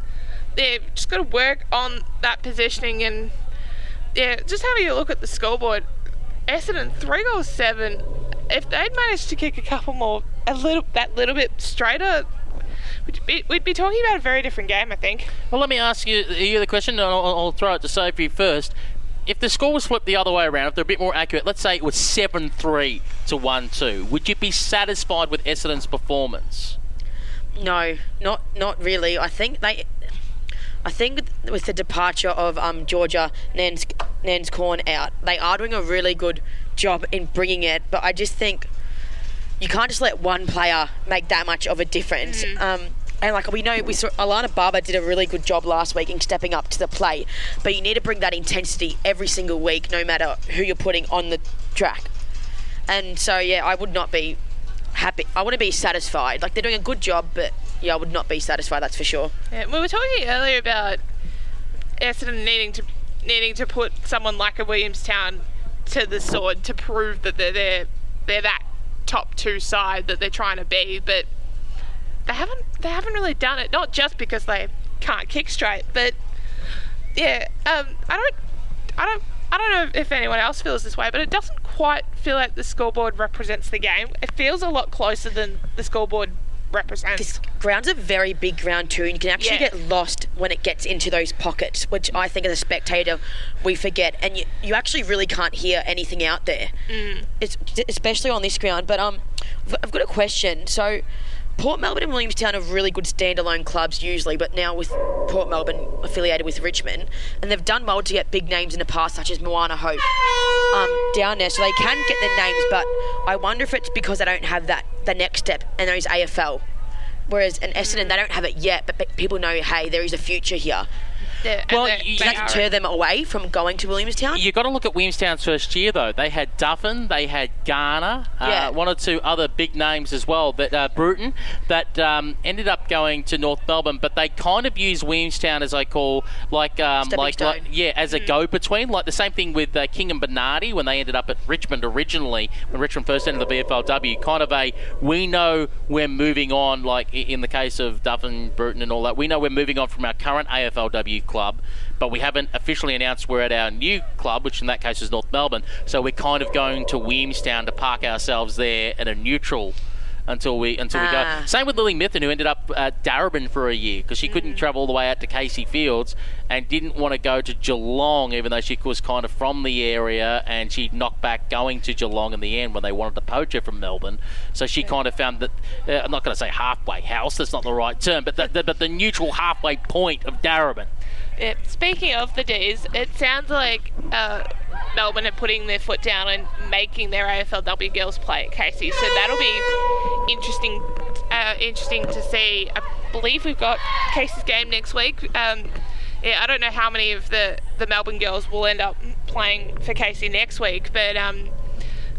they've just got to work on that positioning, and yeah, just having a look at the scoreboard, Essendon three goals seven. If they'd managed to kick a couple more, a little that little bit straighter, we'd be, we'd be talking about a very different game, I think. Well, let me ask you, you the question, and I'll, I'll throw it to Sophie first. If the score was flipped the other way around, if they're a bit more accurate, let's say it was seven three to one two, would you be satisfied with Essendon's performance? No, not not really. I think they, I think with the departure of um, Georgia Nans, Nanscorn out, they are doing a really good job in bringing it, but I just think you can't just let one player make that much of a difference. Mm-hmm. Um, and like we know, we saw Alana Barber did a really good job last week in stepping up to the plate, but you need to bring that intensity every single week, no matter who you're putting on the track. And so, yeah, I would not be happy. I want to be satisfied. Like, they're doing a good job, but yeah, I would not be satisfied, that's for sure. Yeah, we were talking earlier about Essendon needing to needing to put someone like a Williamstown to the sword to prove that they're they're, they're that top two side that they're trying to be, but they haven't they haven't really done it. Not just because they can't kick straight, but yeah, um, I don't I don't I don't know if anyone else feels this way, but it doesn't quite feel like the scoreboard represents the game. It feels a lot closer than the scoreboard represents. This ground's a very big ground too, and you can actually yeah. get lost when it gets into those pockets, which I think as a spectator we forget, and you, you actually really can't hear anything out there. Mm. It's especially on this ground. But um, I've got a question. So Port Melbourne and Williamstown are really good standalone clubs usually, but now with Port Melbourne affiliated with Richmond, and they've done well to get big names in the past, such as Moana Hope um, down there, so they can get their names, but I wonder if it's because they don't have that, the next step, and there is A F L. Whereas in Essendon, they don't have it yet, but people know, hey, there is a future here. Yeah, well, you can't deter them away from going to Williamstown. You've got to look at Williamstown's first year, though. They had Duffin, they had Garner, yeah. uh, one or two other big names as well, but uh, Bruton, that um, ended up going to North Melbourne, but they kind of used Williamstown, as I call, like, um, like, like yeah, as mm-hmm. a go-between. Like the same thing with uh, King and Bernardi when they ended up at Richmond originally, when Richmond first entered the V F L W. Kind of a, we know we're moving on, like in the case of Duffin, Bruton and all that, we know we're moving on from our current A F L W club, but we haven't officially announced we're at our new club, which in that case is North Melbourne, so we're kind of going to Williamstown to park ourselves there at a neutral until we until ah. we go. Same with Lily Mithen, who ended up at Darabin for a year because she mm. couldn't travel all the way out to Casey Fields and didn't want to go to Geelong, even though she was kind of from the area, and she knocked back going to Geelong in the end when they wanted to poach her from Melbourne. So she yeah. kind of found that, uh, I'm not going to say halfway house, that's not the right term, but the, the, but the neutral halfway point of Darabin. Yeah, speaking of the D's, it sounds like uh, Melbourne are putting their foot down and making their A F L W girls play at Casey, so that'll be interesting uh, interesting to see. I believe we've got Casey's game next week. Um, yeah, I don't know how many of the, the Melbourne girls will end up playing for Casey next week, but um,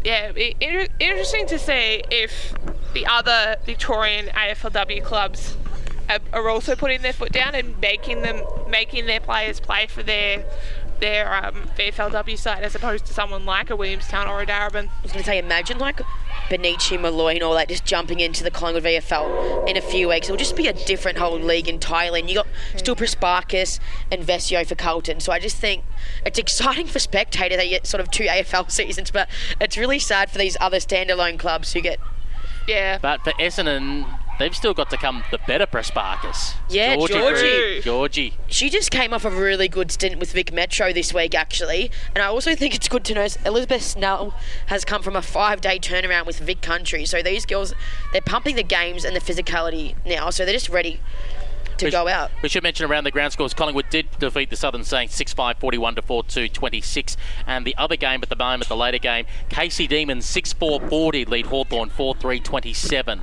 yeah, it'll be inter- interesting to see if the other Victorian A F L W clubs are also putting their foot down and making them making their players play for their their um, V F L W side, as opposed to someone like a Williamstown or a Darabin. I was going to say, imagine like Benici, Malloy and all that just jumping into the Collingwood V F L in a few weeks. It'll just be a different whole league entirely. And you got mm. still Prasparkas and Vesio for Carlton. So I just think it's exciting for spectators. They get sort of two A F L seasons, but it's really sad for these other standalone clubs who get... Yeah. But for Essendon, they've still got to come the better Prasparkas. Yeah, Georgie. Georgie. Georgie. She just came off a really good stint with Vic Metro this week, actually. And I also think it's good to notice Elizabeth Snell has come from a five-day turnaround with Vic Country. So these girls, they're pumping the games and the physicality now. So they're just ready to we go sh- out. We should mention around the ground scores, Collingwood did defeat the Southern Saints six five, forty-one to four two, twenty-six. And the other game at the moment, the later game, Casey Demons six four, forty, lead Hawthorn four three, twenty-seven.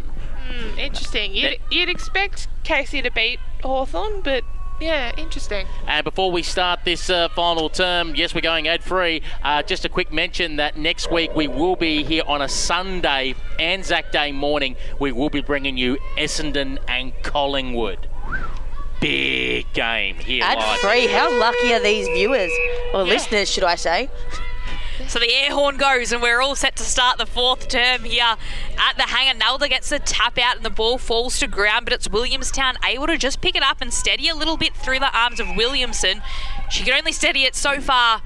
Mm, interesting. You'd, you'd expect Casey to beat Hawthorn, but yeah, interesting. And before we start this uh, final term, yes, we're going ad-free. Uh, just a quick mention that next week we will be here on a Sunday, Anzac Day morning. We will be bringing you Essendon and Collingwood. Big game here. Ad-free. How lucky are these viewers? Or yeah. listeners, should I say. So the air horn goes and we're all set to start the fourth term here at the Hangar. Nelda gets the tap out and the ball falls to ground, but it's Williamstown able to just pick it up and steady a little bit through the arms of Williamson. She can only steady it so far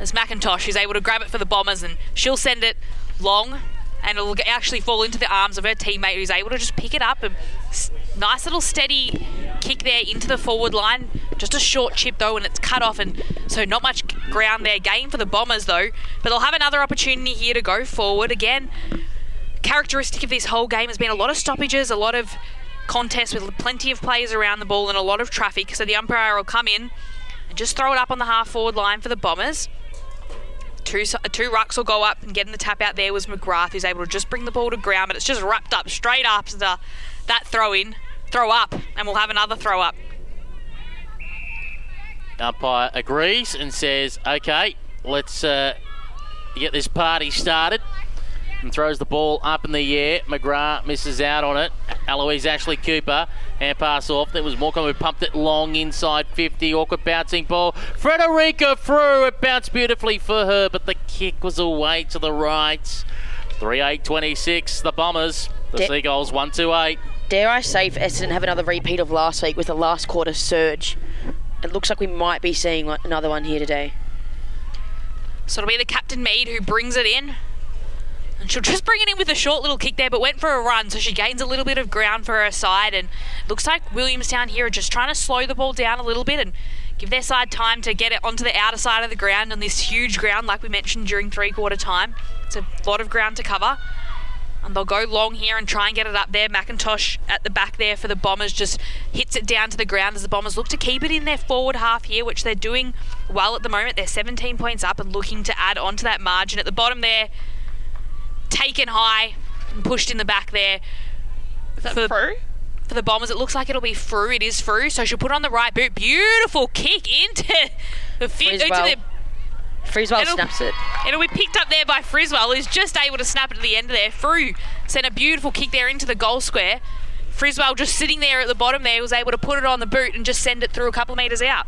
as McIntosh is able to grab it for the Bombers, and she'll send it long, and it'll actually fall into the arms of her teammate, who's able to just pick it up. A nice little steady kick there into the forward line. Just a short chip though, and it's cut off, and so not much ground there gained for the Bombers though. But they'll have another opportunity here to go forward again. Characteristic of this whole game has been a lot of stoppages, a lot of contests with plenty of players around the ball and a lot of traffic. So the umpire will come in and just throw it up on the half forward line for the Bombers. Two, two rucks will go up, and getting the tap out there was McGrath, who's able to just bring the ball to ground, but it's just wrapped up straight after the, that throw in, throw up, and we'll have another throw up. Umpire agrees and says, okay, let's uh, get this party started, and throws the ball up in the air. McGrath misses out on it. Eloise Ashley Cooper, hand pass off. There was Morcombe who pumped it long inside fifty. Awkward bouncing ball. Frederica through. It bounced beautifully for her, but the kick was away to the right. three eight twenty-six, the Bombers. The De- Seagulls, one two eight. Dare I say, if Essendon have another repeat of last week with a last quarter surge, it looks like we might be seeing another one here today. So it'll be the Captain Mead who brings it in. And she'll just bring it in with a short little kick there, but went for a run, so she gains a little bit of ground for her side. And looks like Williamstown here are just trying to slow the ball down a little bit and give their side time to get it onto the outer side of the ground on this huge ground, like we mentioned during three-quarter time. It's a lot of ground to cover. And they'll go long here and try and get it up there. McIntosh at the back there for the Bombers just hits it down to the ground as the Bombers look to keep it in their forward half here, which they're doing well at the moment. They're seventeen points up and looking to add on to that margin. At the bottom there, taken high and pushed in the back there. Is that for, Frew? For the Bombers, it looks like it'll be Frew. It is Frew, so she'll put on the right boot. Beautiful kick into the fit. Friswell. Into the, Friswell snaps it. It'll be picked up there by Friswell, who's just able to snap it to the end there. Frew sent a beautiful kick there into the goal square. Friswell just sitting there at the bottom there was able to put it on the boot and just send it through a couple of metres out.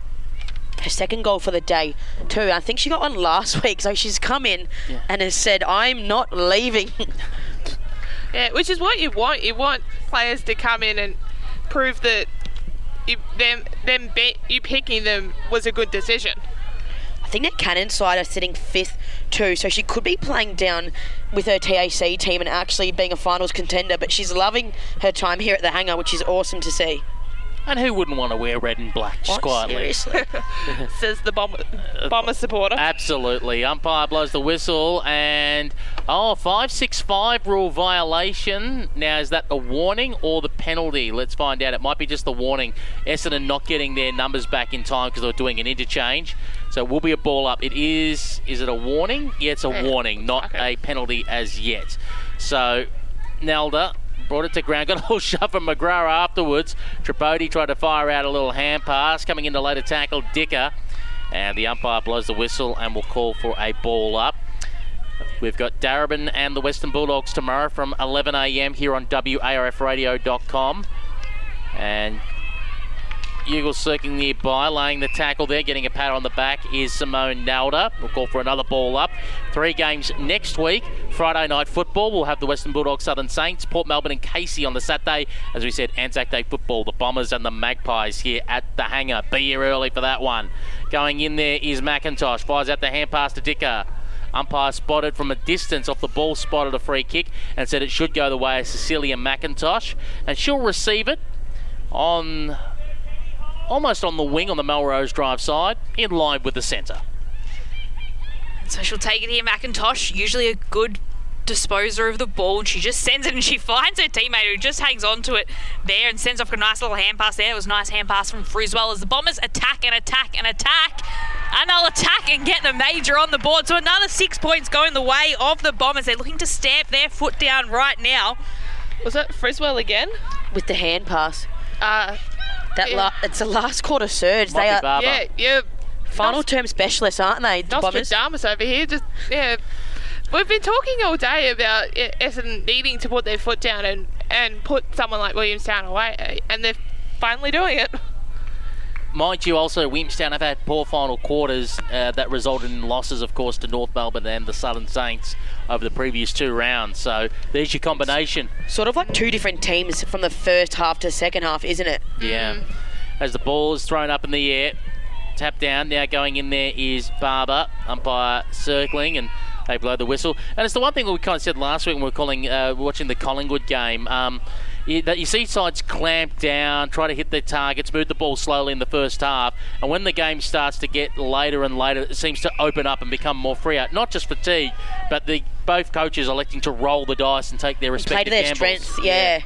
Her second goal for the day too. I think she got one last week, so she's come in yeah. and has said, I'm not leaving. Yeah, which is what you want. You want players to come in and prove that you, them, them be, you picking them was a good decision. I think that Cannon side are sitting fifth too, so she could be playing down with her T A C team and actually being a finals contender, but she's loving her time here at the Hangar, which is awesome to see. And who wouldn't want to wear red and black, just quietly? Says the bomber, bomber supporter. Absolutely. Umpire blows the whistle and, oh, five six five rule violation. Now, is that the warning or the penalty? Let's find out. It might be just the warning. Essendon not getting their numbers back in time because they're doing an interchange. So it will be a ball up. It is, is it a warning? Yeah, it's a yeah. warning, not okay. a penalty as yet. So, Nelda brought it to ground, got a little shove from McGrath afterwards. Tripodi tried to fire out a little hand pass, coming in to later tackle Dicker, and the umpire blows the whistle and will call for a ball up. We've got Darabin and the Western Bulldogs tomorrow from eleven a.m. here on W A R F radio dot com, and Ugle circling nearby, laying the tackle there, getting a pat on the back is Simone Nelder. We'll call for another ball up. Three games next week. Friday night football, we'll have the Western Bulldogs, Southern Saints, Port Melbourne and Casey on the Saturday. As we said, Anzac Day football, the Bombers and the Magpies here at the Hangar. Be here early for that one. Going in there is McIntosh. Fires out the hand pass to Dicker. Umpire spotted from a distance off the ball, spotted a free kick and said it should go the way of Cecilia McIntosh. And she'll receive it on... almost on the wing on the Melrose Drive side, in line with the centre. So she'll take it here, McIntosh, usually a good disposer of the ball, and she just sends it and she finds her teammate who just hangs on to it there and sends off a nice little hand pass there. It was a nice hand pass from Friswell as the Bombers attack and attack and attack, and they'll attack and get the major on the board. So another six points going the way of the Bombers. They're looking to stamp their foot down right now. Was that Friswell again? With the hand pass. Uh... That yeah. la- it's a last quarter surge. Might they are Barber. yeah, yeah. Final Nost- term specialists, aren't they? The Nostradamus over here. Just yeah, we've been talking all day about Essendon needing to put their foot down and, and put someone like Williamstown away, and they're finally doing it. Mind you, also Williamstown have had poor final quarters uh, that resulted in losses, of course, to North Melbourne and the Southern Saints over the previous two rounds. So there's your combination. Sort of like two different teams from the first half to second half, isn't it? Yeah. Mm. As the ball is thrown up in the air, Tap down. Now going in there is Barber. Umpire circling and they blow the whistle. And it's the one thing we kind of said last week when we were calling, uh, watching the Collingwood game. Um, you, that you see sides clamp down, try to hit their targets, move the ball slowly in the first half. And when the game starts to get later and later, it seems to open up and become more free out. Not just fatigue, but the both coaches are electing to roll the dice and take their respective gambles. Play to their strengths, yeah. yeah.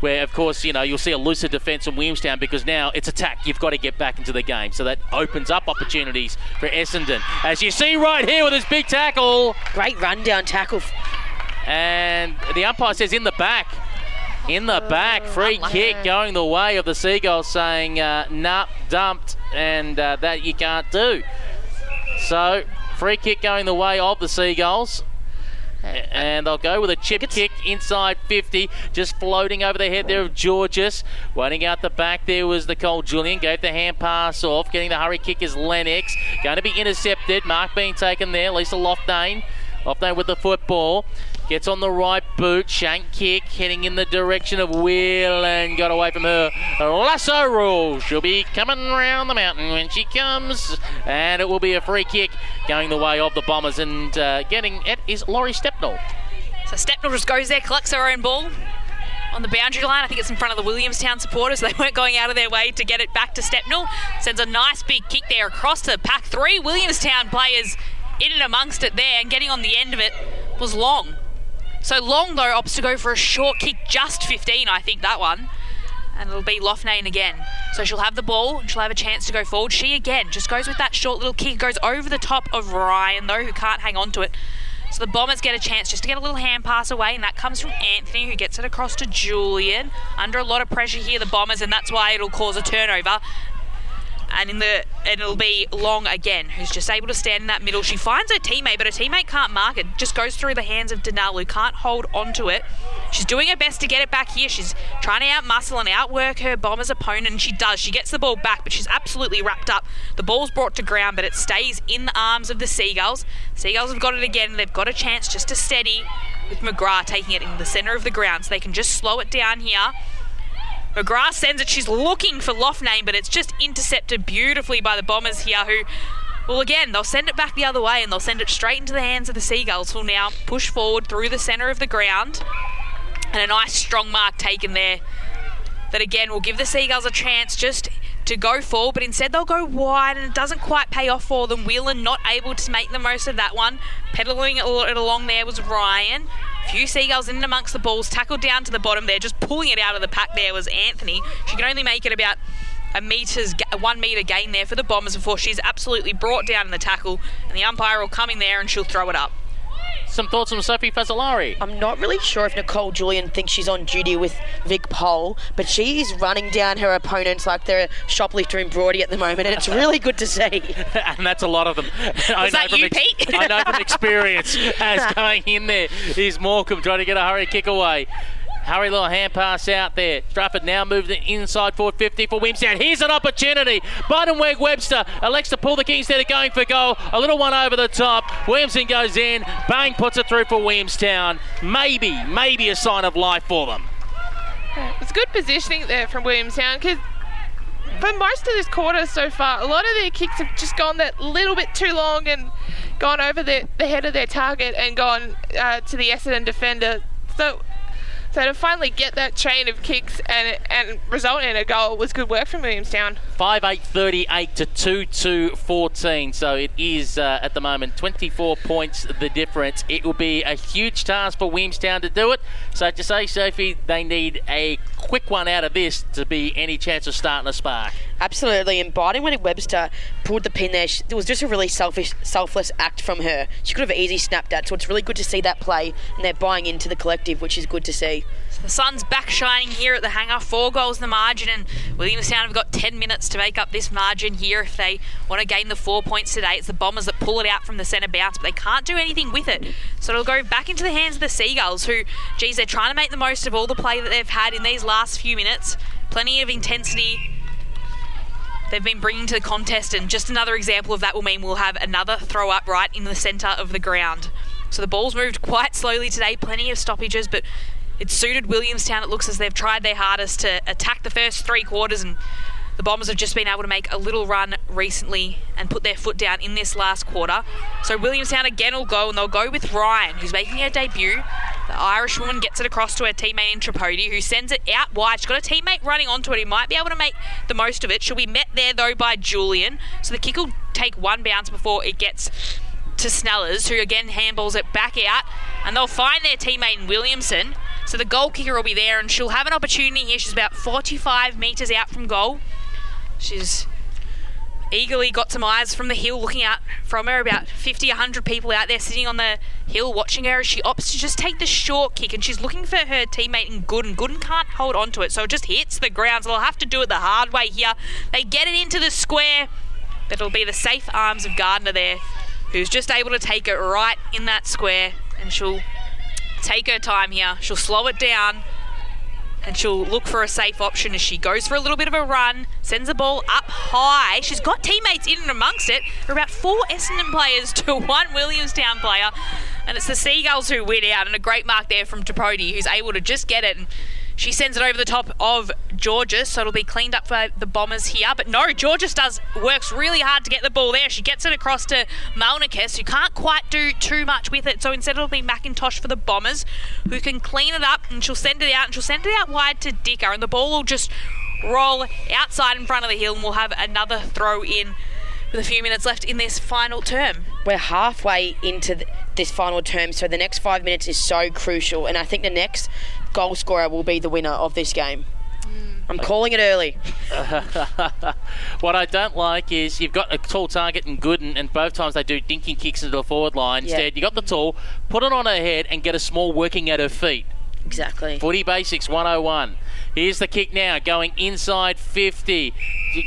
Where, of course, you know, you'll see a looser defence in Williamstown because now it's attack. You've got to get back into the game. So that opens up opportunities for Essendon. As you see right here with his big tackle. Great rundown tackle. And the umpire says in the back. In the back. Free uh, kick going the way of the Seagulls, saying, uh, nah, dumped. And uh, that you can't do. So, free kick going the way of the Seagulls. And they'll go with a chip kick inside fifty, just floating over the head there of Georges. Waiting out the back there was Nicole Julian, gave the hand pass off, getting the hurry kick is Lennox. Going to be intercepted, mark being taken there, Lisa Loughnane. Loughnane with the football, gets on the right boot, shank kick, heading in the direction of Will and got away from her. Lasso rule, she'll be coming around the mountain when she comes. And it will be a free kick going the way of the Bombers, and uh, getting it is Laurie Stepnell. So Stepnell just goes there, collects her own ball on the boundary line. I think it's in front of the Williamstown supporters. They weren't going out of their way to get it back to Stepnell. Sends a nice big kick there across to pack three. Williamstown players in and amongst it there, and getting on the end of it was Long. So Long, though, opts to go for a short kick, just fifteen, I think, that one. And it'll be Loughnane again. So she'll have the ball, and she'll have a chance to go forward. She, again, just goes with that short little kick, goes over the top of Ryan, though, who can't hang on to it. So the Bombers get a chance just to get a little hand pass away, and that comes from Anthony, who gets it across to Julian. Under a lot of pressure here, the Bombers, and that's why it'll cause a turnover. And in the and it'll be Long again, who's just able to stand in that middle. She finds her teammate, but her teammate can't mark it. Just goes through the hands of Denal, who can't hold onto it. She's doing her best to get it back here. She's trying to outmuscle and outwork her Bombers opponent, and she does. She gets the ball back, but she's absolutely wrapped up. The ball's brought to ground, but it stays in the arms of the Seagulls. Seagulls have got it again. They've got a chance just to steady, with McGrath taking it in the centre of the ground, so they can just slow it down here. McGrath sends it. She's looking for Loughnane, but it's just intercepted beautifully by the Bombers here, who, well, again, they'll send it back the other way, and they'll send it straight into the hands of the Seagulls, who'll now push forward through the centre of the ground. And a nice strong mark taken there that, again, will give the Seagulls a chance just to go forward, but instead they'll go wide, and it doesn't quite pay off for them. Whelan not able to make the most of that one. Peddling it along there was Ryan. Few Seagulls in amongst the balls, tackled down to the bottom there, just pulling it out of the pack there was Anthony. She can only make it about a meter's, one metre gain there for the Bombers before she's absolutely brought down in the tackle, and the umpire will come in there and she'll throw it up. Some thoughts from Sophie Fazzolari. I'm not really sure if Nicole Julian thinks she's on duty with Vic Pohl, but she is running down her opponents like they're a shoplifter in Broady at the moment, and it's really good to see. And that's a lot of them. Is that you, ex- Pete? I know from experience, as going in there is Morecambe trying to get a hurry kick away. Hurry little hand pass out there. Strafford now moves it inside forward fifty for Williamstown. Here's an opportunity. Budenweg Webster elects to pull the kick instead of going for goal. A little one over the top. Williamson goes in. Bang puts it through for Williamstown. Maybe, maybe a sign of life for them. It's good positioning there from Williamstown, because for most of this quarter so far, a lot of their kicks have just gone that little bit too long and gone over the, the head of their target and gone uh, to the Essendon defender. So... So to finally get that chain of kicks and and result in a goal was good work from Williamstown. five eight thirty-eight to two two fourteen. So it is, uh, at the moment, twenty-four points the difference. It will be a huge task for Williamstown to do it. So to say, Sophie, they need a quick one out of this to be any chance of starting a spark. Absolutely, and Biden when Webster pulled the pin there, she, it was just a really selfish, selfless act from her. She could have easily snapped at, so it's really good to see that play, and they're buying into the collective, which is good to see. So the sun's back shining here at the Hangar, four goals in the margin, and Williamstown have got ten minutes to make up this margin here if they want to gain the four points today. It's the Bombers that pull it out from the centre bounce, but they can't do anything with it. So it'll go back into the hands of the Seagulls, who, geez, they're trying to make the most of all the play that they've had in these last few minutes. Plenty of intensity they've been bringing to the contest, and just another example of that will mean we'll have another throw up right in the centre of the ground. So the ball's moved quite slowly today, plenty of stoppages, but it suited Williamstown. It looks as they've tried their hardest to attack the first three quarters, and The Bombers have just been able to make a little run recently and put their foot down in this last quarter. So Williamstown again will go, and they'll go with Ryan, who's making her debut. The Irishwoman gets it across to her teammate in Tripodi, who sends it out wide. She's got a teammate running onto it who might be able to make the most of it. She'll be met there, though, by Julian. So the kick will take one bounce before it gets to Snellers, who again handballs it back out. And they'll find their teammate in Williamson. So the goal kicker will be there, and she'll have an opportunity here. She's about forty-five metres out from goal. She's eagerly got some eyes from the hill looking out from her, about fifty, one hundred people out there sitting on the hill watching her as she opts to just take the short kick, and she's looking for her teammate in Gooden. Gooden can't hold on to it, so it just hits the ground, so they'll have to do it the hard way here. They get it into the square, but it'll be the safe arms of Gardner there, who's just able to take it right in that square, and she'll take her time here. She'll slow it down, and she'll look for a safe option as she goes for a little bit of a run, sends the ball up high. She's got teammates in and amongst it. There are about four Essendon players to one Williamstown player, and it's the Seagulls who win out, and a great mark there from Tapodi, who's able to just get it. And she sends it over the top of Georges, so it'll be cleaned up for the Bombers here. But no, Georges does works really hard to get the ball there. She gets it across to Malnikas, who can't quite do too much with it. So instead it'll be McIntosh for the Bombers, who can clean it up, and she'll send it out, and she'll send it out wide to Dicker. And the ball will just roll outside in front of the hill, and we'll have another throw in with a few minutes left in this final term. We're halfway into th- this final term, so the next five minutes is so crucial. And I think the next goal scorer will be the winner of this game. Mm. I'm calling it early. What I don't like is you've got a tall target and good, and, and both times they do dinking kicks into the forward line. Yeah. Instead, you got the tall, put it on her head and get a small working at her feet. Exactly. Footy basics one oh one. Here's the kick now, going inside fifty,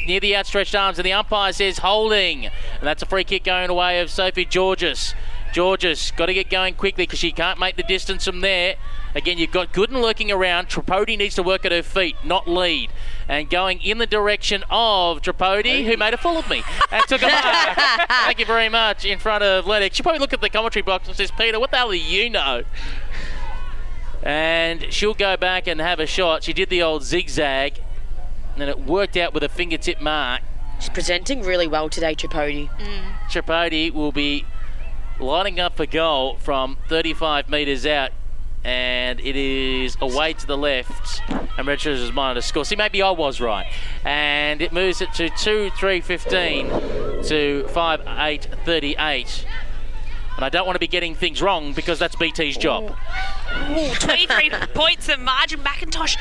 near the outstretched arms, and the umpire says holding. And that's a free kick going away of Sophie Georges. Georges got to get going quickly because she can't make the distance from there. Again, you've got Gooden lurking around. Tripodi needs to work at her feet, not lead. And going in the direction of Tripodi, who made a fool of me and took a mark. Thank you very much, in front of Letic. She'll probably look at the commentary box and says, Peter, what the hell do you know? And she'll go back and have a shot. She did the old zigzag, and it worked out with a fingertip mark. She's presenting really well today, Tripodi. Mm. Tripodi will be lining up for goal from thirty-five metres out, and it is away to the left, and Regis is mine to score. See, maybe I was right. And it moves it to two three fifteen to five eight thirty-eight. And I don't want to be getting things wrong because that's B T's job. Ooh. Ooh, twenty-three points of margin. McIntosh,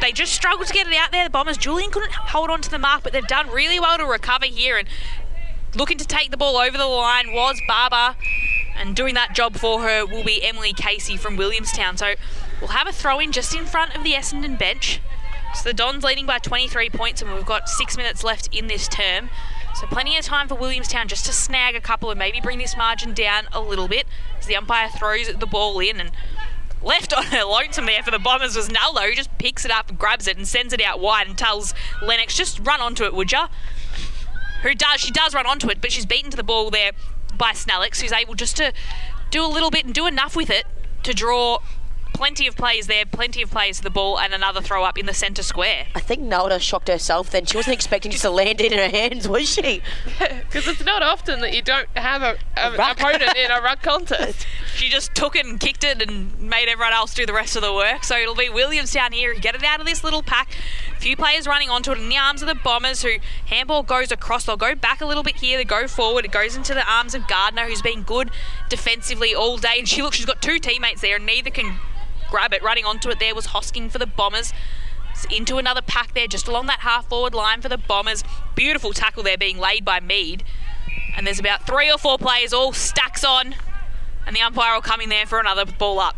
they just struggled to get it out there, the Bombers. Julian couldn't hold on to the mark, but they've done really well to recover here, and looking to take the ball over the line was Barber, and doing that job for her will be Emily Casey from Williamstown. So we'll have a throw-in just in front of the Essendon bench. So the Dons leading by twenty-three points, and we've got six minutes left in this term. So plenty of time for Williamstown just to snag a couple and maybe bring this margin down a little bit, as the umpire throws the ball in, and left on her lonesome there for the Bombers was Nullo, who just picks it up, grabs it, and sends it out wide, and tells Lennox, just run onto it, would ya? Who does, she does run onto it, but she's beaten to the ball there by Snellix, who's able just to do a little bit and do enough with it to draw plenty of plays there, plenty of plays to the ball, and another throw up in the centre square. I think Nalda shocked herself then. She wasn't expecting just to land it in her hands, was she? Because it's not often that you don't have a, a, a opponent in a ruck contest. She just took it and kicked it and made everyone else do the rest of the work. So it'll be Williamstown here who get it out of this little pack. A few players running onto it in the arms of the Bombers, who handball goes across. They'll go back a little bit here. They go forward. It goes into the arms of Gardner, who's been good defensively all day. And she looks, she's got two teammates there, and neither can grab it. Running onto it there was Hosking for the Bombers. It's into another pack there just along that half forward line for the Bombers. Beautiful tackle there being laid by Mead, and there's about three or four players all stacks on, and the umpire will come in there for another ball up.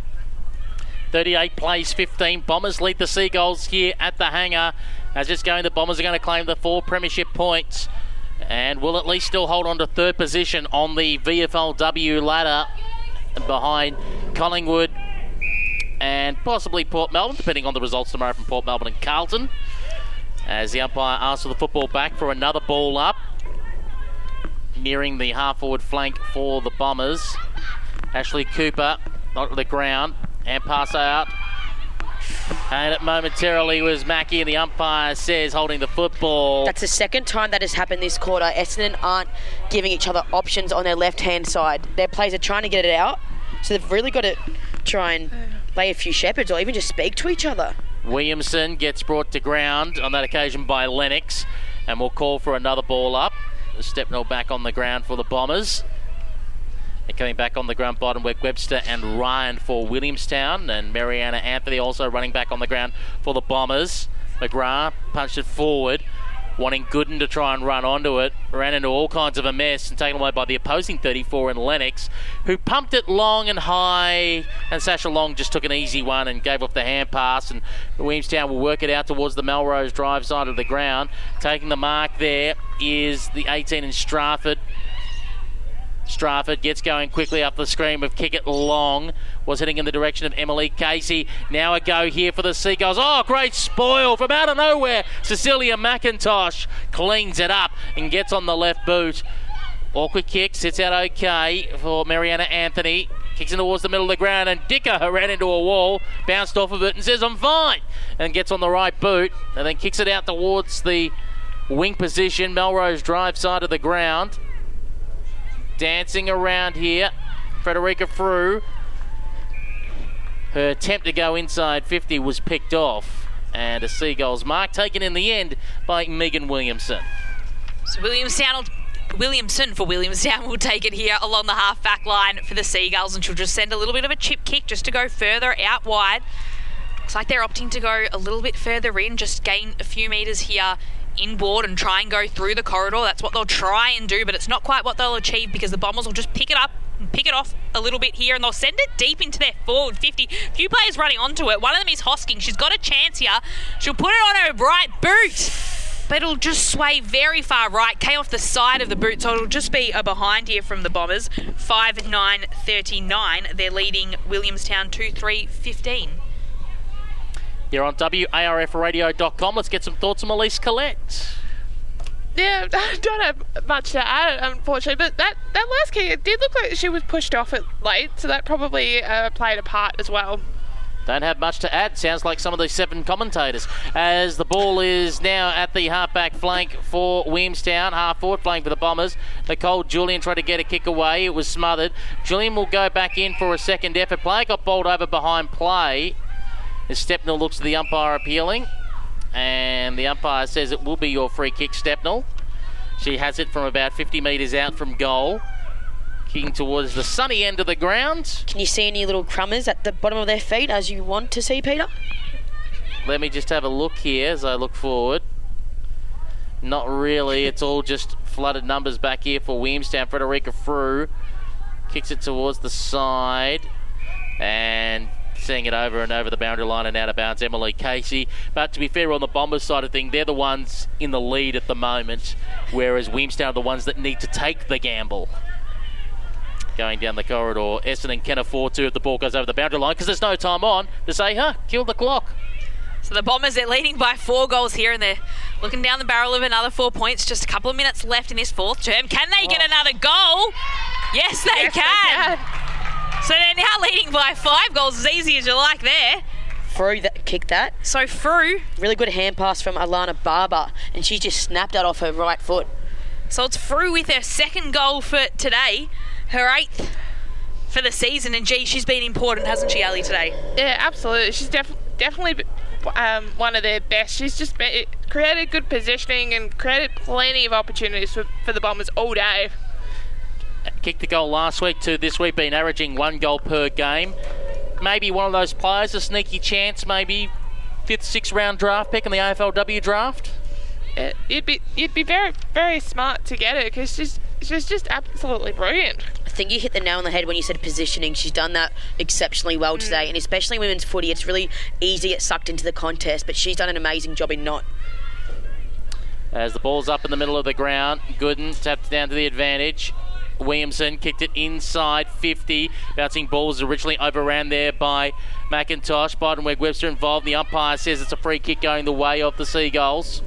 Thirty-eight plays fifteen. Bombers lead the Seagulls here at the Hangar. As it's going, the Bombers are going to claim the four premiership points and will at least still hold on to third position on the V F L W ladder behind Collingwood and possibly Port Melbourne, depending on the results tomorrow from Port Melbourne and Carlton. As the umpire asks for the football back for another ball up, nearing the half-forward flank for the Bombers. Ashley Cooper, not to the ground, and pass out. And it momentarily was Mackie, and the umpire says holding the football. That's the second time that has happened this quarter. Essendon aren't giving each other options on their left-hand side. Their players are trying to get it out, so they've really got to try and play a few shepherds or even just speak to each other. Williamson gets brought to ground on that occasion by Lennox, and will call for another ball up. Stepnell back on the ground for the Bombers. And coming back on the ground, Bottomwick, Webster and Ryan for Williamstown. And Mariana Anthony also running back on the ground for the Bombers. McGrath punched it forward, wanting Gooden to try and run onto it. Ran into all kinds of a mess and taken away by the opposing thirty-four in Lennox, who pumped it long and high. And Sasha Long just took an easy one and gave off the hand pass. And Williamstown will work it out towards the Melrose Drive side of the ground. Taking the mark there is the eighteen in Stratford. Stratford gets going quickly up the screen with kick it long. Was heading in the direction of Emily Casey. Now a go here for the Seagulls. Oh, great spoil from out of nowhere. Cecilia McIntosh cleans it up and gets on the left boot. Awkward kick, sits out okay for Mariana Anthony. Kicks in towards the middle of the ground, and Dicker ran into a wall, bounced off of it and says, I'm fine, and gets on the right boot and then kicks it out towards the wing position, Melrose Drive side of the ground. Dancing around here, Frederica Frew. Her attempt to go inside fifty was picked off, and a Seagulls mark taken in the end by Megan Williamson. So Williamstown, Williamson for Williamstown will take it here along the half-back line for the Seagulls, and she'll just send a little bit of a chip kick just to go further out wide. Looks like they're opting to go a little bit further in, just gain a few metres here inboard and try and go through the corridor. That's what they'll try and do, but it's not quite what they'll achieve because the Bombers will just pick it up and pick it off a little bit here, and they'll send it deep into their forward fifty. A few players running onto it. One of them is Hosking. She's got a chance here. She'll put it on her right boot, but it'll just sway very far right. Came off the side of the boot, so it'll just be a behind here from the Bombers. five nine thirty-nine. They're leading Williamstown two three fifteen. Here on W A R F radio dot com, let's get some thoughts on Elise Collette. Yeah, I don't have much to add, unfortunately, but that, that last kick, it did look like she was pushed off it late, so that probably uh, played a part as well. Don't have much to add. Sounds like some of the seven commentators. As the ball is now at the half-back flank for Williamstown. Half-forward flank for the Bombers. Nicole Julian tried to get a kick away. It was smothered. Julian will go back in for a second effort. Player got bowled over behind play. As Stepnell looks to the umpire appealing, and the umpire says it will be your free kick, Stepnell. She has it from about fifty metres out from goal, kicking towards the sunny end of the ground. Can you see any little crummers at the bottom of their feet as you want to see, Peter? Let me just have a look here as I look forward. Not really. It's all just flooded numbers back here for Williamstown. Frederica Frew kicks it towards the side, and seeing it over and over the boundary line and out of bounds, Emily Casey. But to be fair, on the Bombers side of thing, they're the ones in the lead at the moment, whereas Williamstown are the ones that need to take the gamble. Going down the corridor, Essendon can afford to if the ball goes over the boundary line, because there's no time on to say, huh, kill the clock. So the Bombers, they're leading by four goals here, and they're looking down the barrel of another four points. Just a couple of minutes left in this fourth term. Can they oh. get another goal? Yes, they yes, can. They can. So they're now leading by five goals, as easy as you like there. Frew that, kicked that. So Frew. Really good hand pass from Alana Barber, and she just snapped that off her right foot. So it's Frew with her second goal for today, her eighth for the season, and gee, she's been important, hasn't she, Ali, today? Yeah, absolutely. She's def- definitely um, one of their best. She's just be- created good positioning and created plenty of opportunities for, for the Bombers all day. Kicked the goal last week too. This week been averaging one goal per game. Maybe one of those players, a sneaky chance, maybe fifth, sixth round draft pick in the A F L W draft. It, it'd be it'd be very very smart to get it, because she's she's just absolutely brilliant. I think you hit the nail on the head when you said positioning. She's done that exceptionally well today, mm. and especially women's footy, it's really easy to get sucked into the contest, but she's done an amazing job in not. As the ball's up in the middle of the ground, Gooden tapped down to the advantage. Williamson kicked it inside fifty. Bouncing balls originally overran there by McIntosh. Bidenweg Webster involved. The umpire says it's a free kick going the way of the Seagulls.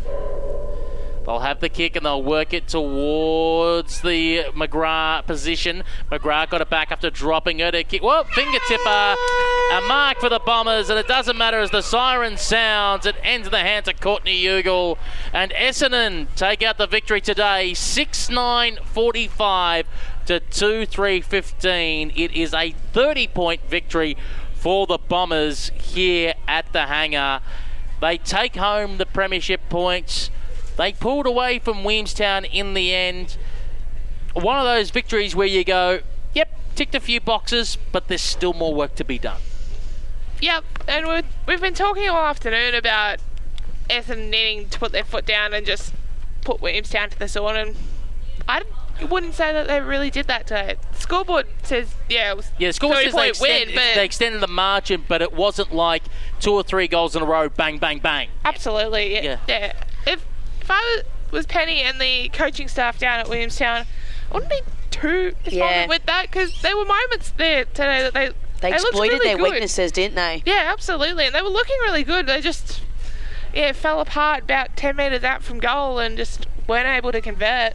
They'll have the kick and they'll work it towards the McGrath position. McGrath got it back after dropping it. A kick. Whoa, fingertipper. A mark for the Bombers, and it doesn't matter as the siren sounds. It ends in the hands of Courtney Ugal. And Essendon take out the victory today, six nine forty-five to two three fifteen. It is a thirty-point victory for the Bombers here at the Hangar. They take home the premiership points. They pulled away from Williamstown in the end. One of those victories where you go, yep, ticked a few boxes, but there's still more work to be done. Yep, and we've been talking all afternoon about Essendon needing to put their foot down and just put Williamstown to the sword, and I wouldn't say that they really did that today. The scoreboard says, yeah, it was yeah, the scoreboard says they, extend, win, but they extended the margin, but it wasn't like two or three goals in a row, bang, bang, bang. Absolutely, yeah. yeah. yeah. If, if I was Penny and the coaching staff down at Williamstown, I wouldn't be too disappointed yeah. with that, because there were moments there today that they... They exploited really their good. weaknesses, didn't they? Yeah, absolutely. And they were looking really good. They just, yeah, fell apart about ten metres out from goal and just weren't able to convert.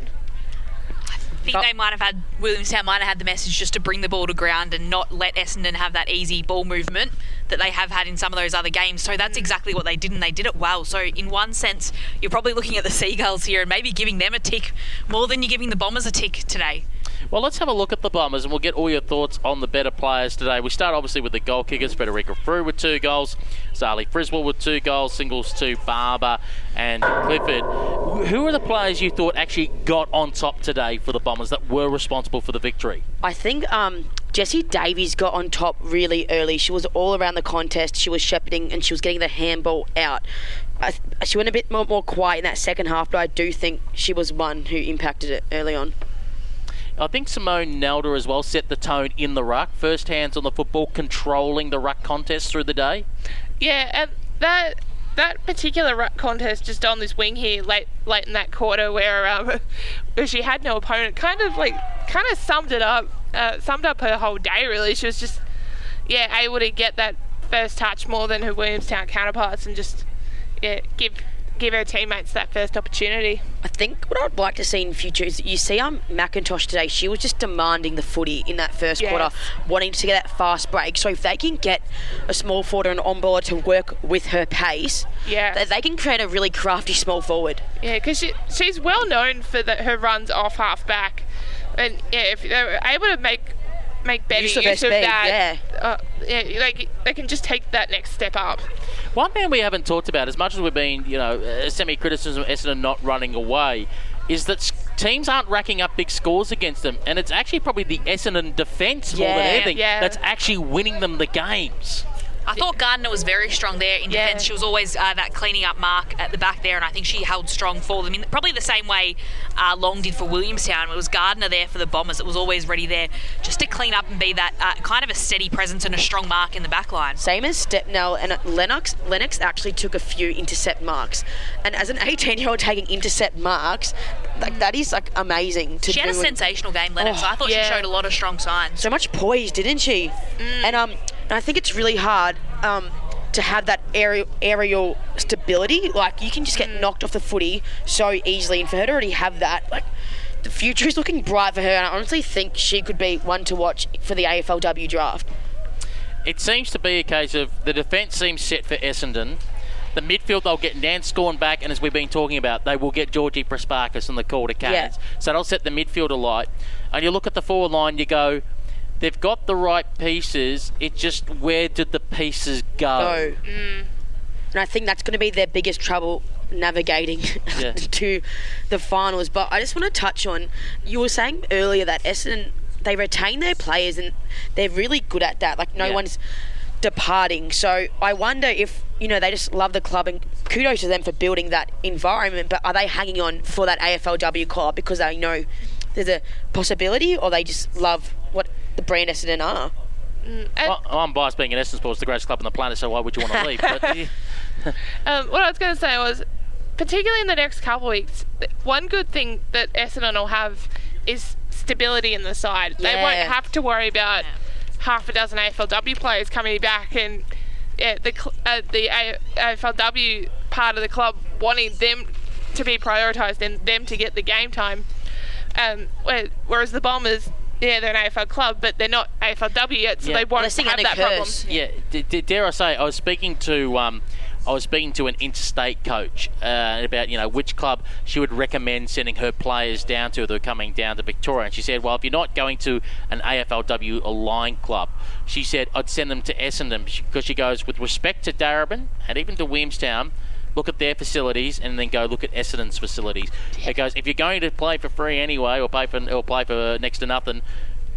I think oh. they might have had, Williamstown might have had the message just to bring the ball to ground and not let Essendon have that easy ball movement that they have had in some of those other games. So that's exactly what they did, and they did it well. So in one sense, you're probably looking at the Seagulls here and maybe giving them a tick more than you're giving the Bombers a tick today. Well, let's have a look at the Bombers, and we'll get all your thoughts on the better players today. We start obviously with the goal kickers. Frederica Frew with two goals, Zali Friswell with two goals, singles to Barber and Clifford. Who are the players you thought actually got on top today for the Bombers that were responsible for the victory? I think um, Jessie Davies got on top really early. She was all around the contest. She was shepherding and she was getting the handball out. I, she went a bit more, more quiet in that second half, but I do think she was one who impacted it early on. I think Simone Nelder as well set the tone in the ruck. First hands on the football, controlling the ruck contest through the day. Yeah, and that that particular ruck contest just on this wing here late late in that quarter where um, where she had no opponent kind of like kind of summed it up, uh, summed up her whole day really. She was just yeah able to get that first touch more than her Williamstown counterparts and just yeah give. give her teammates that first opportunity. I think what I'd like to see in the future is you see um, McIntosh today, she was just demanding the footy in that first yes. quarter, wanting to get that fast break. So if they can get a small forward and an on-baller to work with her pace, yeah. they, they can create a really crafty small forward. Yeah, because she, she's well known for the, her runs off half-back. And yeah, if they're able to make make better use of, use of that, yeah. Uh, yeah, like they can just take that next step up. One man we haven't talked about, as much as we've been, you know, uh, semi-criticism of Essendon not running away, is that teams aren't racking up big scores against them, and it's actually probably the Essendon defence yeah, more than anything yeah. that's actually winning them the games. I thought Gardner was very strong there in yeah. defence. She was always uh, that cleaning up mark at the back there, and I think she held strong for them. In probably the same way uh, Long did for Williamstown. It was Gardner there for the Bombers. It was always ready there just to clean up and be that uh, kind of a steady presence and a strong mark in the back line. Same as Stepnell and Lennox. Lennox actually took a few intercept marks. And as an eighteen-year-old taking intercept marks, like, that is like amazing. To she do had a sensational game, Lennox. Oh, I thought yeah. she showed a lot of strong signs. So much poise, didn't she? Mm. And um. And I think it's really hard um, to have that aerial, aerial stability. Like, you can just get knocked off the footy so easily. And for her to already have that, like, the future is looking bright for her. And I honestly think she could be one to watch for the A F L W draft. It seems to be a case of the defence seems set for Essendon. The midfield, they'll get Nan Scorn back, and as we've been talking about, they will get Georgie Prasparkas in the Calder Cannons. Yeah. So they'll set the midfield alight. And you look at the forward line, you go, they've got the right pieces, it's just where did the pieces go? Oh. Mm. And I think that's going to be their biggest trouble navigating yeah. to the finals. But I just want to touch on, you were saying earlier that Essendon, they retain their players and they're really good at that. Like, no yeah. one's departing. So I wonder if, you know, they just love the club and kudos to them for building that environment. But are they hanging on for that A F L W club because they know there's a possibility, or they just love what the brand Essendon are? Mm, well, I'm biased being an Essendon sports, the greatest club on the planet, so why would you want to leave? But, yeah. um, what I was going to say was, particularly in the next couple of weeks, one good thing that Essendon will have is stability in the side. Yeah. They won't have to worry about half a dozen A F L W players coming back and yeah, the, uh, the A F L W part of the club wanting them to be prioritised and them to get the game time. Um, whereas the Bombers, yeah, they're an A F L club, but they're not A F L W yet, so yeah. they won't well, have that curse. problem. Yeah, d- d- dare I say, I was speaking to... Um, I was speaking to an interstate coach uh, about, you know, which club she would recommend sending her players down to that are coming down to Victoria. And she said, well, if you're not going to an A F L W aligned club, she said, I'd send them to Essendon, because she goes, with respect to Darabin and even to Williamstown, look at their facilities and then go look at Essendon's facilities. Yeah. It goes, if you're going to play for free anyway or pay for, or play for next to nothing,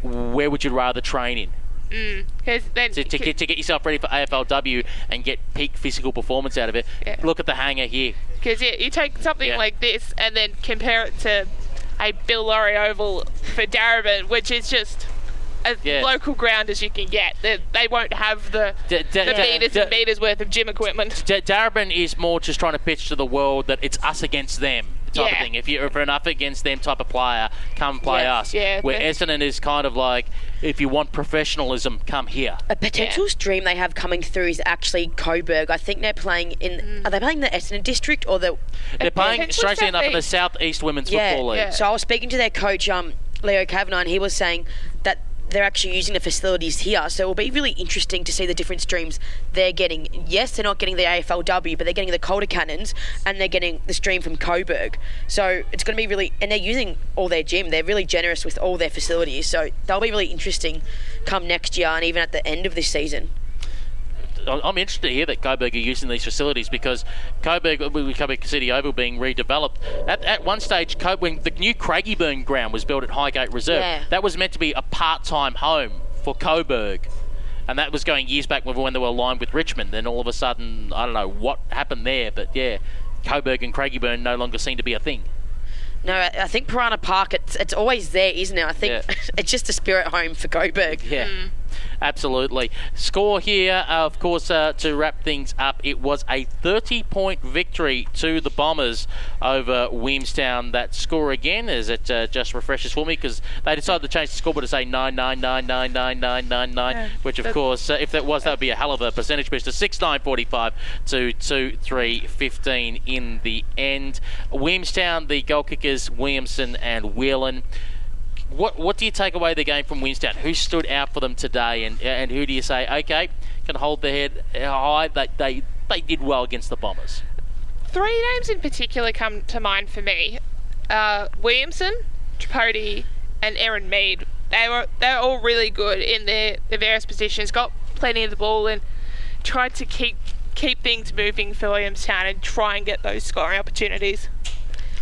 where would you rather train in? Mm, then to, to, get, to get yourself ready for A F L W and get peak physical performance out of it, yeah. look at the Hangar here. Because yeah, you take something yeah. like this and then compare it to a Bill Laurie Oval for Darabin, which is just as yeah. local ground as you can get. They, they won't have the, da, da, the da, meters da, and meters worth of gym equipment. Da, Darabin is more just trying to pitch to the world that it's us against them. Type yeah. of thing. If you're for an up against them type of player, come play yes, us. Yeah, where Essendon is kind of like, if you want professionalism, come here. A potential yeah. stream they have coming through is actually Coburg. I think they're playing in. Mm. Are they playing the Essendon district or the? They're playing strangely enough in the South East Women's yeah, Football League. Yeah. So I was speaking to their coach, um, Leo Kavanagh, and he was saying that they're actually using the facilities here, so it will be really interesting to see the different streams they're getting. Yes, they're not getting the A F L W, but they're getting the Calder Cannons and they're getting the stream from Coburg. So it's going to be really... And they're using all their gym. They're really generous with all their facilities. So they'll be really interesting come next year and even at the end of this season. I'm interested to hear that Coburg are using these facilities, because Coburg, Coburg City Oval being redeveloped. At, at one stage, Coburg, when the new Craigieburn ground was built at Highgate Reserve, yeah. that was meant to be a part-time home for Coburg. And that was going years back when they were aligned with Richmond. Then all of a sudden, I don't know what happened there, but yeah, Coburg and Craigieburn no longer seem to be a thing. No, I think Piranha Park, it's, it's always there, isn't it? I think yeah. it's just a spirit home for Coburg. Yeah. Mm. Absolutely. Score here, uh, of course, uh, to wrap things up, it was a thirty-point victory to the Bombers over Williamstown. That score again, as it uh, just refreshes for me, because they decided to change the scoreboard to say nine nine nine nine nine nine nine nine, yeah, which, of course, uh, if that was, that would be a hell of a percentage boost to six nine forty-five to two three fifteen in the end. Williamstown, the goal kickers, Williamson and Whelan. What what do you take away the game from Williamstown? Who stood out for them today, and and who do you say, okay, can hold their head high? They they, they did well against the Bombers. Three names in particular come to mind for me: uh, Williamson, Tripodi, and Erin Mead. They were they're all really good in their, their various positions. Got plenty of the ball and tried to keep keep things moving for Williamstown and try and get those scoring opportunities.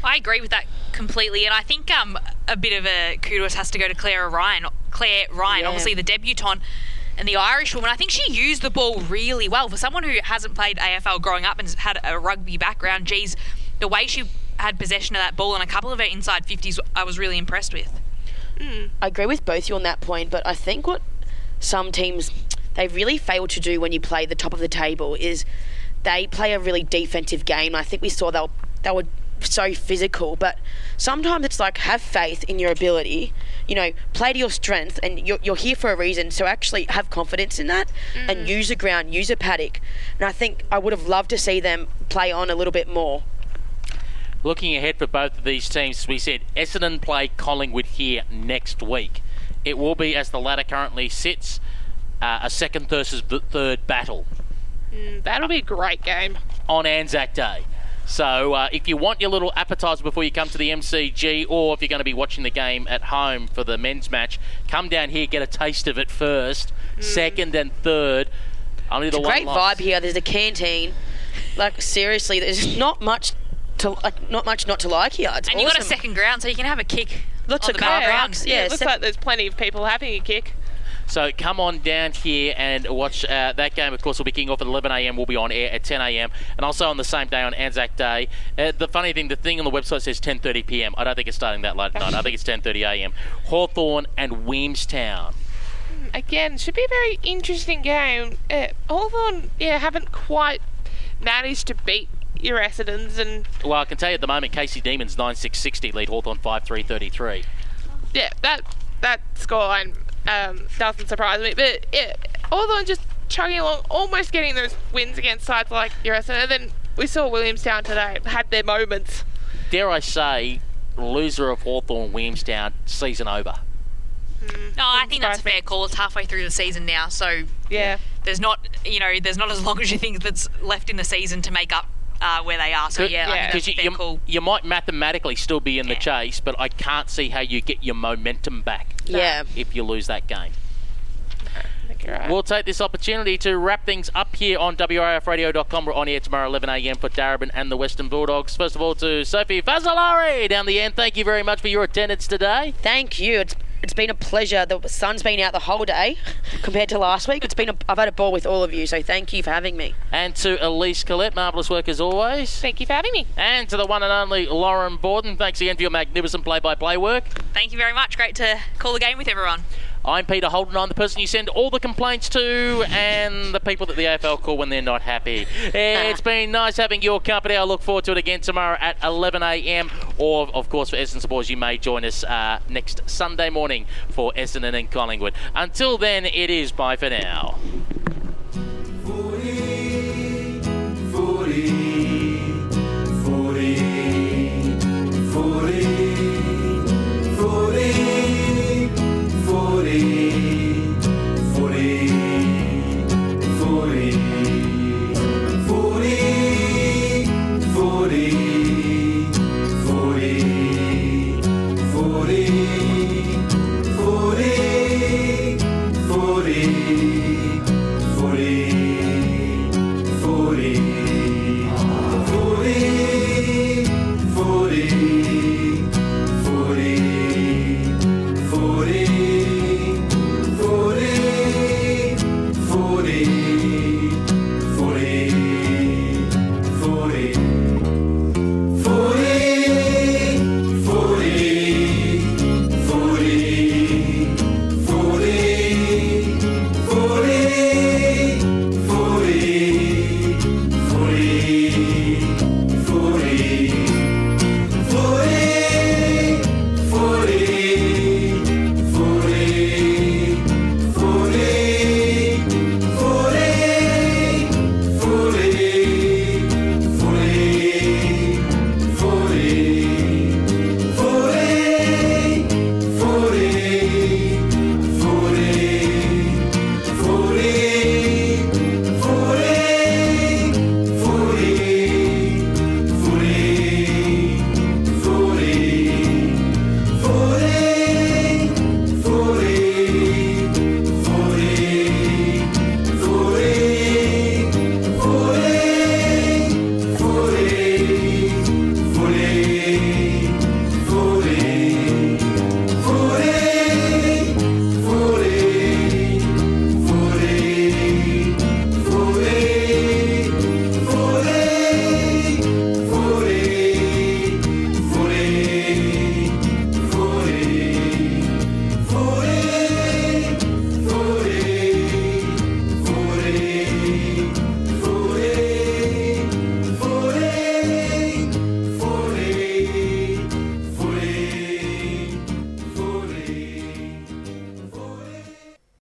I agree with that completely, and I think um, a bit of a kudos has to go to Claire Ryan, Claire Ryan, yeah. obviously the debutante and the Irish woman. I think she used the ball really well. For someone who hasn't played A F L growing up and had a rugby background, geez, the way she had possession of that ball and a couple of her inside fifties I was really impressed with. Mm. I agree with both you on that point, but I think what some teams, they really fail to do when you play the top of the table is they play a really defensive game. I think we saw they'll, they were... so physical, but sometimes it's like, have faith in your ability, you know, play to your strength, and you're, you're here for a reason, so actually have confidence in that mm. and use the ground, use a paddock. And I think I would have loved to see them play on a little bit more. Looking ahead for both of these teams, we said Essendon play Collingwood here next week. It will be, as the ladder currently sits, uh, a second versus third battle. Mm, that'll be a great game. On Anzac Day. So uh, if you want your little appetizer before you come to the M C G, or if you're going to be watching the game at home for the men's match, come down here, get a taste of it first, mm. second and third. Only the it's one a great loss. Vibe here. There's a canteen. Like, seriously, there's not much to like, not much not to like here. It's and awesome. You've got a second ground, so you can have a kick. Lots of car rounds. Yeah, yeah, it looks sec- like there's plenty of people having a kick. So come on down here and watch uh, that game. Of course, will be kicking off at eleven a.m. We'll be on air at ten a.m. And also on the same day, on Anzac Day, uh, the funny thing, the thing on the website says ten thirty p.m. I don't think it's starting that late at night. I think it's ten thirty a.m. Hawthorn and Williamstown. Again, should be a very interesting game. Uh, Hawthorn, yeah, haven't quite managed to beat your Essendons. And well, I can tell you at the moment, Casey Demons, nine six sixty, lead Hawthorn five three thirty-three. Yeah, that, that scoreline... Um, doesn't surprise me, but yeah, although I'm just chugging along, almost getting those wins against sides like your Essendon, and then we saw Williamstown today had their moments. dare I say, loser of Hawthorn Williamstown, season over? Mm, no, I think that's a fair call. It's halfway through the season now, so yeah, there's not you know there's not as long as you think that's left in the season to make up uh, where they are. So yeah, yeah. I think that's you, a fair you, call. You might mathematically still be in yeah. the chase, but I can't see how you get your momentum back. Yeah. If you lose that game. Right. We'll take this opportunity to wrap things up here on W R F radio dot com. We're on here tomorrow eleven a.m. for Darabin and the Western Bulldogs. First of all, to Sophie Fazzolari down the end, thank you very much for your attendance today. Thank you. It's It's been a pleasure. The sun's been out the whole day compared to last week. It's been a, I've had a ball with all of you, so thank you for having me. And to Elise Collette, marvellous work as always. Thank you for having me. And to the one and only Lauren Borden, thanks again for your magnificent play-by-play work. Thank you very much. Great to call the game with everyone. I'm Peter Holden. I'm the person you send all the complaints to and the people that the A F L call when they're not happy. It's been nice having your company. I look forward to it again tomorrow at eleven a.m. Or, of course, for Essendon supporters, you may join us uh, next Sunday morning for Essendon and Collingwood. Until then, it is bye for now.